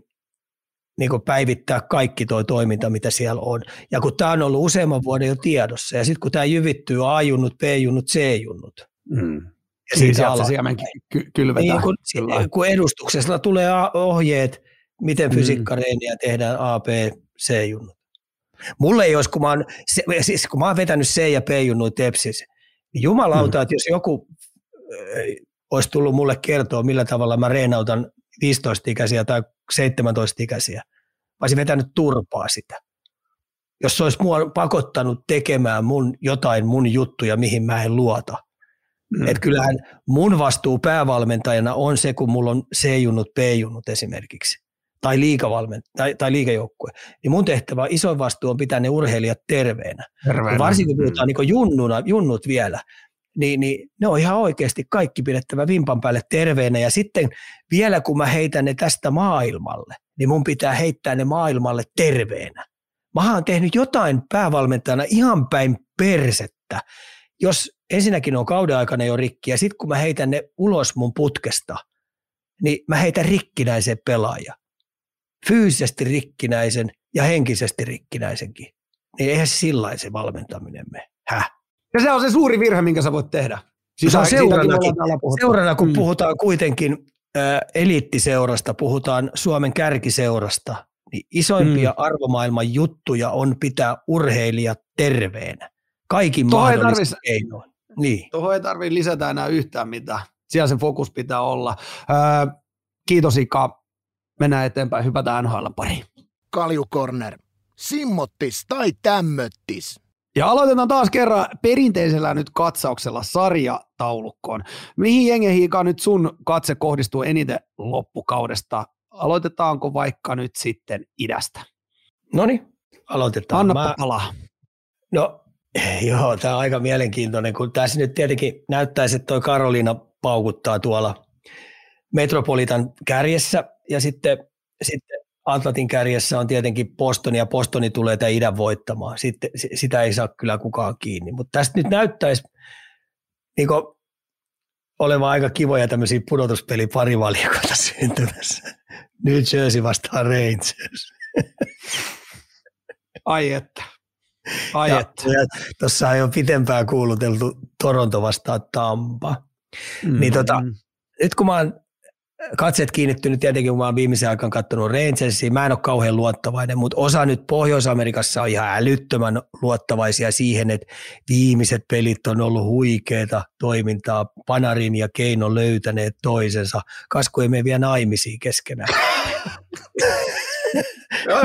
niin kuin päivittää kaikki tuo toiminta, mitä siellä on. Ja kun tämä on ollut useamman vuoden jo tiedossa ja sitten kun tämä jyvittyy A-junnut, B-junnut, C-junnut. Ja siitä siemenkin kylvetään. Kun edustuksessa tulee ohjeet, miten fysiikkareeniä tehdään A, B, C-junnut. Mulle ei olisi, kun mä oon vetänyt C ja P-junnuja Tepsissä, niin jumalauta, että jos joku olisi tullut mulle kertoa, millä tavalla mä reenautan 15-ikäisiä tai 17-ikäisiä, mä olisin vetänyt turpaa sitä. Jos se olisi mua pakottanut tekemään jotain mun juttuja, mihin mä en luota. Että kyllähän mun vastuu päävalmentajana on se, kun mulla on C-junnut, P-junnut esimerkiksi. Tai liigajoukkue, niin mun tehtävä isoin vastuu on pitää ne urheilijat terveenä. Varsinkin kun puhutaan niin junnut vielä, niin ne on ihan oikeasti kaikki pidettävä vimpan päälle terveenä. Ja sitten vielä kun mä heitän ne tästä maailmalle, niin mun pitää heittää ne maailmalle terveenä. Mä oon tehnyt jotain päävalmentajana ihan päin persettä, jos ensinnäkin on kauden aikana jo rikki, ja sitten kun mä heitän ne ulos mun putkesta, niin mä heitän rikkinäisen pelaajan. Fyysisesti rikkinäisen ja henkisesti rikkinäisenkin. Niin eihän se sillain se valmentaminen mene. Häh? Ja se on se suuri virhe, minkä sä voit tehdä. Siis se on seurana, kun puhutaan kuitenkin eliittiseurasta, puhutaan Suomen kärkiseurasta, niin isoimpia arvomaailman juttuja on pitää urheilijat terveenä. Kaikin mahdollisin keinoin. Niin. Tuohon ei tarvitse lisätä enää yhtään mitään. Siellä se fokus pitää olla. Kiitos Ika. Mennään eteenpäin. Hypätään NHL-pariin. Kaljukorner. Simmottis tai tämmöttis? Ja aloitetaan taas kerran perinteisellä nyt katsauksella sarjataulukkoon. Mihin jengeihin nyt sun katse kohdistuu eniten loppukaudesta? Aloitetaanko vaikka nyt sitten idästä? Noniin, aloitetaan. Anna palaa. No joo, tämä on aika mielenkiintoinen, kun tässä nyt tietenkin näyttäisi, että toi Karoliina paukuttaa tuolla Metropolitan kärjessä ja sitten Atlantin kärjessä on tietenkin Boston, ja Bostoni tulee tämän idän voittamaan. Sitten, sitä ei saa kyllä kukaan kiinni, mutta tästä nyt näyttäisi niin olevan aika kivoja tämmöisiä pudotuspeli parivalikoita syntymässä. New Jersey vastaan Rangers. Ai että. Tuossa ei ole pitempään kuuluteltu Toronto vastaan Tampa. Mm-hmm. Niin nyt kun mä oon katseet kiinnittynyt, tietenkin kun mä oon viimeisen aikaan katsonut Rangersia, mä en ole kauhean luottavainen, mutta osa nyt Pohjois-Amerikassa on ihan älyttömän luottavaisia siihen, että viimeiset pelit on ollut huikeeta toimintaa. Panarin ja Keino löytäneet toisensa. Kasku ei mene vielä naimisiin keskenään. Joo.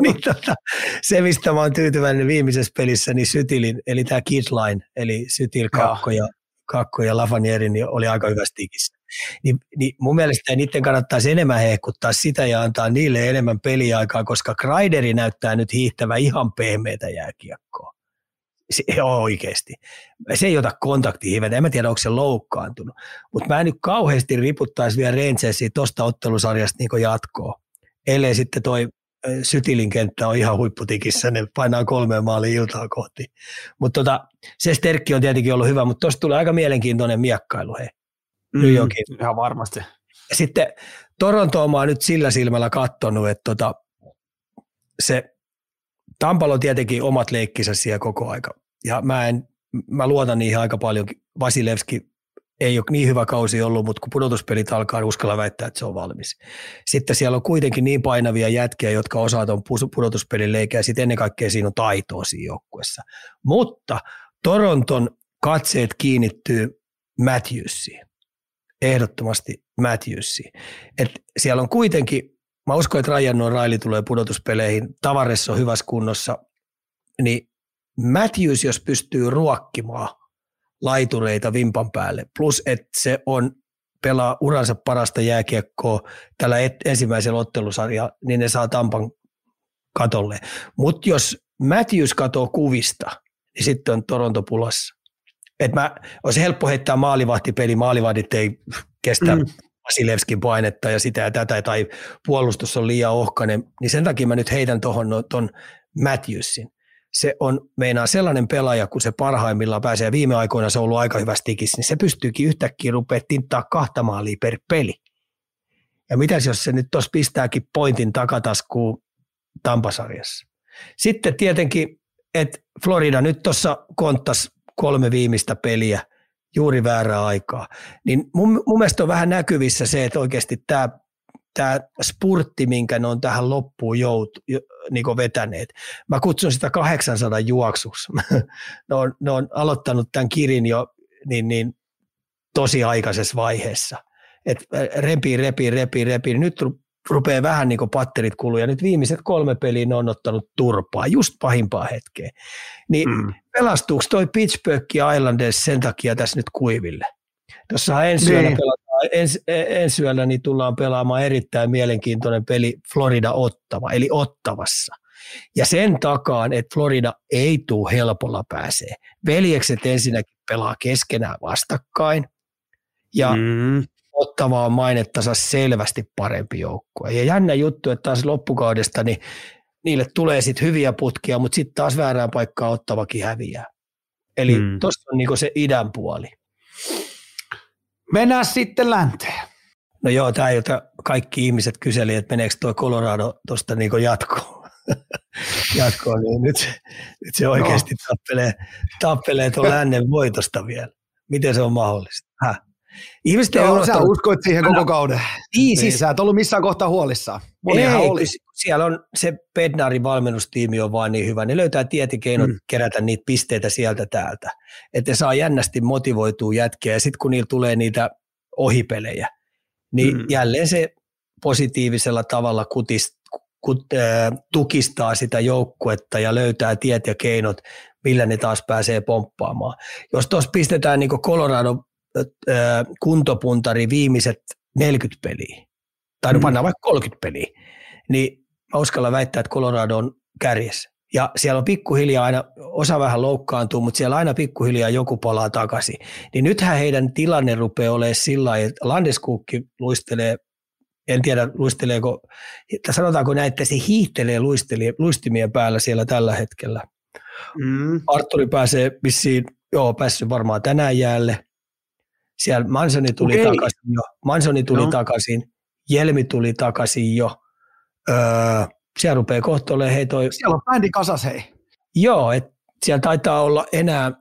Niin se, mistä mä oon tyytyväinen viimeisessä pelissä, niin Sytilin, eli tämä Kidline, eli Sytil Kakko ja Lafanierin niin oli aika hyvä stikissä. Niin mun mielestä niiden kannattaisi enemmän hehkuttaa sitä ja antaa niille enemmän peliaikaa, koska Kreideri näyttää nyt hiihtävän ihan pehmeätä jääkiekkoa. Oikeasti. Se ei ota kontaktihivetä. En mä tiedä, onko se loukkaantunut. Mutta mä en nyt kauheasti riputtaisi vielä Rangersia tuosta ottelusarjasta niin jatkoa. Ellei sitten toi Sytilin kenttä on ihan huipputikissä, ne painaa 3 maaliin iltaa kohti. Mutta se sterkki on tietenkin ollut hyvä, mutta tuosta tulee aika mielenkiintoinen miekkailu. Hei. Ihan varmasti. Ja sitten Torontoa mä oon nyt sillä silmällä katsonut, että se Tampalla on tietenkin omat leikkinsä siellä koko aika. Ja mä luotan niihin aika paljon. Vasilevski ei ole niin hyvä kausi ollut, mutta kun pudotuspelit alkaa, niin uskalla väittää, että se on valmis. Sitten siellä on kuitenkin niin painavia jätkiä, jotka osaa tuon pudotuspelin leikin, ja sitten ennen kaikkea siinä on taitoa siinä joukkuessa. Mutta Toronton katseet kiinnittyy Matthewsiin. Ehdottomasti Matthewsiin. Siellä on kuitenkin, mä uskon, että Rajannon Raili tulee pudotuspeleihin, Tavares on hyvässä kunnossa, niin Matthews, jos pystyy ruokkimaan laitureita vimpan päälle, plus että se pelaa uransa parasta jääkiekkoa tällä ensimmäisellä ottelusarjalla, niin ne saa Tampan katolle. Mutta jos Matthews katoo kuvista, niin sitten on Toronto pulassa. Olisi helppo heittää maalivahtipeli, maalivahdit ei kestä Vasilevskin painetta ja sitä ja tätä, tai puolustus on liian ohkainen, niin sen takia mä nyt heitän tuon Matthewsin. Se on meinaa sellainen pelaaja, kun se parhaimmillaan pääsee, viime aikoina se on ollut aika hyvä stikissä, niin se pystyykin yhtäkkiä rupeaa tinttaa 2 maalia per peli. Ja mitäs jos se nyt tuossa pistääkin pointin takataskuun Tampasarjassa. Sitten tietenkin, että Florida nyt tuossa konttasi 3 viimeistä peliä juuri väärää aikaa, niin mun mielestä on vähän näkyvissä se, että oikeasti tämä spurtti, minkä ne on tähän loppuun niin vetäneet. Mä kutsun sitä 800 juoksuksi. Ne on aloittanut tämän kirin jo niin tosi aikaisessa vaiheessa. Et repii. Nyt rupeaa vähän niin patterit kuluu, ja nyt viimeiset 3 peliä ne on ottanut turpaa, just pahimpaa hetkeä. Niin pelastuuko toi Pittsburgh Islanders sen takia tässä nyt kuiville? Tuossahan ensi yöllä niin tullaan pelaamaan erittäin mielenkiintoinen peli Florida-Ottava, eli Ottavassa. Ja sen takaan, että Florida ei tule helpolla pääsee. Veljekset ensinnäkin pelaa keskenään vastakkain, ja Ottava on mainettansa selvästi parempi joukkue. Ja jännä juttu, että taas loppukaudesta niin niille tulee sitten hyviä putkia, mutta sitten taas väärään paikkaan Ottavakin häviää. Eli tuossa on niinku se idän puoli. Mennään sitten länteen. No joo, tämä jota kaikki ihmiset kyseli, että meneekö tuo Colorado tuosta niinku jatkoon. Niin nyt se oikeasti tappelee tuon lännen voitosta vielä. Miten se on mahdollista? Sä uskoit siihen koko kauden. Niin, sä et ollut missään kohtaa huolissaan. Siellä on se Bednarin valmennustiimi on vaan niin hyvä. Ne löytää tietikeinot kerätä niitä pisteitä sieltä täältä. Että ne saa jännästi motivoitua jätkiä. Ja sitten kun niillä tulee niitä ohipelejä, niin jälleen se positiivisella tavalla tukistaa sitä joukkuetta ja löytää tiet ja keinot, millä ne taas pääsee pomppaamaan. Jos tuossa pistetään niin kuin Colorado kuntopuntari viimeiset 40 peliä, tai pannaan vaikka 30 peliä, niin mä uskallan väittää, että Colorado on kärjessä. Ja siellä on pikkuhiljaa aina, osa vähän loukkaantuu, mutta siellä aina pikkuhiljaa joku palaa takaisin. Niin nythän heidän tilanne rupeaa olemaan sillä lailla, että Landeskukki luistelee, en tiedä luisteleeko, sanotaanko näin, että se hiihtelee luistimien päällä siellä tällä hetkellä. Arturi pääsee vissiin, päässyt varmaan tänään jäälle. Siellä Mansoni tuli takaisin jo. Jelmi tuli takaisin jo. Siellä rupeaa kohta olemaan hei toi... Siellä on bändi kasas hei. Joo, että siellä taitaa olla enää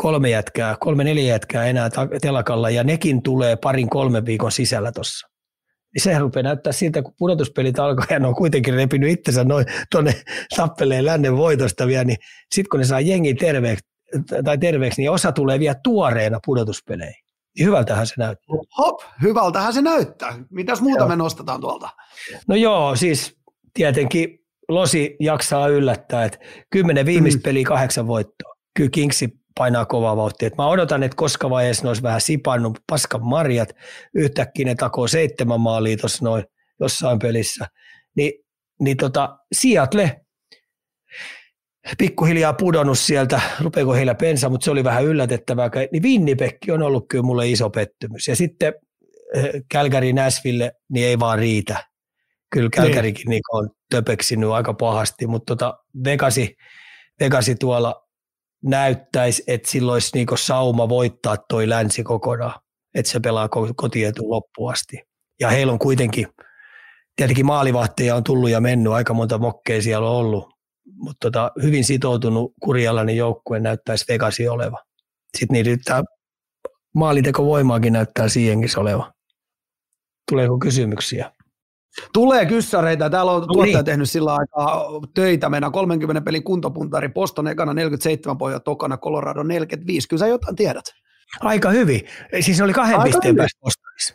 3-4 jätkää enää telakalla ja nekin tulee 2-3 viikon sisällä tossa. Niin sehän rupeaa näyttää siltä, kun pudotuspelit alkoi ja ne on kuitenkin repinyt itsensä noin tuonne tappeleen lännen voitosta vielä, niin sitten kun ne saa jengi terveeksi, niin osa tulee vielä tuoreena pudotuspeleihin. Hyvältähän se näyttää. Hop, hyvältähän se näyttää. Mitäs muuta me nostetaan tuolta? No joo, siis tietenkin Losi jaksaa yllättää, että 10 viimeistä peliä 8 voittoa. Kyllä Kingsi painaa kovaa vauhtia. Mä odotan, että koska vaiheessa ne olisi vähän sipannut paskan marjat. Yhtäkkiä ne takoo 7 maalia tuossa noin jossain pelissä. Niin, Seattle pikkuhiljaa pudonnut sieltä, rupeeko heillä pensa, mutta se oli vähän yllätettävää. Niin Winnipeg on ollut kyllä mulle iso pettymys. Ja sitten Calgary Nashville, niin ei vaan riitä. Kyllä Calgarykin niin on töpeksinyt aika pahasti, mutta Vegasi tuolla näyttäisi, että sillä olisi niin sauma voittaa toi länsi kokonaan, että se pelaa kotietun loppuun asti. Ja heillä on kuitenkin, tietenkin maalivahteja on tullut ja mennyt, aika monta mokkea siellä on ollut, mutta hyvin sitoutunut kurjalainen joukkue näyttäisi Vegasi oleva. Sitten niin tämä maalintekovoimaakin näyttää siihenkin oleva. Tuleeko kysymyksiä? Tulee kyssäreitä. Täällä on tuottaja tehnyt sillä aikaa töitä. Meidän 30 pelin kuntopuntari, Boston ekana 47, Pohja tokana, Colorado 45. Kyllä sä jotain tiedät. Aika hyvin. Siis oli 2 pisteen päästä Bostonissa.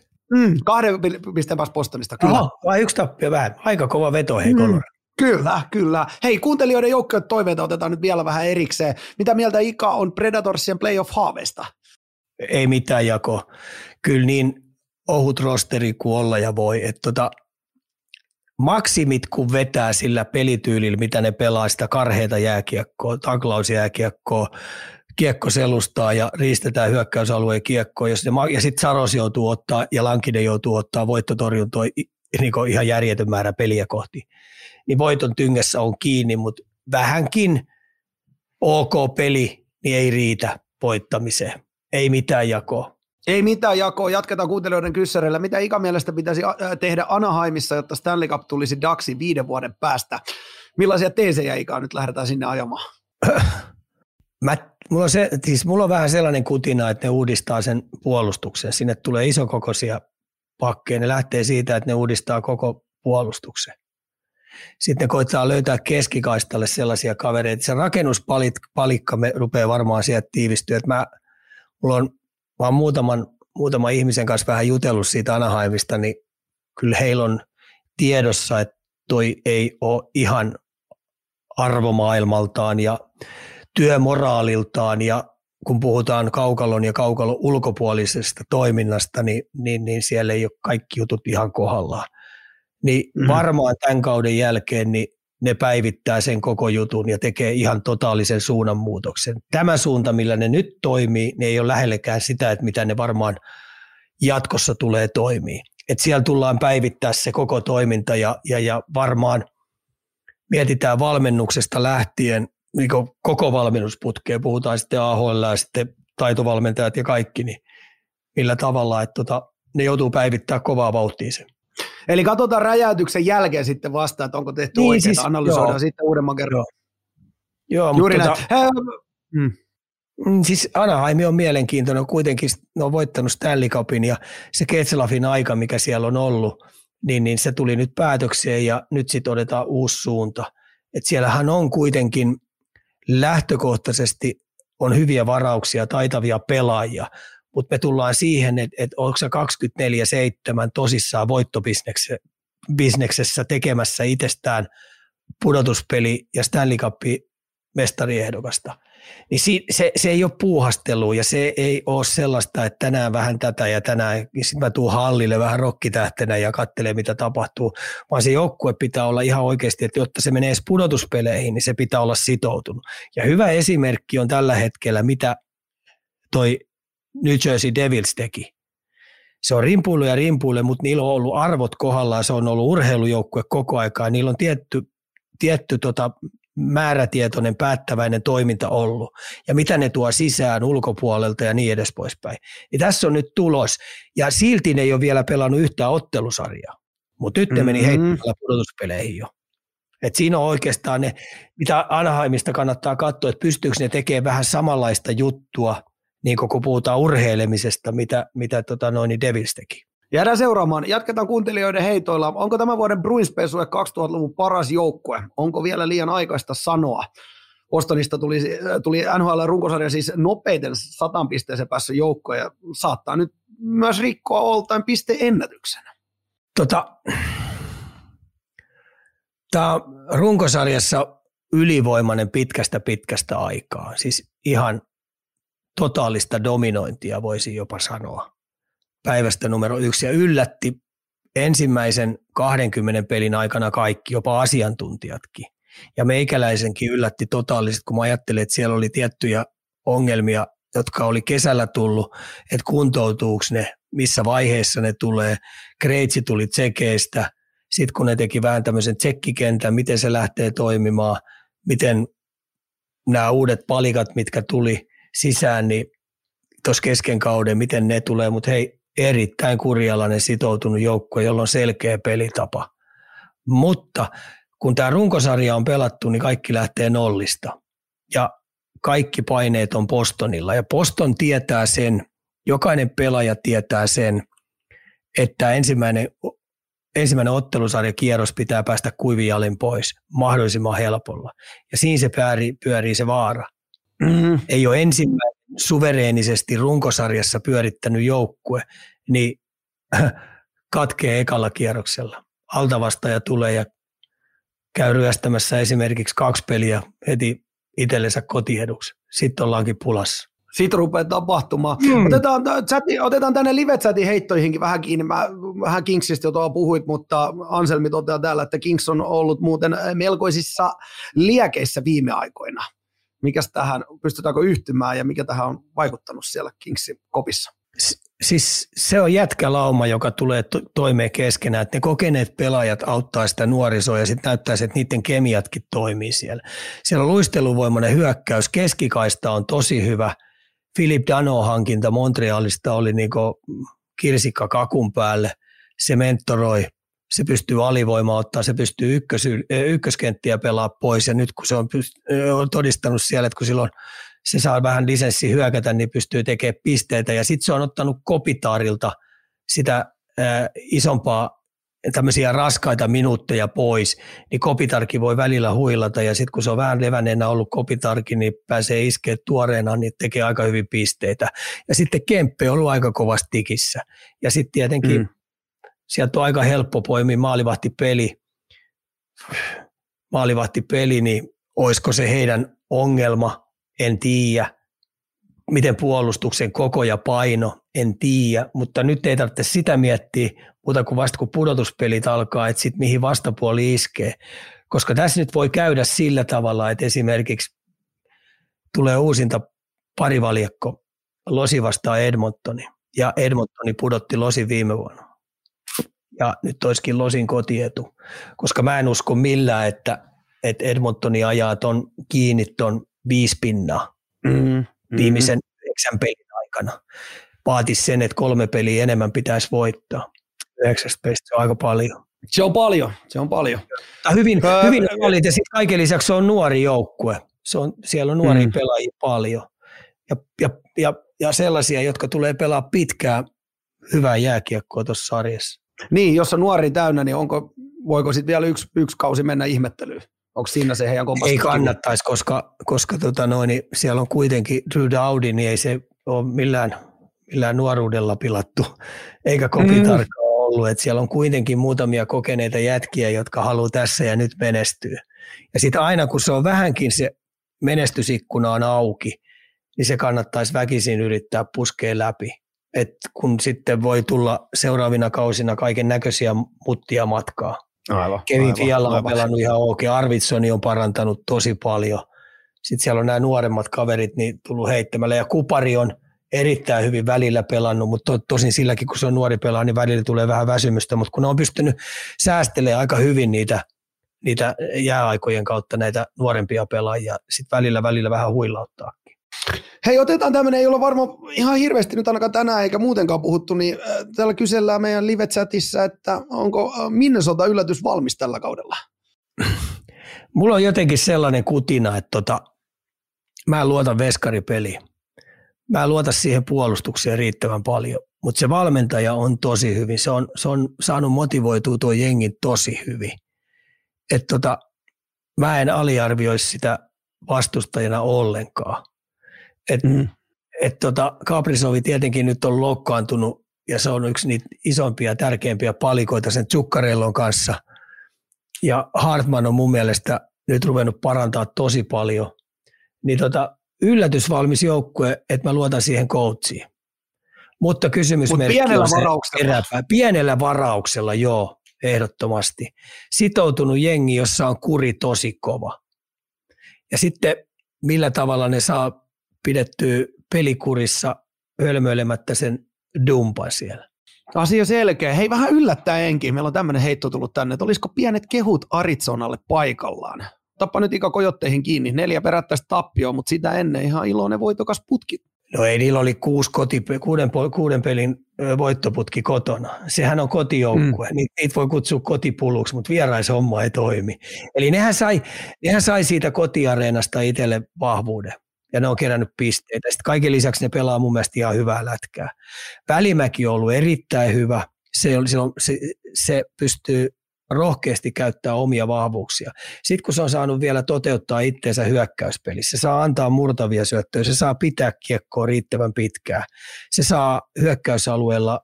2 pisteen päästä Bostonista, kyllä. Oho, vai 1 tappio vähän. Aika kova veto hei Colorado. Kyllä, kyllä. Hei, kuuntelijoiden joukkojen toiveita otetaan nyt vielä vähän erikseen. Mitä mieltä Ika on Predatorsien playoff-haaveista? Ei mitään jako. Kyllä niin ohut rosteri kuin olla ja voi. Että maksimit kun vetää sillä pelityylillä, mitä ne pelaa, sitä karheita jääkiekkoa, taklausjääkiekkoa, kiekko selustaa ja riistetään hyökkäysalueen kiekkoa. Ja sitten Saros joutuu ottaa ja Lankinen joutuu ottaa voittotorjuntoa niin ihan järjetön määrä peliä kohti. Niin voiton tyngässä on kiinni, mutta vähänkin ok peli, niin ei riitä voittamiseen. Ei mitään jakoa. Ei mitään jakoa. Jatketaan kuuntelijoiden kyssärillä. Mitä Ika mielestä pitäisi tehdä Anaheimissa, jotta Stanley Cup tulisi Ducksiin 5 vuoden päästä? Millaisia teesejä Ikaa nyt lähdetään sinne ajamaan? Mulla on vähän sellainen kutina, että ne uudistaa sen puolustuksen. Sinne tulee isokokoisia pakkeja. Ne lähtee siitä, että ne uudistaa koko puolustuksen. Sitten koittaa löytää keskikaistalle sellaisia kavereita. Se rakennuspalikka rupeaa varmaan sieltä tiivistyä. Mä oon muutaman ihmisen kanssa vähän jutellut siitä Anaheimista, niin kyllä heillä on tiedossa, että toi ei ole ihan arvomaailmaltaan ja työmoraaliltaan. Ja kun puhutaan kaukalon ja kaukalon ulkopuolisesta toiminnasta, niin siellä ei ole kaikki jutut ihan kohdallaan. Niin varmaan tämän kauden jälkeen niin ne päivittää sen koko jutun ja tekee ihan totaalisen suunnanmuutoksen. Tämä suunta, millä ne nyt toimii, ne ei ole lähellekään sitä, että mitä ne varmaan jatkossa tulee toimii. Että siellä tullaan päivittää se koko toiminta ja varmaan mietitään valmennuksesta lähtien niin koko valmennusputkeen, puhutaan sitten AHL ja sitten taitovalmentajat ja kaikki, niin millä tavalla, että ne joutuu päivittämään kovaa vauhtia sen. Eli katsotaan räjäytyksen jälkeen sitten vasta, että onko tehty niin, oikein, siis, analysoidaan joo, sitten uudemman kerran. Joo juuri näin. Siis Anaheim on mielenkiintoinen, kuitenkin ne on voittanut Stanley Cupin ja se Ketselafin aika, mikä siellä on ollut, niin se tuli nyt päätökseen ja nyt sitten otetaan uusi suunta. Et siellähän on kuitenkin lähtökohtaisesti on hyviä varauksia, taitavia pelaajia, mutta me tullaan siihen, että onko se 24/7 tosissaan voittobisneksessä tekemässä itsestään pudotuspeli ja Stanley Cup-mestariehdokasta. Niin se ei ole puuhastelua ja se ei ole sellaista, että tänään vähän tätä ja tänään sitten mä tuun hallille vähän rokkitähtenä ja katselen mitä tapahtuu, vaan se joukkue pitää olla ihan oikeasti, että jotta se menee edes pudotuspeleihin, niin se pitää olla sitoutunut. Ja hyvä esimerkki on tällä hetkellä, mitä toi New Jersey Devils teki. Se on rimpuilu ja rimpuille, mutta niillä on ollut arvot kohdallaan, se on ollut urheilujoukkue koko aikaa, niillä on tietty määrätietoinen, päättäväinen toiminta ollut, ja mitä ne tuo sisään ulkopuolelta ja niin edes poispäin. Ja tässä on nyt tulos, ja silti ne ei ole vielä pelannut yhtään ottelusarjaa, mutta nyt ne meni heittämällä pudotuspeleihin jo. Et siinä on oikeastaan ne, mitä Anaheimista kannattaa katsoa, että pystyykö ne tekemään vähän samanlaista juttua, niin kun puhutaan urheilemisesta, mitä Devils teki. Jäädään seuraamaan. Jatketaan kuuntelijoiden heitoilla. Onko tämän vuoden Bruins-pesue 2000-luvun paras joukkue? Onko vielä liian aikaista sanoa? Bostonista tuli NHL-runkosarja siis nopeiten 100 pisteeseen päässyt joukkoon ja saattaa nyt myös rikkoa all-time pisteennätyksenä. Tämä runkosarjassa ylivoimainen pitkästä aikaa. Siis ihan totaalista dominointia voisi jopa sanoa. Päivästä numero 1 ja yllätti ensimmäisen 20 pelin aikana kaikki, jopa asiantuntijatkin. Ja meikäläisenkin yllätti totaalisesti, kun mä ajattelin, että siellä oli tiettyjä ongelmia, jotka oli kesällä tullut, että kuntoutuuko ne, missä vaiheessa ne tulee. Kreitsi tuli tsekeistä, sitten kun ne teki vähän tämmöisen tsekkikentän, miten se lähtee toimimaan, miten nämä uudet palikat, mitkä tuli sisään, niin tuossa kesken kauden, miten ne tulee, mutta hei, erittäin kurjalainen sitoutunut joukkue, jolla on selkeä pelitapa. Mutta kun tämä runkosarja on pelattu, niin kaikki lähtee nollista ja kaikki paineet on Bostonilla. Ja Boston tietää sen, jokainen pelaaja tietää sen, että ensimmäinen ottelusarjakierros pitää päästä kuivin jalin pois mahdollisimman helpolla. Ja siinä se pyörii se vaara. Ei ole ensimmäinen suvereenisesti runkosarjassa pyörittänyt joukkue, niin katkee ekalla kierroksella. Altavastaja tulee ja käy ryöstämässä esimerkiksi 2 peliä heti itsellensä kotieduksi. Sitten ollaankin pulassa. Sitten rupeaa tapahtumaan. Otetaan tänne live-chatin heittoihinkin vähän kiinni. Mä vähän Kingsistä jo puhuit, mutta Anselmi toteaa täällä, että Kings on ollut muuten melkoisissa liekeissä viime aikoina. Mikäs tähän, pystytäänkö yhtymään ja mikä tähän on vaikuttanut siellä Kingsin kopissa? Siis se on jätkälauma, joka tulee toimeen keskenään, että ne kokeneet pelaajat auttaa sitä nuorisoa ja sitten näyttäisi, että niiden kemiatkin toimii siellä. Siellä on luisteluvoimainen hyökkäys, keskikaista on tosi hyvä. Philip Dano-hankinta Montrealista oli niin kuin kirsikka kakun päälle, se mentoroi. Se pystyy alivoimaa ottaa, se pystyy ykköskenttiä pelaa pois ja nyt kun se on todistanut siellä, että kun silloin se saa vähän lisenssi hyökätä, niin pystyy tekemään pisteitä ja sitten se on ottanut Kopitaarilta sitä isompaa tämmöisiä raskaita minuutteja pois, niin Kopitarkin voi välillä huilata ja sitten kun se on vähän levänneenä ollut Kopitarkin, niin pääsee iskeä tuoreena, niin tekee aika hyvin pisteitä ja sitten Kemppi on ollut aika kovasti tikissä ja sitten tietenkin sieltä on aika helppo poimia maalivahtipeli, niin olisiko se heidän ongelma, en tiedä. Miten puolustuksen koko ja paino, en tiedä. Mutta nyt ei tarvitse sitä miettiä, mutta kun pudotuspelit alkaa, että sitten mihin vastapuoli iskee. Koska tässä nyt voi käydä sillä tavalla, että esimerkiksi tulee uusinta parivaljakko Losi vastaan Edmontoni, ja Edmontoni pudotti Losin viime vuonna. Ja nyt olisikin Losin kotietu, koska mä en usko millään, että että Edmontoni ajaa ton kiinni ton 5 pinnaa viimeisen 9 pelin aikana. Vaatisi sen, että 3 peliä enemmän pitäisi voittaa. 9 pelistä se on aika paljon. Se on paljon. Hyvin paljon, ja sitten kaiken lisäksi se on nuori joukkue. Siellä on nuoria pelaajia paljon. Ja sellaisia, jotka tulee pelaa pitkään hyvää jääkiekkoa tuossa sarjassa. Niin, jos on nuori täynnä, niin voiko sitten vielä yksi kausi mennä ihmettelyyn? Onko siinä se heidän kompastus? Ei kannattaisi, koska siellä on kuitenkin Drew Dowdy, niin ei se ole millään nuoruudella pilattu, eikä kopitarkkaa ollut. Et siellä on kuitenkin muutamia kokeneita jätkiä, jotka haluaa tässä ja nyt menestyä. Ja sitten aina, kun se on vähänkin se menestysikkuna on auki, niin se kannattaisi väkisin yrittää puskea läpi. Et kun sitten voi tulla seuraavina kausina kaiken näköisiä muttia matkaa. Kevin Fiala on pelannut ihan ok. Arvitsoni on parantanut tosi paljon. Sitten siellä on nämä nuoremmat kaverit niin tullut heittämällä. Ja Kupari on erittäin hyvin välillä pelannut, mutta tosin silläkin, kun se on nuori pelaa, niin välillä tulee vähän väsymystä. Mutta kun ne on pystynyt säästelemään aika hyvin niitä jääaikojen kautta näitä nuorempia pelaajia, sitten välillä vähän huilauttaa. Hei, otetaan tämmöinen, ei ole varmaan ihan hirveästi nyt ainakaan tänään eikä muutenkaan puhuttu, niin täällä kysellään meidän live-chatissa, että onko Minnesota yllätys valmis tällä kaudella? Mulla on jotenkin sellainen kutina, että mä en luota veskaripeliin. Mä en luota siihen puolustukseen riittävän paljon, mutta se valmentaja on tosi hyvin. Se on saanut motivoitua tuo jengin tosi hyvin. Että mä en aliarvioisi sitä vastustajana ollenkaan. Kaprisovi tietenkin nyt on loukkaantunut ja se on yksi niitä isompia ja tärkeimpiä palikoita sen Zuccarellon kanssa. Ja Hartman on mun mielestä nyt ruvennut parantaa tosi paljon. Niin yllätysvalmis joukkue, että mä luotan siihen coachiin. Mutta kysymysmerkki on se eräpää. Pienellä varauksella, joo, ehdottomasti. Sitoutunut jengi, jossa on kuri tosi kova. Ja sitten millä tavalla ne saa pidettyä pelikurissa hölmöilemättä sen dumpan siellä. Asia selkeä. Hei, vähän yllättäenkin. Meillä on tämmöinen heitto tullut tänne, että olisiko pienet kehut Arizonalle paikallaan? Tappa nyt Ikä kojotteihin kiinni. 4 perättäistä tappioa, mutta sitä ennen ihan iloinen voitokas putki. No ei, niillä oli 6 pelin voittoputki kotona. Sehän on kotijoukkue. Niitä voi kutsua kotipuluksi, mutta vieraishomma ei toimi. Eli nehän sai siitä kotiareenasta itselle vahvuuden. Ja ne on kerännyt pisteitä. Sitten kaiken lisäksi ne pelaa mun mielestä ihan hyvää lätkää. Välimäki on ollut erittäin hyvä. Se pystyy rohkeasti käyttämään omia vahvuuksia. Sitten kun se on saanut vielä toteuttaa itseensä hyökkäyspelissä, se saa antaa murtavia syöttöjä, se saa pitää kiekkoa riittävän pitkään. Se saa hyökkäysalueella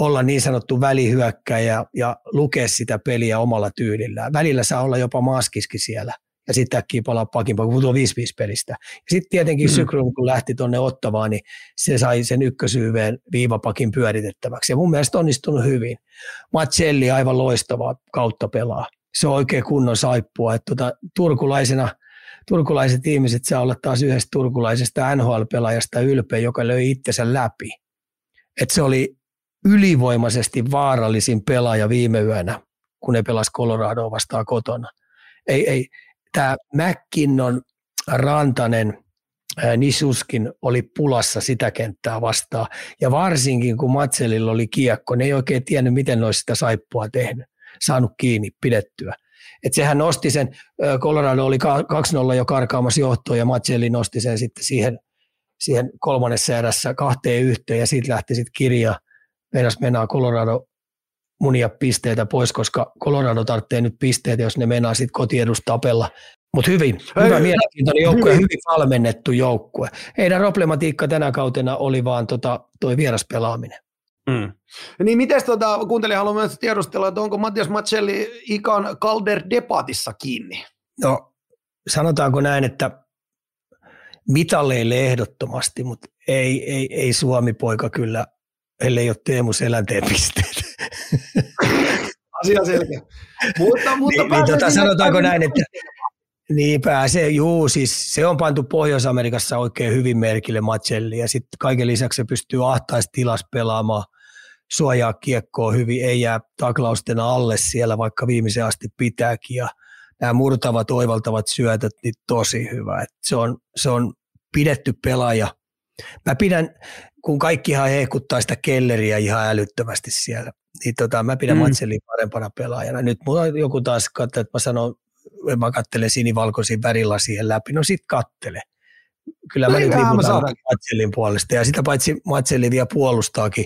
olla niin sanottu välihyökkäjä ja lukea sitä peliä omalla tyylillään. Välillä saa olla jopa maskiski siellä. Ja sitten äkkiä palaa pakinpaa, kun tuo 5-5 pelistä. Ja sitten tietenkin Sykrun, kun lähti tuonne Ottavaan, niin se sai sen ykkösyyveen viivapakin pyöritettäväksi. Ja mun mielestä onnistunut hyvin. Matselli aivan loistavaa kautta pelaa. Se on oikein kunnon saippua. Että turkulaiset ihmiset saa olla taas yhdestä turkulaisesta NHL-pelaajasta ylpeä, joka löi itsensä läpi. Että se oli ylivoimaisesti vaarallisin pelaaja viime yönä, kun ne pelasi Coloradoa vastaan kotona. Ei. Tämä McKinnon, Rantanen, Nisuskin oli pulassa sitä kenttää vastaan. Ja varsinkin kun Matselilla oli kiekko, ne ei oikein tiennyt, miten ne olisi sitä saippua tehnyt, saanut kiinni, pidettyä. Et sehän nosti sen, Colorado oli 2-0 jo karkaamassa johtoon ja Matseli nosti sen sitten siihen kolmannessa erässä 2-1 ja siitä lähti sitten kirja. Mennään Colorado munia pisteitä pois, koska Colorado tarvitsee nyt pisteitä, jos ne mennään sitten kotiedustapella. Mutta hyvä mielenkiintoinen joukkue, hyvin valmennettu joukkue. Heidän problematiikka tänä kautena oli vaan toi vieras pelaaminen. Niin mites kuuntelija haluaa myös tiedustella, että onko Matias Matselli Ikan Calder-debatissa kiinni? No sanotaanko näin, että mitaleille ehdottomasti, mutta ei Suomi-poika kyllä, ellei ole Teemu Selänteen pisteitä. Asia selkeä. Mutta sanotaanko näin, että niin pääsee, siis se on pantu Pohjois-Amerikassa oikein hyvin merkille Matselli ja sitten kaiken lisäksi se pystyy ahtaista tilassa pelaamaan, suojaa kiekkoa hyvin, ei jää taklausten alle siellä, vaikka viimeisen asti pitääkin ja nämä murtavat, oivaltavat syötöt, niin tosi hyvä. Et se on pidetty pelaaja. Mä pidän, kun kaikki ihan hehkuttaa sitä kelleriä ihan älyttömästi siellä, niin mä pidän Matselin parempana pelaajana. Nyt mulla on joku taas katso, että mä katselen sinivalkoisiin värilasien läpi. No sit katsele. Kyllä mä nyt liputan Matselin puolesta. Ja sitä paitsi Matseli vielä puolustaakin.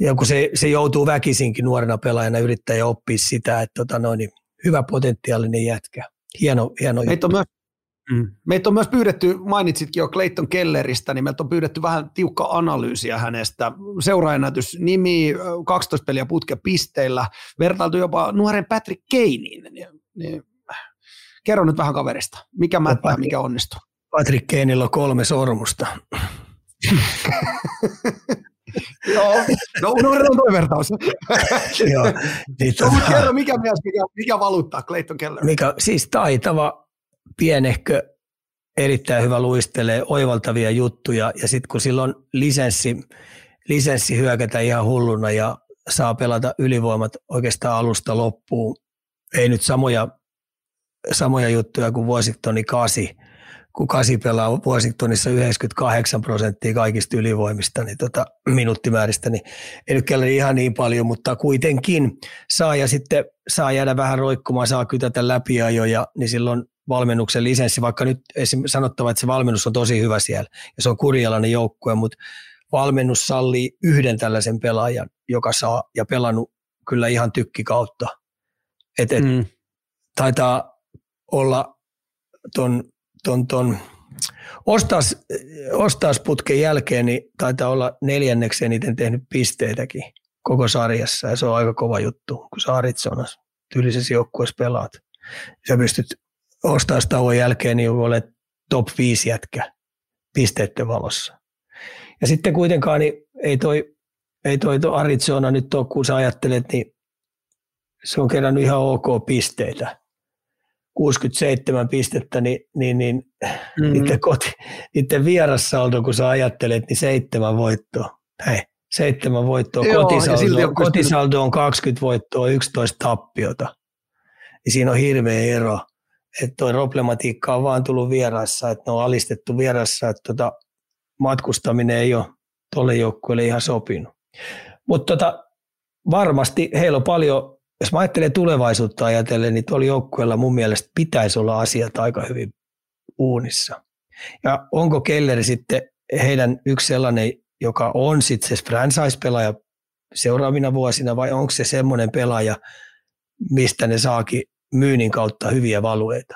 Ja kun se joutuu väkisinkin nuorena pelaajana yrittää ja oppii sitä, että niin hyvä potentiaalinen jätkä. Hieno juttu. Meitä on myös pyydetty, mainitsitkin jo Clayton Kelleristä, niin meiltä on pyydetty vähän tiukkaa analyysiä hänestä. Seuraajennätys nimi, 12 peliä putkepisteillä, vertailtu jopa nuoren Patrik Laineen. Niin, kerro nyt vähän kaverista, mikä mättää, mikä onnistuu. Patrik Lainella on 3 sormusta. Joo, no unohdetaan toi vertaus. Kerro, mikä mies, mikä valuuttaa Clayton Keller? Siis taitava, pienehkö, erittäin hyvä luistelee, oivaltavia juttuja, ja sitten kun sillä on lisenssi hyökätä ihan hulluna ja saa pelata ylivoimat oikeastaan alusta loppuun. Ei nyt samoja juttuja kuin Washingtonin 8, kun 8 pelaa Washingtonissa 98% kaikista ylivoimista, niin minuuttimääristä, niin ei nyt kelleri ihan niin paljon, mutta kuitenkin saa jäädä vähän roikkumaan, saa kytätä läpiajoja, niin silloin valmennuksen lisenssi, vaikka nyt sanottava, että se valmennus on tosi hyvä siellä ja se on kurjalainen joukkue, mutta valmennus sallii yhden tällaisen pelaajan, joka saa ja pelannut kyllä ihan tykkikautta. Taitaa olla ton ostasputken jälkeen, niin taitaa olla 4. eniten tehnyt pisteitäkin koko sarjassa, ja se on aika kova juttu, kun sä Arizonassa tyylisessä joukkueessa pelaat. Sä pystyt ostastauon jälkeen, niin olet top 5 jätkä pisteiden valossa. Ja sitten kuitenkaan niin ei toi Arizona nyt ole, kun sä ajattelet, niin se on kerännyt ihan ok pisteitä. 67 pistettä, niin niiden vierassaldo, kun sä ajattelet, niin 7 voittoa. Hei, 7 voittoa, joo, kotisaldo on 20 voittoa, 11 tappiota. Ja siinä on hirveä ero. Että toi problematiikka on vaan tullut vierassa, että ne on alistettu vierassa, että matkustaminen ei ole tolle joukkueelle ihan sopinut. Mutta varmasti heillä on paljon, jos mä ajattelen tulevaisuutta ajatellen, niin tuolla joukkueella mun mielestä pitäisi olla asiat aika hyvin uunissa. Ja onko Kelleri sitten heidän yksi sellainen, joka on sitten se franchise-pelaaja seuraavina vuosina, vai onko se semmoinen pelaaja, mistä ne saakin myynnin kautta hyviä valueita?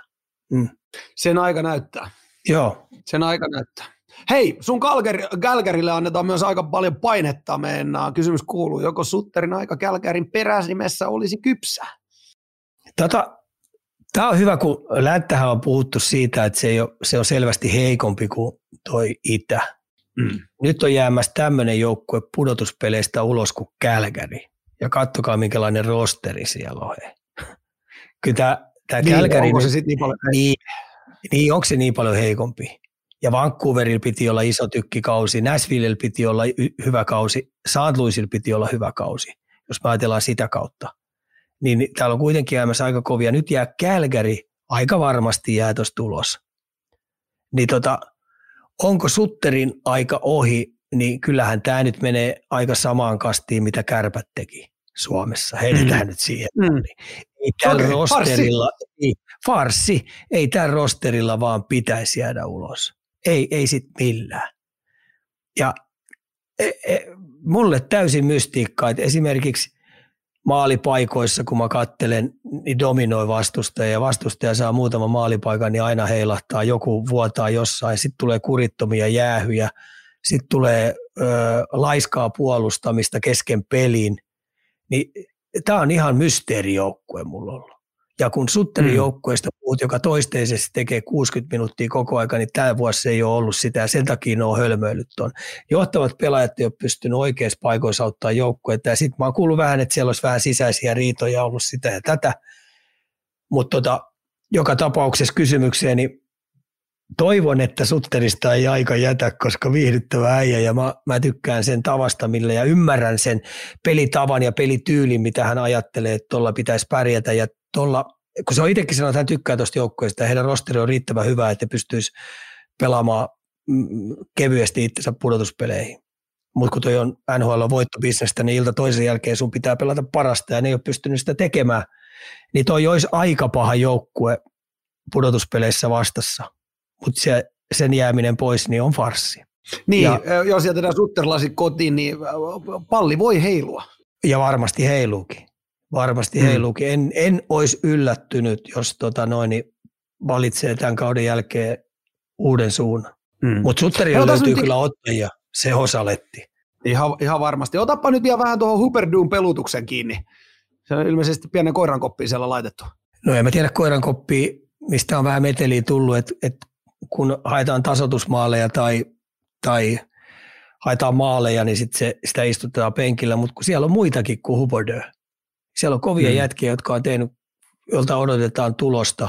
Sen aika näyttää. Joo. Sen aika näyttää. Hei, sun Kälkärille annetaan myös aika paljon painetta mennään. Kysymys kuuluu, joko Sutterin aika Kälkärin peräsimessä olisi kypsä? Tämä on hyvä, kun Länttähän on puhuttu siitä, että se on selvästi heikompi kuin toi Itä. Nyt on jäämässä tämmöinen joukkue pudotuspeleistä ulos kuin Kälkäri. Ja katsokaa, minkälainen rosteri siellä on. Kyllä tämä Kälkäri... Onko se sitten niin paljon onko se niin paljon heikompi? Ja Vancouverilla piti olla iso tykkikausi, Nashvillella piti olla hyvä kausi, St. Louisilla piti olla hyvä kausi, jos me ajatellaan sitä kautta. Niin täällä on kuitenkin jäämässä aika kovia. Nyt jää Kälkäri, aika varmasti jää tuossa tulos. Niin onko Sutterin aika ohi, niin kyllähän tämä nyt menee aika samaan kastiin, mitä Kärpät teki Suomessa. Heitetään nyt siihen. Ei tällä rosterilla, ei tällä rosterilla vaan pitäisi jäädä ulos. Ei sit millään. Ja mulle täysin mystiikkaa, että esimerkiksi maalipaikoissa, kun mä katselen, niin dominoi vastustaja, ja vastustaja saa muutaman maalipaikan, niin aina heilahtaa, joku vuotaa jossain, sitten tulee kurittomia jäähyjä, sitten tulee laiskaa puolustamista kesken pelin, niin tämä on ihan mysteerijoukkue mulla ollut. Ja kun Sutterijoukkueesta puhut, joka toisteisesti tekee 60 minuuttia koko aika, niin tämä vuosi ei ole ollut sitä, ja sen takia ne on hölmöillyt tuon. Johtavat pelaajat ei ole pystynyt oikeassa paikoissa auttaa joukkuetta, ja sitten mä oon kuullut vähän, että siellä olisi vähän sisäisiä riitoja ollut sitä ja tätä. Mutta joka tapauksessa kysymykseen, niin toivon, että Sutterista ei aika jätä, koska viihdyttävä äijä, ja mä tykkään sen tavasta, millä, ja ymmärrän sen pelitavan ja pelityylin, mitä hän ajattelee, että tuolla pitäisi pärjätä, ja tuolla kun se on itsekin sanonut, että hän tykkää tuosta joukkueesta ja heidän rosteri on riittävän hyvä, että pystyisi pelaamaan kevyesti itsensä pudotuspeleihin. Mutta kun toi on NHL-voittobisnestä, niin ilta toisen jälkeen sun pitää pelata parasta ja ne ei ole pystynyt sitä tekemään. Niin toi olisi aika paha joukkue pudotuspeleissä vastassa, mutta sen jääminen pois niin on farssi. Niin, ja, jos jätetään sutterlasit kotiin, niin palli voi heilua. Ja varmasti heiluukin. Heiluukin. En olisi yllättynyt, jos valitsee tämän kauden jälkeen uuden suunnan. Mutta sutterilla löytyy kyllä ottajia. Se osaletti. Ihan varmasti. Otapa nyt vielä vähän tuohon Huberduun pelutuksen kiinni. Se on ilmeisesti pienen koirankoppiin siellä laitettu. No en mä tiedä koirankoppiin, mistä on vähän meteliä tullut, että kun haetaan tasoitusmaaleja tai haetaan maaleja, niin sitten sitä istutetaan penkillä, mutta kun siellä on muitakin kuin Huberdö. Siellä on kovia jätkiä, jotka on tehnyt, jolta odotetaan tulosta.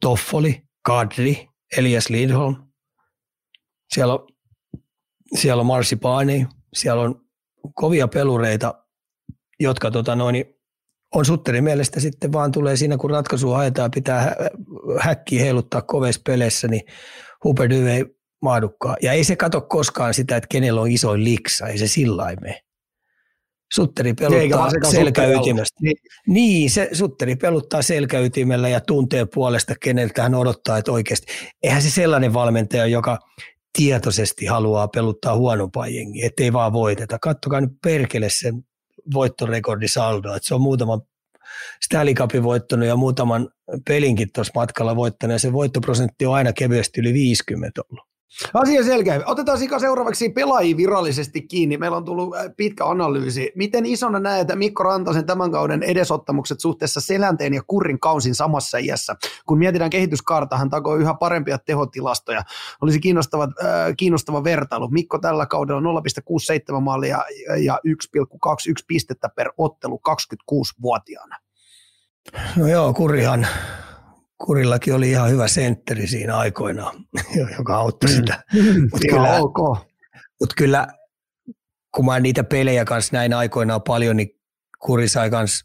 Toffoli, Kadri, Elias Lindholm. Siellä on Marsipani, siellä on kovia pelureita, jotka on Sutterin mielestä sitten vaan tulee siinä, kun ratkaisua haetaan, pitää häkkiä heiluttaa koveissa peleissä, niin Huberdeau ei mahdukaan. Ja ei se kato koskaan sitä, että kenellä on isoin liksa, ei se sillain mene. Sutteri peluttaa selkäytimestä. Niin, se Sutteri peluttaa selkäytimellä ja tuntee puolesta, keneltä hän odottaa, että oikeasti. Eihän se sellainen valmentaja, joka tietoisesti haluaa peluttaa huonompaa jengiä, ettei vaan voiteta. Kattokaa nyt perkele sen voittorekordisaldoa, että se on muutaman Stanley Cupin voittanut ja muutaman pelinkin tuossa matkalla voittanut, ja se voittoprosentti on aina kevyesti yli 50 ollut. Asia selkeä. Otetaan Sika seuraavaksi pelaajia virallisesti kiinni. Meillä on tullut pitkä analyysi. Miten isona näet Mikko Rantasen tämän kauden edesottamukset suhteessa Selänteen ja Kurrin kausin samassa iässä? Kun mietitään kehityskaarta, hän takoo yhä parempia tehotilastoja. Olisi kiinnostava vertailu. Mikko tällä kaudella 0,67 maalia ja 1,21 pistettä per ottelu 26-vuotiaana. No joo, Kurillakin oli ihan hyvä sentteri siinä aikoinaan, joka auttoi sitä. Mutta kyllä, kun mä niitä pelejä kanssa näin aikoinaan paljon, niin Kuri sai kanssa,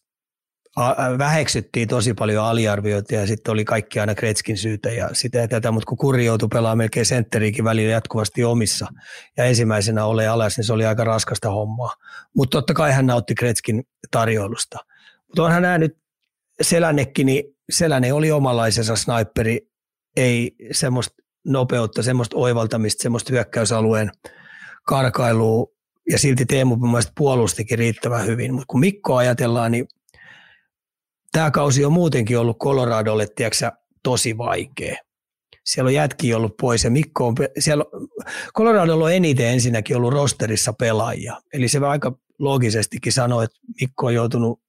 väheksyttiin tosi paljon aliarvioita ja sitten oli kaikki aina Kretskin syytä ja sitä ja tätä, mutta kun Kuri joutui pelaamaan melkein sentteriäkin välillä jatkuvasti omissa ja ensimmäisenä ole alas, niin se oli aika raskasta hommaa. Mutta totta kai hän nautti Kretskin tarjoilusta. Mutta onhan nämä nyt Selännekin, niin Selänen oli omanlaisensa sniperi, ei semmoista nopeutta, semmoista oivaltamista, semmoista hyökkäysalueen karkailua ja silti Teemu puolustikin riittävän hyvin. Mutta kun Mikko ajatellaan, niin tämä kausi on muutenkin ollut Coloradolle tosi vaikea. Siellä on jätkiä ollut pois ja Mikko on, siellä Coloradolla on eniten ensinnäkin ollut rosterissa pelaajia. Eli se aika loogisestikin sanoo, että Mikko on joutunut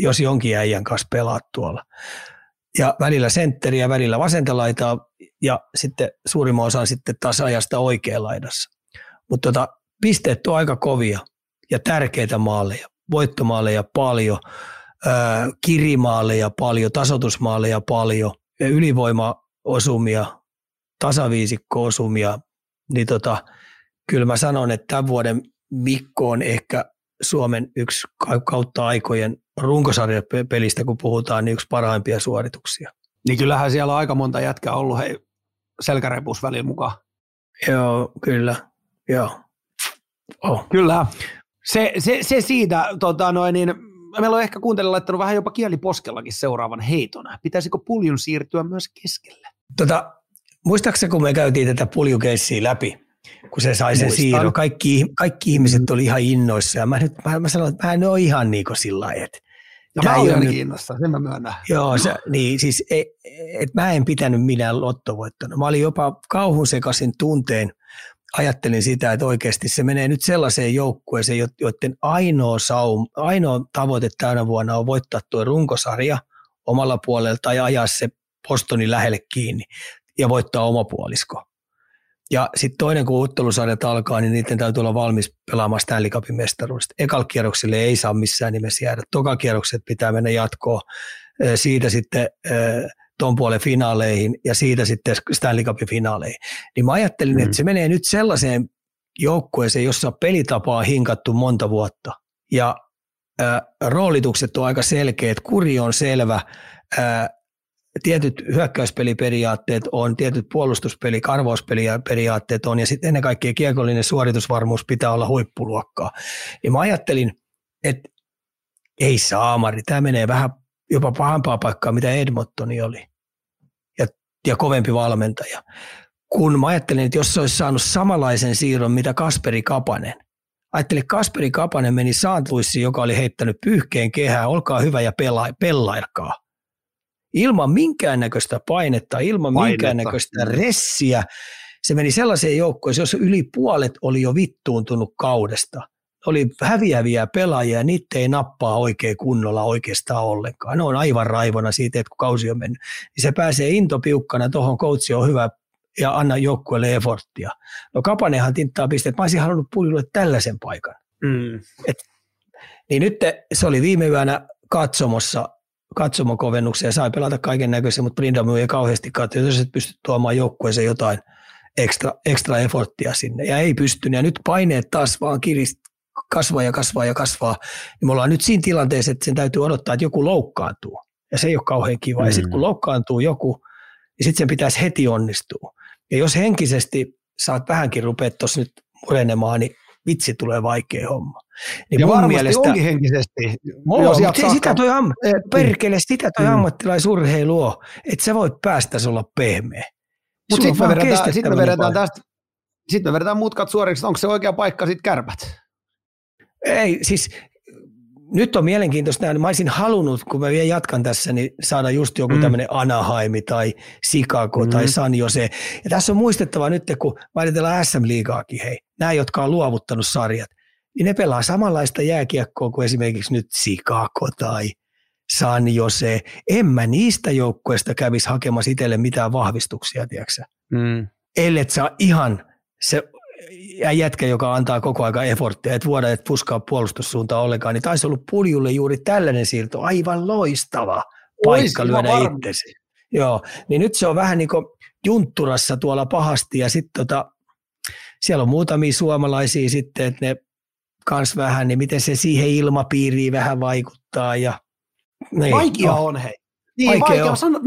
jos jonkin äijän kanssa pelaat tuolla. Ja välillä sentteriä, välillä vasenta laitaa ja sitten suurimman osan sitten tasajasta oikea laidassa. Mutta pisteet on aika kovia ja tärkeitä maaleja. Voittomaaleja paljon, kirimaaleja paljon, tasoitusmaaleja paljon, ylivoimaosumia, tasaviisikko-osumia. Niin kyllä mä sanon, että tämän vuoden Mikko on ehkä Suomen yksi kautta aikojen runkosarjapelistä, kun puhutaan, niin yksi parhaimpia suorituksia. Niin kyllähän siellä on aika monta jätkää ollut, hei, selkärepuus väliin mukaan. Joo, kyllä. Joo. Oh. Kyllä. Se siitä, meillä on ehkä kuuntelijoille laittanut vähän jopa kieliposkellakin seuraavan heitona. Pitäisikö puljun siirtyä myös keskelle? Muistaakseni, kun me käytiin tätä puljukeissiä läpi, kun se sai sen siirron. Kaikki ihmiset oli ihan innoissa. Ja mä sanoin, että mä en ole ihan niin kuin sillä lailla. Mä olen ainakin innossa, sen mä myönnän. Joo, mä en pitänyt minä lottovoittona. Mä olin jopa kauhun sekaisin tunteen. Ajattelin sitä, että oikeasti se menee nyt sellaiseen joukkueeseen, joiden ainoa tavoite tänä vuonna on voittaa tuo runkosarja omalla puolella tai ajaa se Bostonin lähelle kiinni ja voittaa oma puolisko. Ja sitten toinen, kun ottelusarjat alkaa, niin niiden täytyy olla valmis pelaamaan Stanley Cupin mestaruudesta. Ekalla kierrokselle ei saa missään nimessä jäädä. Toka kierrokset pitää mennä jatkoon. Siitä sitten ton puolen finaaleihin ja siitä sitten Stanley Cupin finaaleihin. Niin mä ajattelin, että se menee nyt sellaiseen joukkueeseen, jossa pelitapaa on hinkattu monta vuotta. Ja roolitukset on aika selkeät. Kuri on selvä. tietyt hyökkäyspeliperiaatteet on, tietyt puolustuspeli, karvauspeliperiaatteet on, ja sitten ennen kaikkea kiekollinen suoritusvarmuus pitää olla huippuluokkaa. Ja mä ajattelin, että ei saamari, tämä menee vähän jopa pahampaa paikkaa, mitä Edmontoni oli, ja kovempi valmentaja. Kun mä ajattelin, että jos se olisi saanut samanlaisen siirron, mitä Kasperi Kapanen. Ajattelin, että Kasperi Kapanen meni St. Louisiin, joka oli heittänyt pyyhkeen kehään, olkaa hyvä ja pellailkaa. Ilman minkäännäköistä painetta, minkäännäköistä ressiä. Se meni sellaiseen joukkoon, jossa yli puolet oli jo vittuuntunut kaudesta. Oli häviäviä pelaajia, niitä ei nappaa oikein kunnolla oikeastaan ollenkaan. Ne on aivan raivona siitä, että kun kausi on mennyt. Niin se pääsee intopiukkana, tuohon coachi on hyvä ja anna joukkueelle eforttia. No Kapanenhan tinttaa pisteet. Mä olisin halunnut Puljulle tällaisen paikan. Mm. Niin nyt se oli viime yönä katsomokovennuksia, sai pelata kaiken näköisiä, mutta Brindamu ei kauheasti katso, jos et pysty tuomaan joukkueeseen jotain ekstra eforttia sinne. Ja ei pystynyt, ja nyt paineet taas vaan kasvaa. Ja me ollaan nyt siinä tilanteessa, että sen täytyy odottaa, että joku loukkaantuu. Ja se ei ole kauhean kiva. Ja sitten kun loukkaantuu joku, niin sitten sen pitäisi heti onnistua. Ja jos henkisesti saat vähänkin rupeaa tuossa nyt murenemaan, niin vitsi tulee vaikea homma. Niin ja mun mielestä onkin henkisesti. Sitä toi ammattilaisurheilu on, että sä voit päästä olla pehmeä. Mutta sitten me vedetään mutkat suoriksi, onko se oikea paikka sitten Kärpät? Ei, siis nyt on mielenkiintoista, mä olisin halunnut, kun mä vielä jatkan tässä, niin saada just joku tämmöinen Anaheimi tai Chicago tai San Jose. Ja tässä on muistettava nyt, kun ajatellaan SM-liigaakin, hei, nämä, jotka on luovuttanut sarjat, niin ne pelaa samanlaista jääkiekkoa kuin esimerkiksi nyt Chicago tai San Jose. En mä niistä joukkueista kävisi hakemassa itselle mitään vahvistuksia, tiedätkö? Ellet saa ihan se jätkä, joka antaa koko ajan eforttia, et vuoda, et puskaa puolustussuuntaan ollenkaan, niin taisi ollut Puljulle juuri tällainen siirto. Aivan loistava paikka lyödä itsesi. Joo, niin nyt se on vähän niin kuin juntturassa tuolla pahasti, ja sitten siellä on muutamia suomalaisia sitten, että ne kans vähän, niin miten se siihen ilmapiiriin vähän vaikuttaa. Ja niin, vaikea on hei. Niin, vaikea sanoa,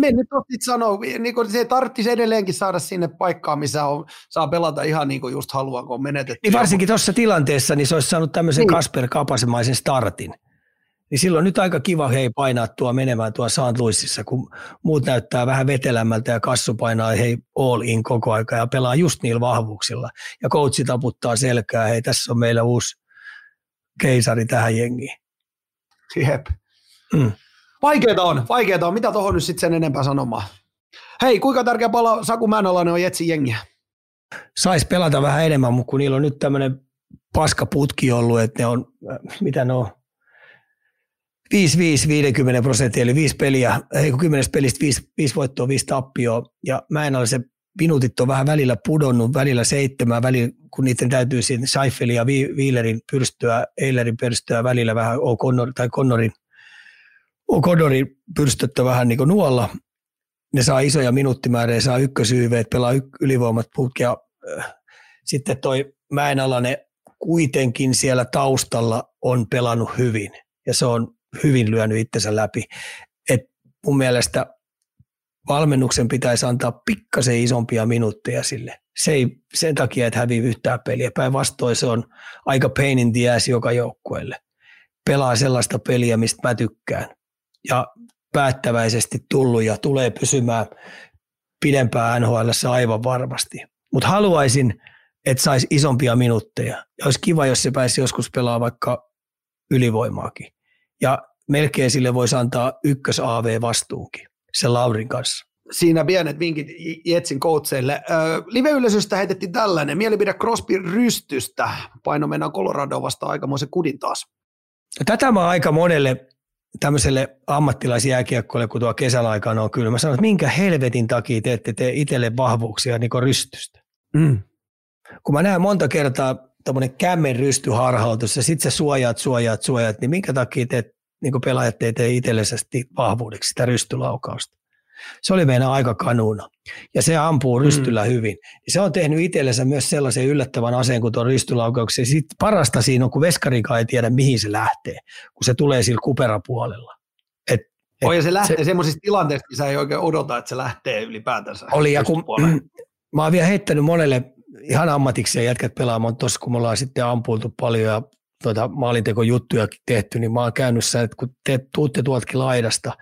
niin se tarvitsisi edelleenkin saada sinne paikkaan, missä saa pelata ihan niin kuin just haluaa, kun on menetetty. Niin varsinkin tuossa tilanteessa, niin se olisi saanut tämmöisen Kasper Kapasemaisen startin. Niin silloin nyt aika kiva hei painaa menemään St. Louisissa, kun muut näyttää vähän vetelämmältä ja Kassu painaa hei all in koko aika ja pelaa just niillä vahvuuksilla. Ja coachi taputtaa selkää, hei tässä on meillä uusi keisari tähän jengiin. Jep. Vaikeeta on. Mitä tuohon nyt sitten sen enempää sanomaan? Hei, kuinka tärkeä pala Saku Mäenalainen on Jetsin jengiä? Saisi pelata vähän enemmän, mutta kun niillä on nyt tämmöinen paskaputki ollut, että ne on, 5-5, 50%, eli 5 peliä, ei kun 10 pelistä 5 voittoa, 5 tappioa, ja Mäenalaisen minuutit on vähän välillä pudonnut, välillä 7, kun niiden täytyy sitten Scheiffelin ja Wheelerin pyrstöä, Eilerin pyrstöä, välillä vähän Connorin pyrstöttä vähän niin kuin nuolla. Ne saa isoja minuuttimäärejä, saa ykkösyyveet, pelaa ylivoimat putkia. Sitten toi Mäenalainen kuitenkin siellä taustalla on pelannut hyvin, ja se on hyvin lyönyt itsensä läpi. Et mun mielestä valmennuksen pitäisi antaa pikkasen isompia minuutteja sille. Se ei sen takia, että häviä yhtään peliä. Päinvastoin se on aika pain in the ass joka joukkueelle. Pelaa sellaista peliä, mistä mä tykkään. Ja päättäväisesti tullut ja tulee pysymään pidempään NHL:ssä aivan varmasti. Mutta haluaisin, että saisi isompia minuutteja. Ja olisi kiva, jos se pääsisi joskus pelaamaan vaikka ylivoimaakin. Ja melkein sille voisi antaa ykkös-AV-vastuunkin sen Laurin kanssa. Siinä pienet vinkit Jetsin coachille. Live-yleisöstä heitettiin tällainen. Mielipide Crosby-rystystä. Paino mennään Coloradoa vastaan aikamoisen kudin taas. Tätä mä aika monelle tämmöiselle ammattilaisjääkiekkoille, kun tuo kesän aikana on kylmä, sanon, että minkä helvetin takia te ette tee itselle vahvuuksia niin kuin rystystä. Kun mä näen monta kertaa tämmöinen kämmen rystyharhautus ja sitten sä suojaat, niin minkä takia te niin kuin pelaajat ei tee itsellisesti vahvuudeksi sitä rystylaukausta. Se oli meidän aika kanuuna ja se ampuu rystyllä hyvin. Se on tehnyt itsellensä myös sellaisen yllättävän aseen kuin tuon rystylaukauksen. Sitten parasta siinä on, kun veskarikaan ei tiedä mihin se lähtee, kun se tulee sillä kuperapuolella. Et On ja se lähtee semmoisista tilanteista, missä ei oikein odota, että se lähtee ylipäätänsä. Oli ja kun mä oon vielä heittänyt monelle ihan ammatikseen jätkät pelaamaan tuossa, kun me ollaan sitten ampuiltu paljon ja maalintekojuttujakin tehty, niin mä oon käynyt sen, että kun te tuutte tuoltakin laidasta,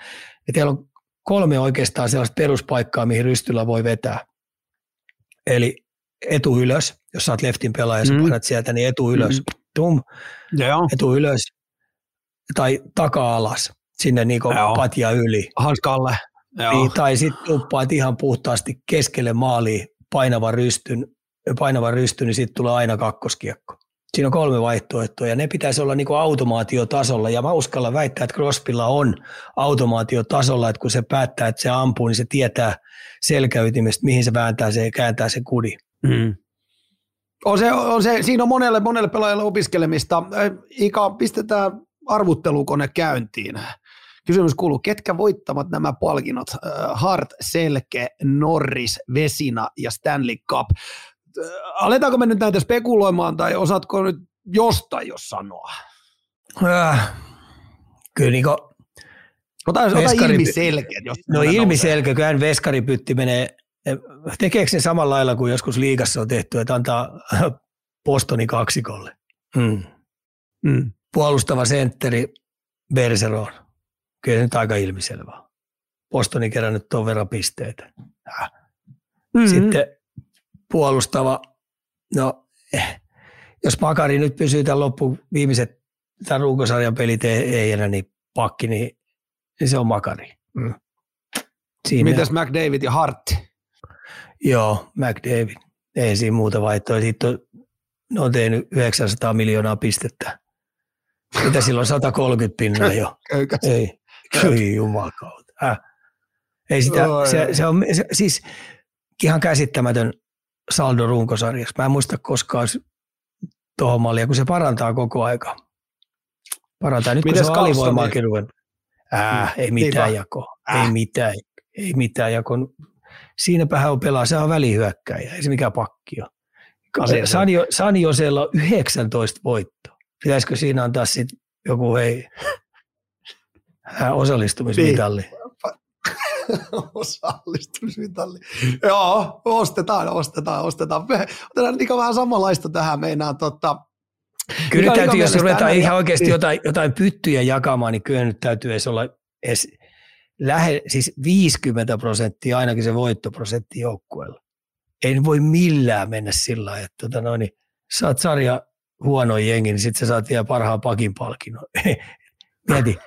ja teillä on 3 oikeastaan sellaista peruspaikkaa, mihin rystyllä voi vetää. Eli etu ylös, jos sä oot leftin pelaaja, sä painat sieltä, niin etu ylös, etu ylös, tai taka alas, sinne niin kuin patja yli. Hanskalle. Niin, tai sitten tuppaat ihan puhtaasti keskelle maaliin painavan rystyn, niin siitä tulee aina kakkoskiekko. Siinä on 3 vaihtoehtoa ja ne pitäisi olla niin kuin automaatiotasolla ja mä uskallan väittää, että Crosbylla on automaatiotasolla, että kun se päättää, että se ampuu, niin se tietää selkäytimestä, mihin se vääntää se ja kääntää se kudi. Mm. Siinä on monelle pelaajalle opiskelemista. Ika, pistetään arvuttelukone käyntiin. Kysymys kuuluu, ketkä voittavat nämä palkinnot? Hart, Selke, Norris, Vesina ja Stanley Cup. Aletaanko me nyt näitä spekuloimaan tai osaatko nyt jostain jos sanoa? Kyllä niin kuin ilmiselkeä, kyllähän veskaripytti menee. Tekeekö ne samalla lailla kuin joskus liigassa on tehty, että antaa Bostonin kaksikolle? Puolustava sentteri Bergeron. Kyllä se nyt aika ilmiselvää. Bostonin kerännyt tuon verran pisteitä. Sitten puolustava, no jos Makari nyt pysyy tämän loppuun viimeiset, tämän runkosarjan pelit ei enää niin pakki, niin se on Makari. Mitäs McDavid ja Hart? Joo, McDavid. Ei siinä muuta vaihtoa. Sitten on tehnyt 900 miljoonaa pistettä. Mitä silloin 130 pinnaa jo? Ei. Kyllä jumakauta. Ei sitä, se on siis ihan käsittämätön saldo runkosarjassa. Mä en muista koskaan tuohon mallia, kun se parantaa koko aika. Parantaa. Nyt mites kun se on alivoimaakin ruvennut. Ei mitään jakoa. Ei mitään jakoa. Siinäpähän on pelaa. Se on välihyökkäjä. Ei se mikään pakki ole. Sanjosella on 19 voittoa. Pitäisikö siinä antaa sitten joku osallistumismitalli? Osallistumismitalli. Joo, ostetaan. Otetaan nyt vähän samanlaista tähän meinaan. Kyllä nyt täytyy, jos ruvetaan ihan oikeasti jotain pyttyjä jakamaan, niin kyllä nyt täytyy edes olla siis 50% ainakin se voittoprosentti joukkueella. Ei voi millään mennä sillä lailla, että saat sarja huonoin jengi, niin sitten sä saat vielä parhaan pakin palkinnon. Mieti.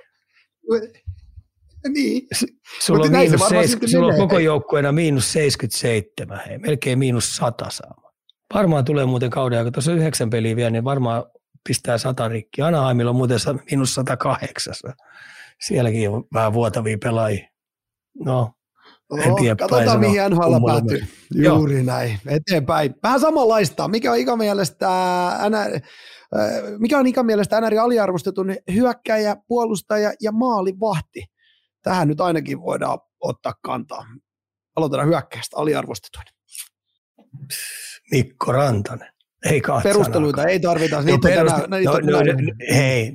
Niin. Sulla on, sulla on koko joukkueena -77, hei, melkein -100 saama. Varmaan tulee muuten kauden aika, tuossa on 9 peliä vielä, niin varmaan pistää 100 rikki. Anaheimilla on muuten -108. Sielläkin on vähän vuotavia pelaajia. En tiedä, katsotaan mihin NHL päätyy. Juuri näin. Eteenpäin. Vähän samanlaista. Mikä on Ikan mielestä NR:n aliarvostetun hyökkäjä, puolustaja ja maalivahti? Tähän nyt ainakin voidaan ottaa kantaa. Aloitetaan hyökkäistä aliarvostetuin. Mikko Rantanen. Perusteluita ei tarvita.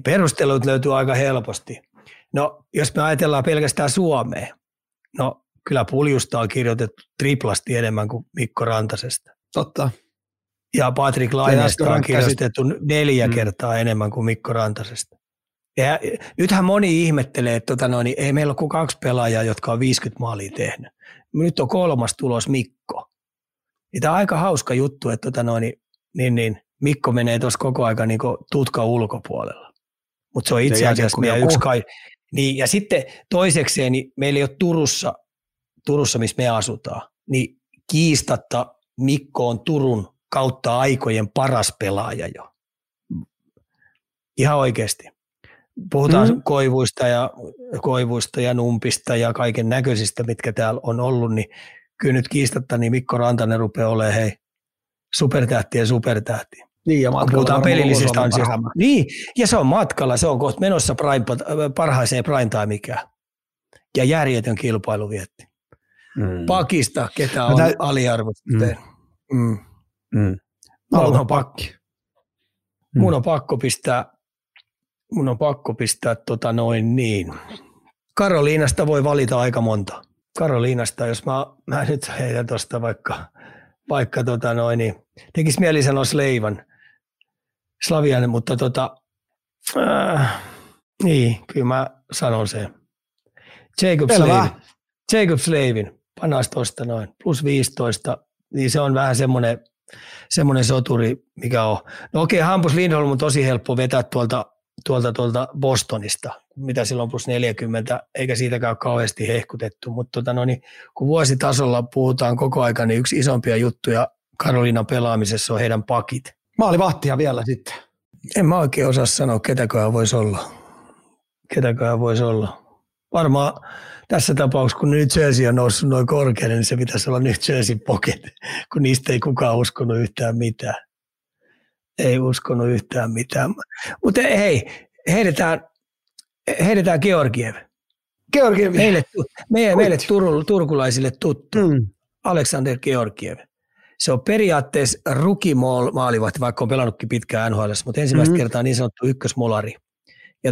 Perustelut löytyy aika helposti. No, jos me ajatellaan pelkästään Suomea, kyllä Puljusta on kirjoitettu triplasti enemmän kuin Mikko Rantasesta. Totta. Ja Patrik Lainesta on kirjoitettu 4 kertaa enemmän kuin Mikko Rantasesta. Ja nythän moni ihmettelee, että ei meillä ole kuin 2 pelaajaa, jotka on 50 maalia tehnyt. Nyt on 3. tulos Mikko. Ja tämä on aika hauska juttu, että Mikko menee tuossa koko ajan niin tutkan ulkopuolella. Mutta se on itse asiassa meidän yksi kai. Niin, ja sitten toisekseen, niin meillä ei ole Turussa, missä me asutaan, niin kiistatta Mikko on Turun kautta aikojen paras pelaaja jo. Ihan oikeasti. Puhutaan koivuista ja numpista ja kaiken näköisistä, mitkä täällä on ollut, niin kyllä nyt kiistatta niin Mikko Rantanen rupeaa olemaan supertähti ja supertähti. Niin, ja puhutaan pelillisistä ansioista. Niin, ja se on matkalla, se on kohta menossa parhaiseen primetimekään. Ja järjetön kilpailu vietti. Pakista, ketä on aliarvostettu. Mun on pakko pistää Karoliinasta voi valita aika monta. Karoliinasta, jos mä nyt heitän tuosta vaikka niin tekisi mieli sanoa Slavian, mutta niin, kyllä mä sanon sen. Jacob Slavin, pannaan tuosta noin, +15, niin se on vähän semmoinen soturi, mikä on. No okei, Hampus Lindholm on tosi helppo vetää tuolta Bostonista, mitä silloin +40, eikä siitäkään ole kauheasti hehkutettu, mutta kun vuositasolla puhutaan koko ajan, niin yksi isompia juttuja Karoliinan pelaamisessa on heidän pakit. Maalivahtia vielä sitten. En mä oikein osaa sanoa, ketäköhän voisi olla. Varmaan tässä tapauksessa, kun New Jersey on noussut noin korkealle, niin se pitäisi olla New Jersey pocket, kun niistä ei kukaan uskonut yhtään mitään. Mutta hei, heitetään Georgiev. Georgiev. Meille turkulaisille tuttu. Aleksander Georgiev. Se on periaatteessa rookie-maalivahti, vaikka on pelannutkin pitkään NHL:ssä, mutta ensimmäistä kertaa niin sanottu ykkösmolari. Ja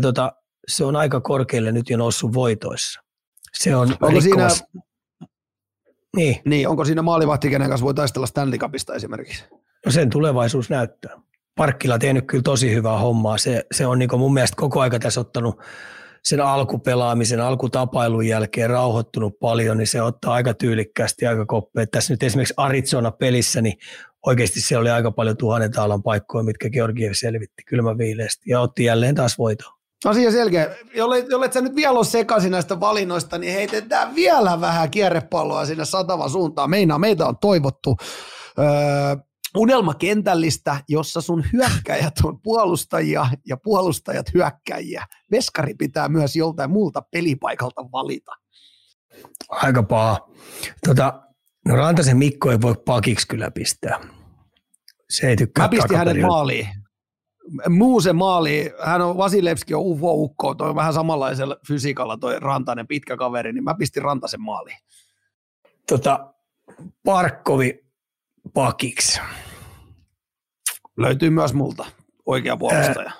se on aika korkealle nyt jo noussut voitoissa. Se on rikkomassa. Niin, onko siinä maalivahti, kenen kanssa voi taistella Stanley Cupista esimerkiksi? No sen tulevaisuus näyttää. Parkkila tehnyt kyllä tosi hyvää hommaa. Se on mun mielestä koko aika tässä ottanut sen alkupelaamisen, alkutapailun jälkeen rauhoittunut paljon, niin se ottaa aika tyylikkäästi aika koppea. Tässä nyt esimerkiksi Arizona-pelissä, niin oikeasti siellä oli aika paljon 1000 taalan paikkoja, mitkä Georgiev selvitti kylmäviileesti ja otti jälleen taas voitoon. Asia selkeä. Jollet sä nyt vielä ole sekaisin näistä valinnoista, niin heitetään vielä vähän kierrepalloa sinne Satavan suuntaan. Meinaa, meitä on toivottu unelmakentällistä, jossa sun hyökkäjät on puolustajia ja puolustajat hyökkäjiä. Veskari pitää myös joltain muulta pelipaikalta valita. Aika paha. No Rantasen Mikko ei voi pakiksi kyllä pistää. Se ei tykkää. Mä pistin hänet maaliin. Muusen maali, hän on Vasilevski on UFO-ukko, toi vähän samanlaisella fysiikalla toi Rantanen, pitkä kaveri, niin mä pistin Rantasen maaliin. Parkovi pakiksi. Löytyy myös multa oikea puolustaja.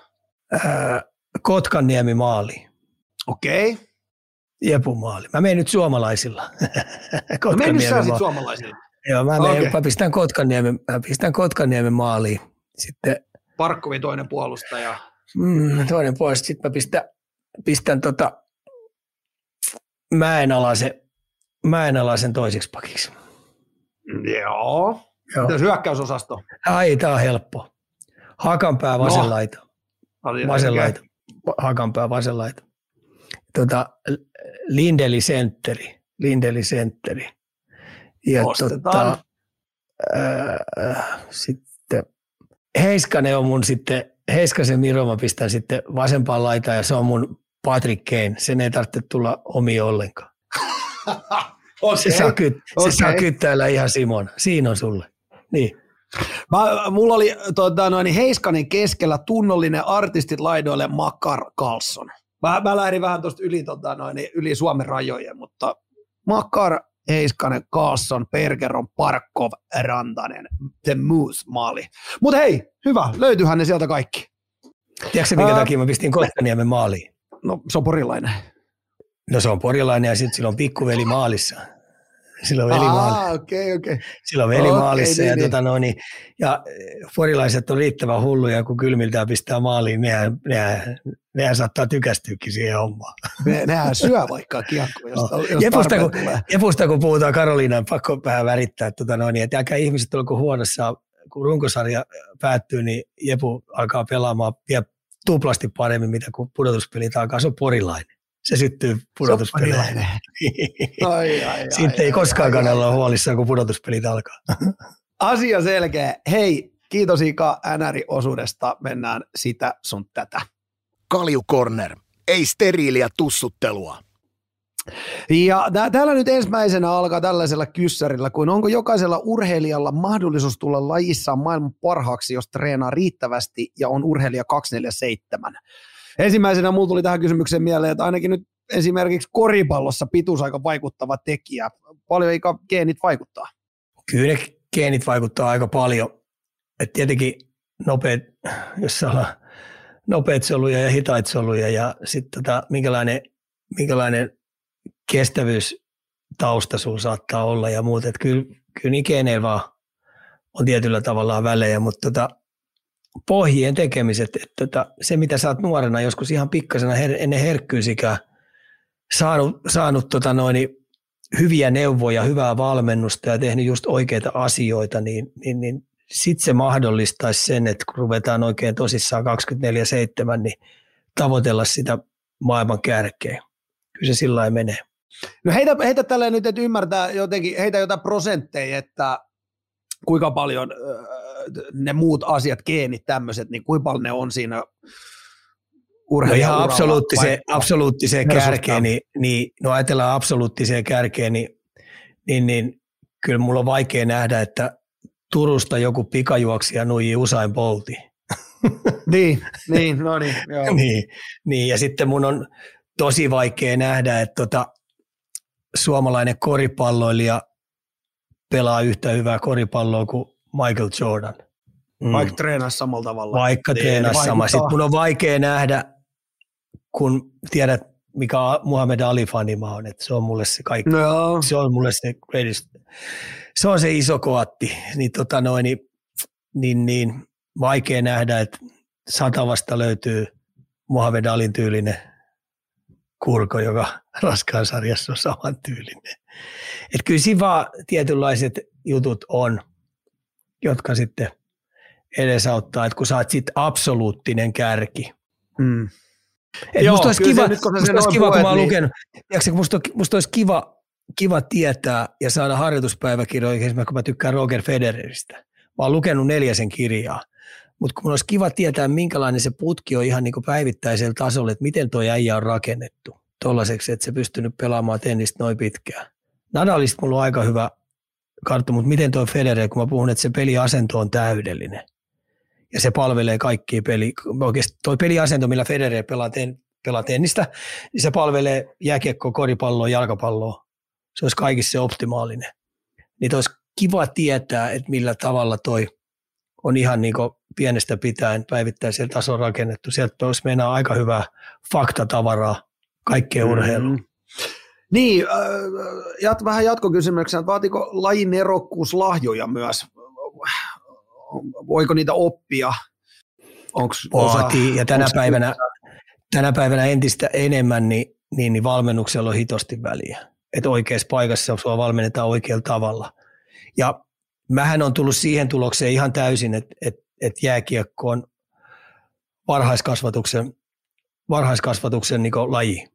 Kotkaniemi maali. Okei. Jepu maali. Mä menen nyt suomalaisilla. Suomalaisilla? Joo, mä pistän Kotkaniemen maaliin. Sitten Parkkovin toinen puolustaja. Toinen puolustaja. Sitten mä pistän Mäenalaisen toiseksi pakiksi. Joo. Tässä hyökkäysosasto. Tää on helppo. Hakanpää vasenlaita. Lindeli sentteri. Ja ostetaan. Sitten Heiskanen on mun sitten, Heiskasen Miro mä pistän sitten vasempaan laitaan ja se on mun Patrik Kane. Sen ei tarvitse tulla omia ollenkaan. Okay. Se saa kyttäillä ihan Simona. Siinä on sulle. Niin. Mulla oli Heiskanen keskellä tunnollinen artistit laidoille Makar Karlsson. Mä lähdin vähän tuosta yli Suomen rajojen, mutta Makar, Heiskanen, Karlsson, Bergeron, Parkov, Rantanen, The Moose-maali. Mutta hei, hyvä, löytyyhän ne sieltä kaikki. Tiedätkö minkä takia mä pistin Kotkaniemen maaliin? No se on porilainen. Ja sitten sillä on pikkuveli maalissa. Sillä on veli maalissa. Ja porilaiset on riittävän hulluja, kun kylmiltään pistää maaliin. Nehän saattaa tykästyykin siihen hommaan. Nehän syö vaikka kiekkoa, jos tarpeen tulee. Jepusta kun puhutaan Karoliinaan, pakko vähän värittää, että älkää ihmiset ole kuin huonossa. Kun runkosarja päättyy, niin Jepu alkaa pelaamaan vielä tuplasti paremmin, mitä kun pudotuspelit alkaa. Se on porilainen. Se syttyy pudotuspeleihin. Siitä ei koskaan kannalla ole huolissaan, kun pudotuspelit alkaa. Asia selkeä. Hei, kiitos Ika NR-osuudesta. Mennään sitä sun tätä. Kalju Corner. Ei steriiliä tussuttelua. Ja täällä nyt ensimmäisenä alkaa tällaisella kyssärillä, kun onko jokaisella urheilijalla mahdollisuus tulla lajissaan maailman parhaaksi, jos treenaa riittävästi ja on urheilija 24/7. Ensimmäisenä mulla tuli tähän kysymykseen mieleen, että ainakin nyt esimerkiksi koripallossa pituus aika vaikuttava tekijä. Paljon eikä geenit vaikuttaa? Kyllä ne geenit vaikuttaa aika paljon. Et tietenkin nopeat soluja ja hitaita soluja ja sitten minkälainen minkälainen kestävyystausta sulla saattaa olla ja muuta. Että kyllä ikenee vaan on tietyllä tavallaan välejä, mutta pohjien tekemiset, että se mitä sä oot nuorena joskus ihan pikkasena ennen herkkyysikää saanut hyviä neuvoja, hyvää valmennusta ja tehnyt just oikeita asioita, niin sitten se mahdollistaisi sen, että kun ruvetaan oikein tosissaan 24/7, niin tavoitella sitä maailman kärkeä. Kyllä se sillä lailla menee. No heitä tälleen nyt, että ymmärtää jotenkin, heitä jotain prosentteja, että kuinka paljon ne muut asiat, geenit, tämmöiset, niin kuinka paljon ne on siinä urheilijan uralla? No ihan absoluuttiseen kärkeen, ajatellaan absoluuttiseen kärkeen, niin kyllä mulla on vaikea nähdä, että Turusta joku pikajuoksija nuijii Usain Boltin. niin, joo. Niin, ja sitten mun on tosi vaikea nähdä, että suomalainen koripalloilija pelaa yhtä hyvää koripalloa kuin Michael Jordan. Vaikka treenasi samalla tavalla. Vaikka treenasi samalla. Sitten mun on vaikea nähdä, kun tiedät, mikä Muhammad Ali-fani mä on. Että se on mulle se kaikki. No. Se on mulle se greatest. Se on se iso koatti. Niin, vaikea nähdä, että Satavasta löytyy Muhammad Alin tyylinen kurko, joka raskaan sarjassa on saman tyylinen. Että kyllä siinä vaan tietynlaiset jutut on, jotka sitten edesauttaa, että kun sä oot sit absoluuttinen kärki. Mm. Joo, musta olisi kiva, kun mä oon lukenut. Tiedätkö, musta olisi kiva tietää ja saada harjoituspäiväkirjoja, esimerkiksi kun mä tykkään Roger Federeristä. Mä oon lukenut 4 sen kirjaa. Mutta kun mun olisi kiva tietää, minkälainen se putki on ihan niin kuin päivittäisellä tasolla, että miten toi äijä on rakennettu tollaiseksi, että se pystynyt pelaamaan tennistä noin pitkään. Nadalista mulla on aika hyvä kartta, mutta miten toi Federer, kun mä puhun, että se peliasento on täydellinen. Ja se palvelee kaikkia peliä. Oikeasti toi peliasento, millä Federer pelaa tennistä, niin se palvelee jääkiekkoa, koripalloa, jalkapalloa. Se olisi kaikissa se optimaalinen. Niin olisi kiva tietää, että millä tavalla toi on ihan niin kuin pienestä pitäen päivittäisellä tasolla rakennettu. Sieltä olisi meinaa aika hyvää faktatavaraa kaikkeen urheiluun. Niin, vähän jatkokysymyksenä, että vaatiko lajin erokkuus lahjoja myös? Voiko niitä oppia? Vaatii, ja tänä päivänä entistä enemmän niin valmennuksella on hitosti väliä. Että oikeassa paikassa sua valmennetaan oikealla tavalla. Ja mähän on tullut siihen tulokseen ihan täysin, että jääkiekko on varhaiskasvatuksen niin kuin laji.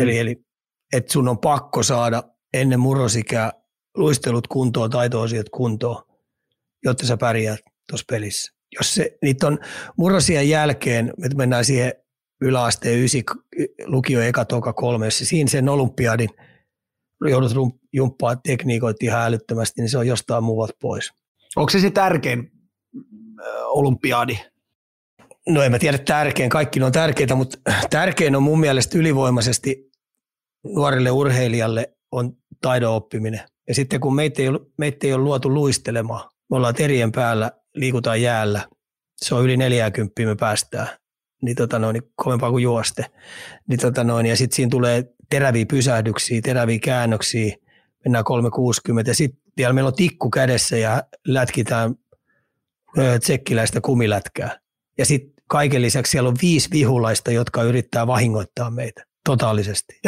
Eli että sun on pakko saada ennen murrosikää luistelut kuntoon, taito-asiat kuntoon, jotta sä pärjäät tuossa pelissä. Jos niitä on murrosien jälkeen, että mennään siihen yläasteen 9, lukio eka, toka, 3, jos siinä sen olympiadin joudut jumppaa tekniikoita ihan älyttömästi, niin se on jostain muualta pois. Onko se tärkein olympiadi? No en mä tiedä tärkein, kaikki on tärkeitä, mutta tärkein on mun mielestä ylivoimaisesti nuorelle urheilijalle on taidon oppiminen. Ja sitten kun meitä ei ole luotu luistelemaan, me ollaan terien päällä, liikutaan jäällä, se on yli 40 me päästään, niin kovempaa kuin juoste. Ja sitten siinä tulee teräviä pysähdyksiä, teräviä käännöksiä, mennään 360 ja sitten vielä meillä on tikku kädessä ja lätkitään tsekkiläistä kumilätkää. Ja sitten kaiken lisäksi siellä on 5 vihulaista, jotka yrittää vahingoittaa meitä totaalisesti.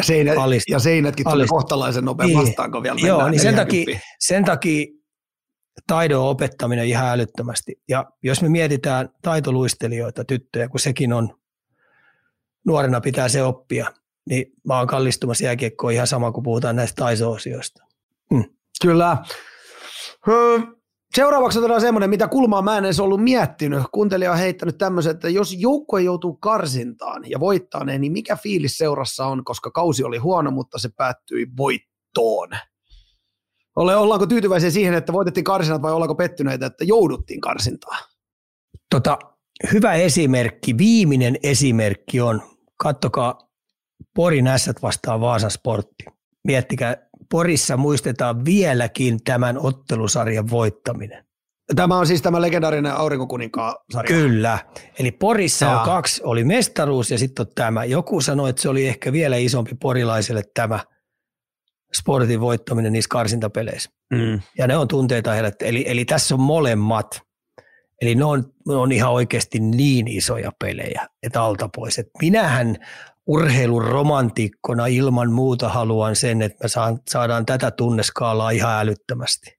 Ja seinätkin tulee kohtalaisen nopein vastaan, kun vielä mennään. Joo, niin sen takia taidon opettaminen ihan älyttömästi. Ja jos me mietitään taitoluistelijoita, tyttöjä, kun sekin on, nuorena pitää se oppia, niin mä oon kallistumassa jääkiekkoon ihan sama, kun puhutaan näistä taiso-osioista. Kyllä. Seuraavaksi otetaan semmoinen, mitä kulmaa mä en edes ollut miettinyt. Kuuntelija on heittänyt tämmöisen, että jos joukkue joutuu karsintaan ja voittaa ne, niin mikä fiilis seurassa on, koska kausi oli huono, mutta se päättyi voittoon. Ollaanko tyytyväisiä siihen, että voitettiin karsinat vai ollaanko pettyneitä, että jouduttiin karsintaan? Hyvä esimerkki, viimeinen esimerkki on, katsokaa Porin Ässät vastaan Vaasan Sportti. Miettikää. Porissa muistetaan vieläkin tämän ottelusarjan voittaminen. Tämä on siis tämä legendaarinen Aurinkokuninkaan-sarja. Kyllä. Eli Porissa on kaksi, oli mestaruus ja sitten on tämä. Joku sanoi, että se oli ehkä vielä isompi porilaiselle tämä Sportin voittaminen niissä karsintapeleissä. Mm. Ja ne on tunteita heille. Eli tässä on molemmat. Eli ne on ihan oikeasti niin isoja pelejä, että alta pois. Et minähän urheilun romantiikkona ilman muuta haluan sen, että me saadaan tätä tunneskaalaa ihan älyttömästi.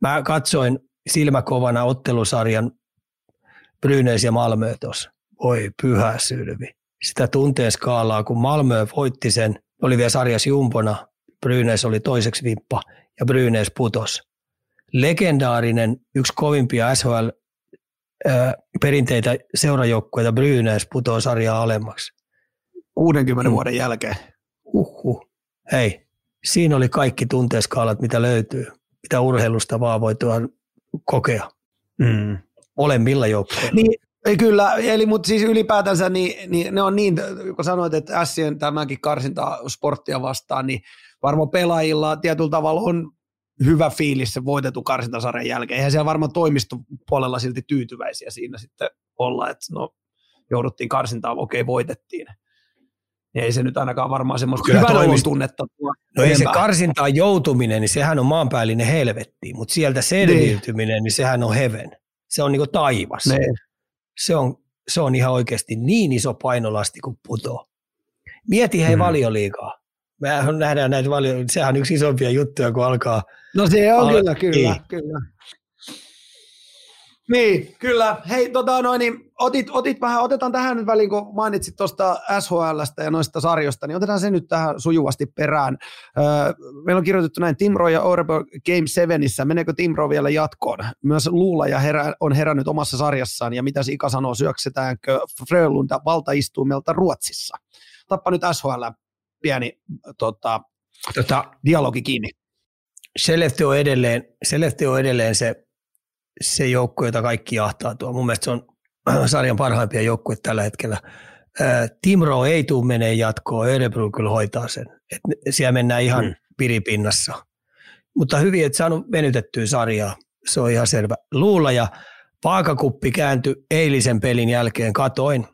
Mä katsoin silmäkovana ottelusarjan Brynäs ja Malmö tuossa. Voi pyhä sylvi. Sitä tunteen skaalaa, kun Malmö voitti sen, oli vielä sarjas jumpona, Brynäs oli toiseksi vippa ja Brynäs putosi. Legendaarinen, yksi kovimpia SHL-perinteitä seurajoukkueita Brynäs putoo sarjaa alemmaksi. 60 vuoden jälkeen. Hei, siinä oli kaikki tunteeskaalat, mitä löytyy. Mitä urheilusta vaan voi kokea. Mm. Molemmilla joukkueilla. Niin, kyllä, mutta siis ylipäätänsä niin ne on niin, kun sanoit, että Ässien tämänkin karsinta Sporttia vastaan, niin varmaan pelaajilla tietyllä tavalla on hyvä fiilis se voitettu karsintasarjan jälkeen. Eihän siellä varmaan toimistopuolella silti tyytyväisiä siinä sitten olla, että no jouduttiin karsintaan, okei, voitettiin. Ei se nyt ainakaan varmaan semmoista hyvän olon tunnetta. No ei se karsintaan joutuminen, niin sehän on maanpäällinen helvetti, mutta sieltä selviytyminen, niin sehän on heaven. Se on niinku taivas. Se on ihan oikeasti niin iso painolasti kuin puto. Mieti hei Valioliigaa. Me nähdään näitä Valioliigaa, sehän on yksi isompia juttuja, kun alkaa. No se on kyllä. Niin, kyllä. Hei, otetaan tähän nyt väliin, kun mainitsit tuosta SHL:stä ja noista sarjoista, niin otetaan se nyt tähän sujuvasti perään. Meillä on kirjoitettu näin, Tim Roy ja Oreborg Game 7:issä. Meneekö Tim Roy vielä jatkoon? Myös Luula ja on herännyt omassa sarjassaan, ja mitä Ikä sanoo, syöksetäänkö Frölunda valtaistuimelta Ruotsissa? Tappa nyt SHL pieni dialogi kiinni. Selehti on edelleen se joukko, jota kaikki jahtaa tuo. Mun mielestä se on sarjan parhaimpia joukkoja tällä hetkellä. Tim Roe ei tule menee jatkoon, Örebro kyllä hoitaa sen. Et siellä mennään ihan piripinnassa. Mutta hyvin, että saanut venytettyä sarjaa. Se on ihan selvä. Luula ja Paakakuppi kääntyi eilisen pelin jälkeen. Katoin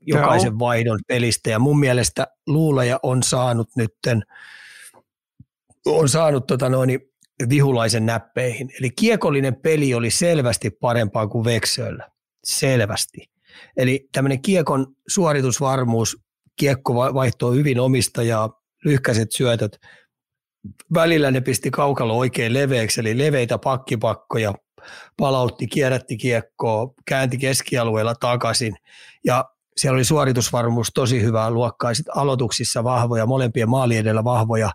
jokaisen vaihdon pelistä ja mun mielestä Luulaja on saanut Vihulaisen näppeihin. Eli kiekollinen peli oli selvästi parempaa kuin Veksöllä. Selvästi. Eli tämmöinen kiekon suoritusvarmuus, kiekko vaihtoo hyvin omistajaa, lyhkäiset syötöt. Välillä ne pisti kaukalo oikein leveäksi, eli leveitä pakkipakkoja, palautti, kierrätti kiekkoa, käänti keskialueella takaisin. Ja siellä oli suoritusvarmuus tosi hyvää luokkaa. Sitten aloituksissa vahvoja, molempien maali edellä vahvoja.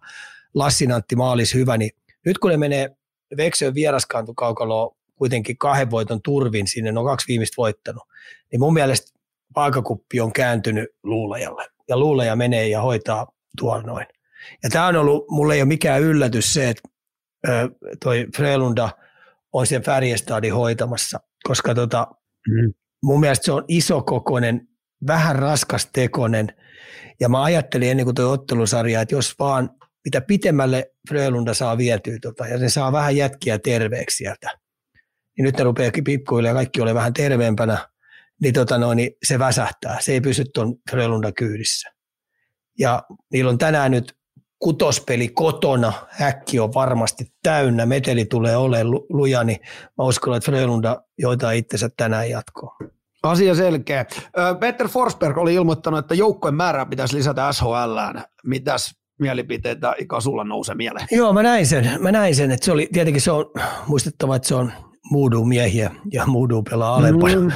Lassinantti maalis hyvä, niin nyt kun ne menee Veksöön vieraskantukaukaloon kuitenkin 2 voiton turvin, sinne on 2 viimeistä voittanut, niin mun mielestä Paakakuppi on kääntynyt Luulajalle. Ja Luulaja menee ja hoitaa tuolla noin. Ja tämä on ollut, mulle ei ole mikään yllätys se, että toi Frölunda on sen Färjestadin hoitamassa, koska mun mielestä se on isokokoinen, vähän raskastekoinen. Ja mä ajattelin ennen kuin toi ottelusarja, että jos vaan mitä pitemmälle Frölunda saa vietyä ja ne saa vähän jätkiä terveeksi sieltä. Niin nyt ne rupeaa pikkuilemaan ja kaikki ole vähän terveempänä, niin, niin se väsähtää. Se ei pysy tuon Frölunda kyydissä. Ja niillä on tänään nyt 6. peli kotona. Häkki on varmasti täynnä. Meteli tulee olemaan luja, niin mä uskon, että Frölunda joitain itsensä tänään jatkoon. Asia selkeä. Peter Forsberg oli ilmoittanut, että joukkojen määrää pitäisi lisätä SHL:ään. Mitäs mielipiteitä Ikä sulla nousee mieleen? Joo, mä näin sen, että se oli, tietenkin se on muistettava, että se on voodoo-miehiä ja voodoo pelaa alempana.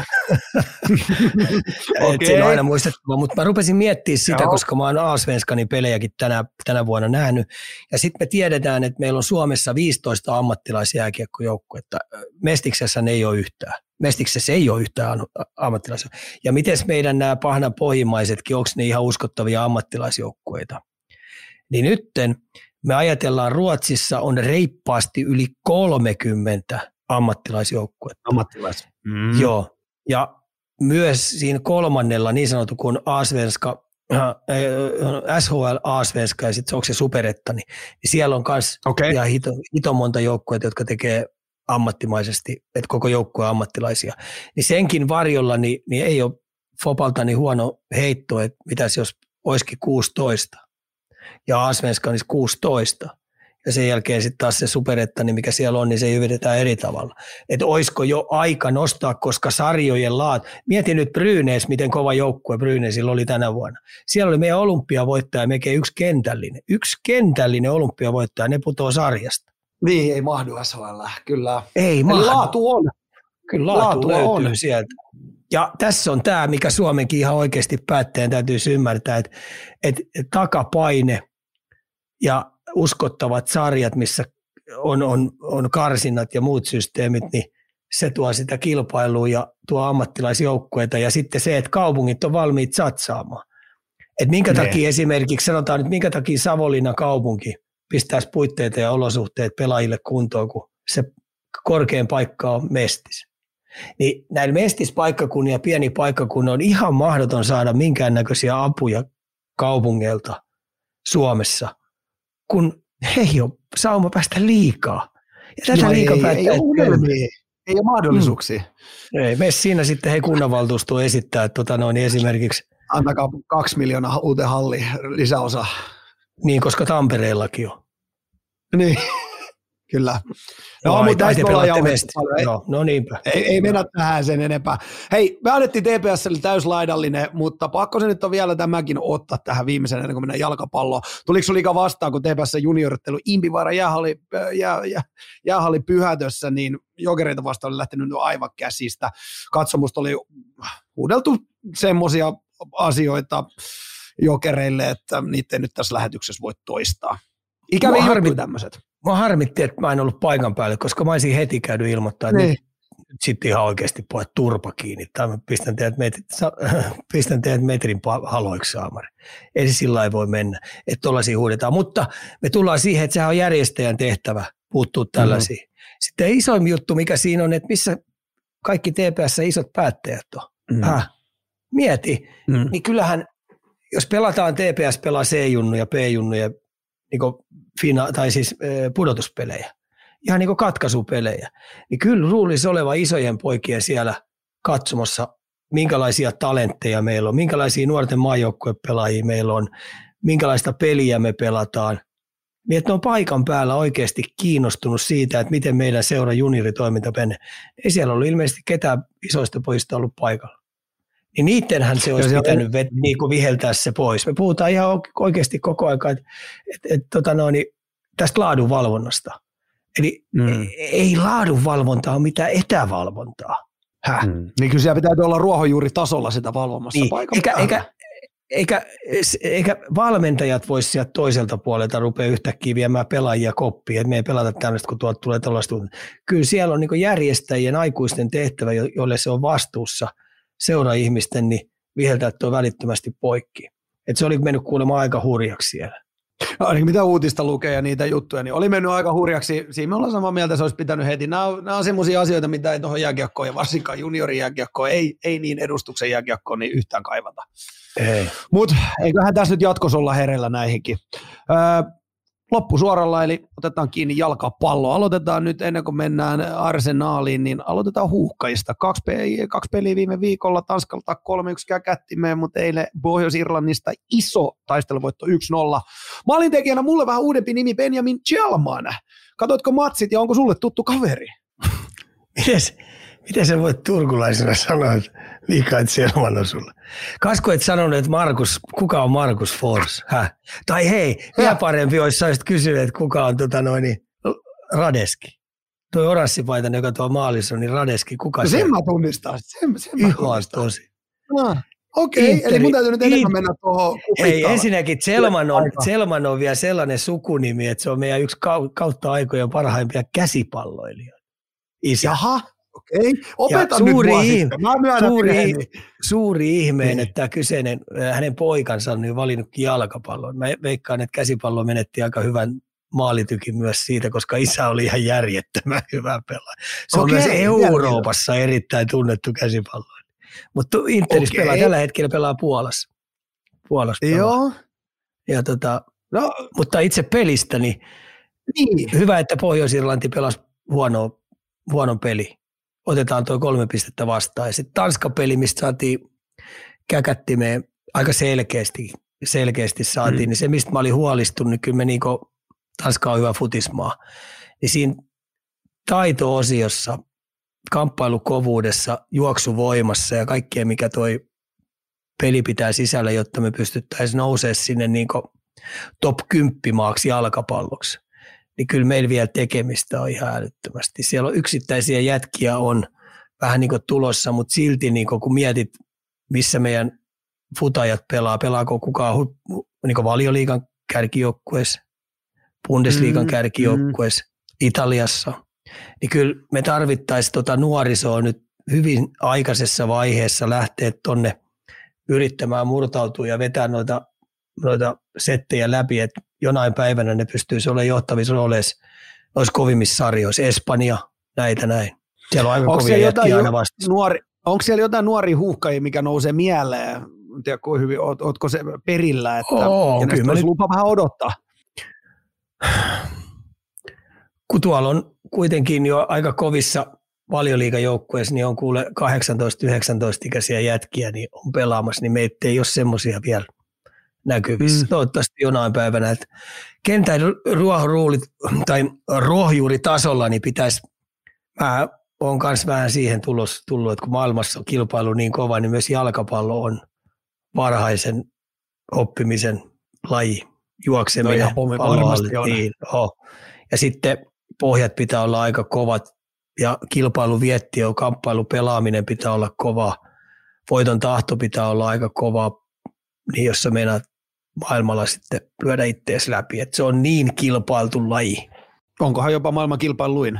Okay. Se on aina muistettava, mutta mä rupesin miettimään sitä, koska mä oon A-Svenskanin pelejäkin tänä vuonna nähnyt. Ja sitten me tiedetään, että meillä on Suomessa 15 ammattilaisjääkiekkojoukkuetta. Mestiksessä ne ei ole yhtään. Mestiksessä ei ole yhtään ammattilaisia. Ja mites meidän nämä pahnan pohjimmaisetkin, onko ne ihan uskottavia ammattilaisjoukkueita? Niin nytten me ajatellaan, Ruotsissa on reippaasti yli 30 ammattilaisjoukkuetta. Joo, ja myös siinä 3. niin sanottu, kun A-Svenska, SHL A-Svenska ja sitten onko se Superetta, niin siellä on myös ihan hito monta joukkuetta, jotka tekee ammattimaisesti, että koko joukkue on ammattilaisia. Niin senkin varjolla niin ei ole Fopalta niin huono heitto, että mitäs jos olisikin 16 ja Asvenskan 16 ja sen jälkeen sitten taas se superetta, niin mikä siellä on, niin se yritetään eri tavalla. Että olisiko jo aika nostaa, koska sarjojen laat, mietin nyt Brynäs, miten kova joukkue Brynäsillä oli tänä vuonna. Siellä oli meidän olympiavoittaja, melkein yksi kentällinen olympiavoittaja, ne putoo sarjasta. Niin, ei mahdu SHL, kyllä. Ei mahdu. Laatu on. Kyllä laatu löytyy on sieltä. Ja tässä on tämä, mikä Suomenkin ihan oikeasti päättäjän täytyisi ymmärtää, että takapaine ja uskottavat sarjat, missä on karsinnat ja muut systeemit, niin se tuo sitä kilpailua ja tuo ammattilaisjoukkueita. Ja sitten se, että kaupungit on valmiit satsaamaan. Että minkä takia esimerkiksi, sanotaan nyt minkä takia Savonlinnan kaupunki pistäisi puitteita ja olosuhteet pelaajille kuntoon, kun se korkein paikka on Mestis. Niin näillä Mestis-paikkakunnilla ja pieni paikkakunnilla on ihan mahdoton saada minkäännäköisiä apuja kaupungeilta Suomessa, kun ei ole sauma päästä liikaa. Ja tätä liikaa ei ole mahdollisuuksia. Ei me siinä sitten kunnanvaltuusto esittää, että esimerkiksi antakaa 2 miljoonaa uuteen halliin lisäosa. Niin, koska Tampereellakin on. Niin, kyllä. No, mutta tästä me ollaan no niinpä. Ei mennä tähän sen enempää. Hei, me annettiin TPS:lle täyslaidallinen, mutta pakko se nyt on vielä tämäkin ottaa tähän viimeisenä, ennen kuin mennään jalkapalloon. Tuliko sun liikaa vastaan, kun TPS:n juniorittelu Impivaara jäähalli Pyhätössä, niin Jokereita vastaan oli lähtenyt aivan käsistä. Katsomusta oli huudeltu semmoisia asioita Jokereille, että niitä ei nyt tässä lähetyksessä voi toistaa. Ikäviä harmittaa tämmöiset. Mä harmitti, että mä en ollut paikan päällä, koska mä olisin heti käynyt ilmoittaa, että nyt sitten ihan oikeasti pohet turpa kiinni, tai mä pistän teidät metrin haloiksi saamari. Ei se sillä lailla voi mennä, että tollaisia huudetaan. Mutta me tullaan siihen, että sehän on järjestäjän tehtävä puuttua tällaisiin. Sitten isoin juttu, mikä siinä on, että missä kaikki TPS isot päättäjät on. Mieti, niin kyllähän jos pelataan TPS, pelaa C-junnu ja B-junnu ja pudotuspelejä, ihan niin kuin katkaisupelejä, niin kyllä luulisi olevan isojen poikien siellä katsomassa, minkälaisia talentteja meillä on, minkälaisia nuorten maajoukkuepelaajia meillä on, minkälaista peliä me pelataan. Niin, että ne on paikan päällä oikeasti kiinnostunut siitä, että miten meidän seura junioritoiminta menee. Ei siellä ollut ilmeisesti ketään isoista pojista ollut paikalla. Niin niittenhän se olisi pitänyt viheltää se pois. Me puhutaan ihan oikeasti koko ajan tästä laadunvalvonnasta. Eli ei laadunvalvonta ole mitään etävalvontaa. Niin kyllä siellä pitää olla ruohonjuuritasolla sitä valvomassa paikalla. Eikä valmentajat voisi sieltä toiselta puolelta rupea yhtäkkiä viemään pelaajia koppiin, että me ei pelata tämmöistä, kun tuolta tulee tällaista. Kyllä siellä on niin kuin järjestäjien aikuisten tehtävä, jolle se on vastuussa seura-ihmisten, niin viheltää tuo välittömästi poikki. Et se oli mennyt kuulemma aika hurjaksi siellä. Ainakin mitä uutista lukee ja niitä juttuja, niin oli mennyt aika hurjaksi. Siinä me ollaan samaa mieltä, se olisi pitänyt heti. Nämä on sellaisia asioita, mitä ei tuohon jääkiekkoon ja varsinkaan juniorijääkiekkoon, ei niin edustuksen jääkiekkoon niin yhtään kaivata. Mutta eiköhän tässä nyt jatkossa olla hereillä näihinkin. Loppusuoralla, eli otetaan kiinni jalkapalloa. Aloitetaan nyt ennen kuin mennään Arsenaaliin, niin aloitetaan huuhkajista. Kaksi peliä viime viikolla, Tanskalta 3-1 kättimeen, mutta eilen Pohjois-Irlannista iso taisteluvoitto 1-0. Maalintekijänä mulle vähän uudempi nimi Benjamin Gelman. Katoitko matsit ja onko sulle tuttu kaveri? Miten sä voit turkulaisena sanoa, että Mikael Selman on sulle? Kasko et sanonut, että Markus, kuka on Markus Fors? Tai hei, vielä parempi olisi saisit kysyä, että kuka on Radeski. Tuo oranssipaitainen, joka tuo maalissa on, niin Radeski, kuka se on? Sen mä tunnistan. Okei, eli mun täytyy nyt enemmän mennä tuohon kupittaan. Ei, ensinnäkin Selman on vielä sellainen sukunimi, että se on meidän yksi kautta aikojen parhaimpia käsipalloilijoita. Jaha. Okei, opeta nyt mua sitten. Suuri ihmeen, että tämä kyseinen, hänen poikansa on nyt valinnutkin jalkapallon. Mä veikkaan, että käsipallo menetti aika hyvän maalitykin myös siitä, koska isä oli ihan järjettömän hyvä pelaaja. Se on myös Euroopassa erittäin tunnettu käsipallo. Mutta Interis pelaa, tällä hetkellä pelaa Puolassa. Joo. Ja mutta itse pelistä, niin hyvä, että Pohjois-Irlanti pelasi huonoa huono peli. Otetaan tuo 3 pistettä vastaan. Ja sitten Tanska-peli, mistä saatiin käkättimeen aika selkeästi saatiin, niin se mistä mä olin huolistunut, niin kyllä me niinku, Tanska on hyvä futismaa. Niin siinä taito-osiossa, kamppailukovuudessa, juoksuvoimassa ja kaikkea, mikä toi peli pitää sisällä, jotta me pystyttäisiin nousemaan sinne niinku top 10 maaksi jalkapalloksi. Niin kyllä meillä vielä tekemistä on ihan älyttömästi. Siellä on yksittäisiä jätkiä on vähän niin kuin tulossa, mutta silti niin kuin, kun mietit, missä meidän futajat pelaako kukaan niin kuin Valioliigan kärkijoukkueessa, Bundesliigan kärkijoukkueessa, Italiassa, niin kyllä me tarvittaisiin nuorisoa nyt hyvin aikaisessa vaiheessa lähteä tonne yrittämään murtautua ja vetää noita settejä läpi, että jonain päivänä ne pystyisi olemaan johtavissa rooleissa, olisi kovimmissa sarjoissa, Espanja, näitä näin. Siellä on aivan kovia jätkiä aina vastaan. Onko siellä jotain nuoria huuhkajia, mikä nousee mieleen? En tiedä, kuinka hyvin, ootko se perillä, että näistä olisi lupa vähän odottaa? Kun tuolla on kuitenkin jo aika kovissa Valioliigajoukkueessa, niin on kuule 18-19-ikäisiä jätkiä niin on pelaamassa, niin meitä ei ole semmoisia vielä näkyvissä. Toivottavasti jonain päivänä, että kentän ruohonjuuritasolla niin pitäisi, mä oon myös vähän siihen tullut, että kun maailmassa on kilpailu niin kova, niin myös jalkapallo on varhaisen oppimisen laji, juokseminen, pallohallintiin. Ja sitten pohjat pitää olla aika kovat ja kilpailuvietti ja kamppailupelaaminen pitää olla kova, voiton tahto pitää olla aika kova, niin jos sä meinaat maailmalla sitten lyödä ittees läpi, että se on niin kilpailtu laji. Onkohan jopa maailman kilpailuin?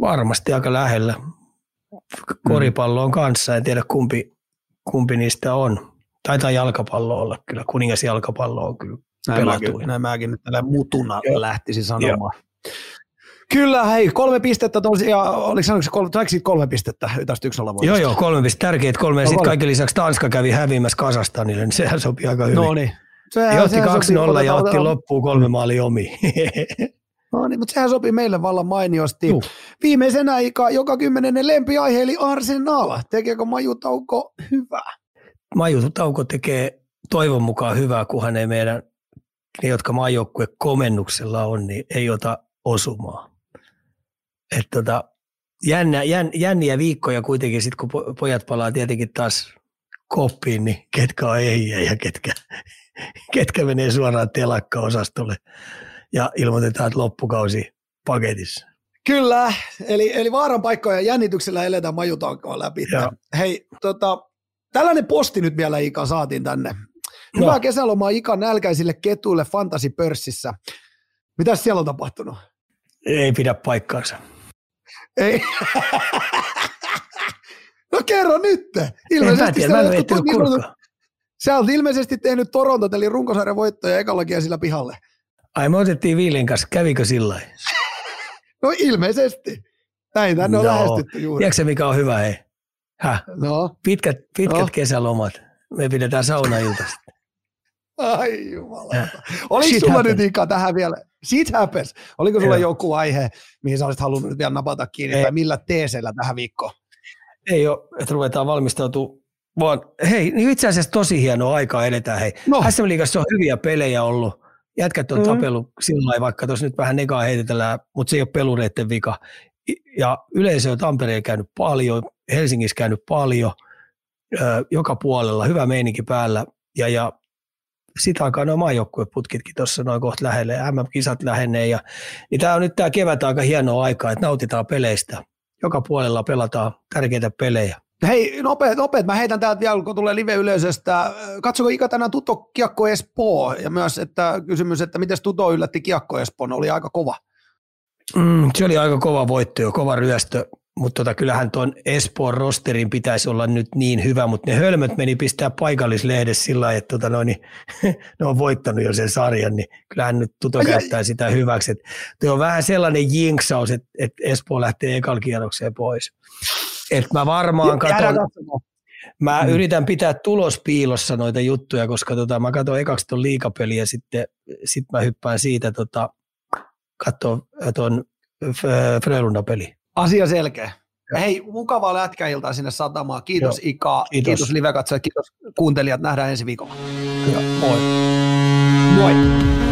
Varmasti aika lähellä. Koripallo on kanssa, en tiedä kumpi niistä on. Taitaa jalkapallo olla kyllä, kuningasjalkapallo on kyllä pelatuin. Näin mäkin nyt tällä mutuna lähtisi sanomaan. Jo. Kyllä, hei, 3 pistettä, ja oliko sanoksi 3 pistettä, tästä 1-0 voitosta? Joo, 3 pistettä, tärkeät 3, ja sitten kaiken lisäksi Tanska kävi häviämässä Kasastanille, niin sehän sopii aika hyvin. No niin. He otti 2-0 ja otti loppuun 3 maalia omiin. No niin, mutta sehän sopii meille vallan mainiosti. Juh. Viimeisen aika, joka 10. lempiaihe, eli Arsenal. Tekeekö majutauko hyvää? Majutauko tekee toivon mukaan hyvää, kunhan ei meidän, ne jotka maajoukkue komennuksella on, niin ei ota osumaa. Että jänniä viikkoja kuitenkin, sit kun pojat palaa tietenkin taas koppiin, niin ketkä on ehjiä ja ketkä menee suoraan telakkaosastolle ja ilmoitetaan, että loppukausi paketissa. Kyllä, eli vaaran paikkoja jännityksellä eletään majutaukoa läpi. Joo. Hei, tällainen posti nyt vielä Ika saatiin tänne. Hyvää kesälomaa Ika nälkäisille ketuille fantasipörssissä. Mitäs siellä on tapahtunut? Ei pidä paikkaansa. Ei. No kerro nyt. Sä olet ilmeisesti tehnyt Torontot, eli runkosarjan voittoja ekalogia sillä pihalle. Ai me otettiin Viilin kanssa. Kävikö sillä lailla? No ilmeisesti. Näin tänne on lähestytty juuri. Tiedätkö se mikä on hyvä? Hei? Pitkät kesälomat. Me pidetään saunailtasta. Ai jumala. Oliko Shit sulla happen. Nyt Ika tähän vielä? Shit happens. Oliko sulla joku aihe, mihin sä olisit halunnut nyt vielä napata kiinni, tai millä teeseillä tähän viikkoon? Ei ole, että ruvetaan valmistautumaan. Hei, niin itse asiassa tosi hienoa aikaa eletään. Hei. SM-liigassa on hyviä pelejä ollut. Jätkät on tapellut sillä lailla, vaikka tuossa nyt vähän negaa heitetellään, mutta se ei ole pelureiden vika. Ja yleisö on Tampereen käynyt paljon, Helsingissä käynyt paljon, joka puolella, hyvä meininki päällä. Ja sitä alkaa nuo maajoukkueputkitkin tuossa noin kohta lähelle, MM-kisat lähenee. Niin tämä on nyt tämä kevät aika hienoa aikaa, että nautitaan peleistä. Joka puolella pelataan tärkeitä pelejä. Hei, nopeet. Mä heitän täältä vielä, kun tulee live-yleisöstä. Katsoko Ika tänään Tuto Kiekko Espoo? Ja myös että kysymys, että miten Tuto yllätti Kiekko Espoon? Oli aika kova. Se oli aika kova voitto jo, kova ryöstö. Mutta kyllähän tuon Espoon rosterin pitäisi olla nyt niin hyvä, mutta ne hölmöt meni pistää paikallislehdessä sillä lailla, että ne on voittanut jo sen sarjan, niin kyllähän nyt Tuto käyttää sitä hyväksi. Et tuo on vähän sellainen jinksaus, että Espoo lähtee ekalla kierrokseen pois. Et mä varmaan yritän pitää tulospiilossa noita juttuja, koska mä katson ekaksi tuon liigapeliä ja sitten mä hyppään siitä katsoa tuon Frölunda-peliin. Asia selkeä. Ja hei, mukavaa lätkäiltaa sinne satamaan. Kiitos Ika, kiitos live-katsojat, kiitos kuuntelijat. Nähdään ensi viikolla. Kyllä. Moi. Moi.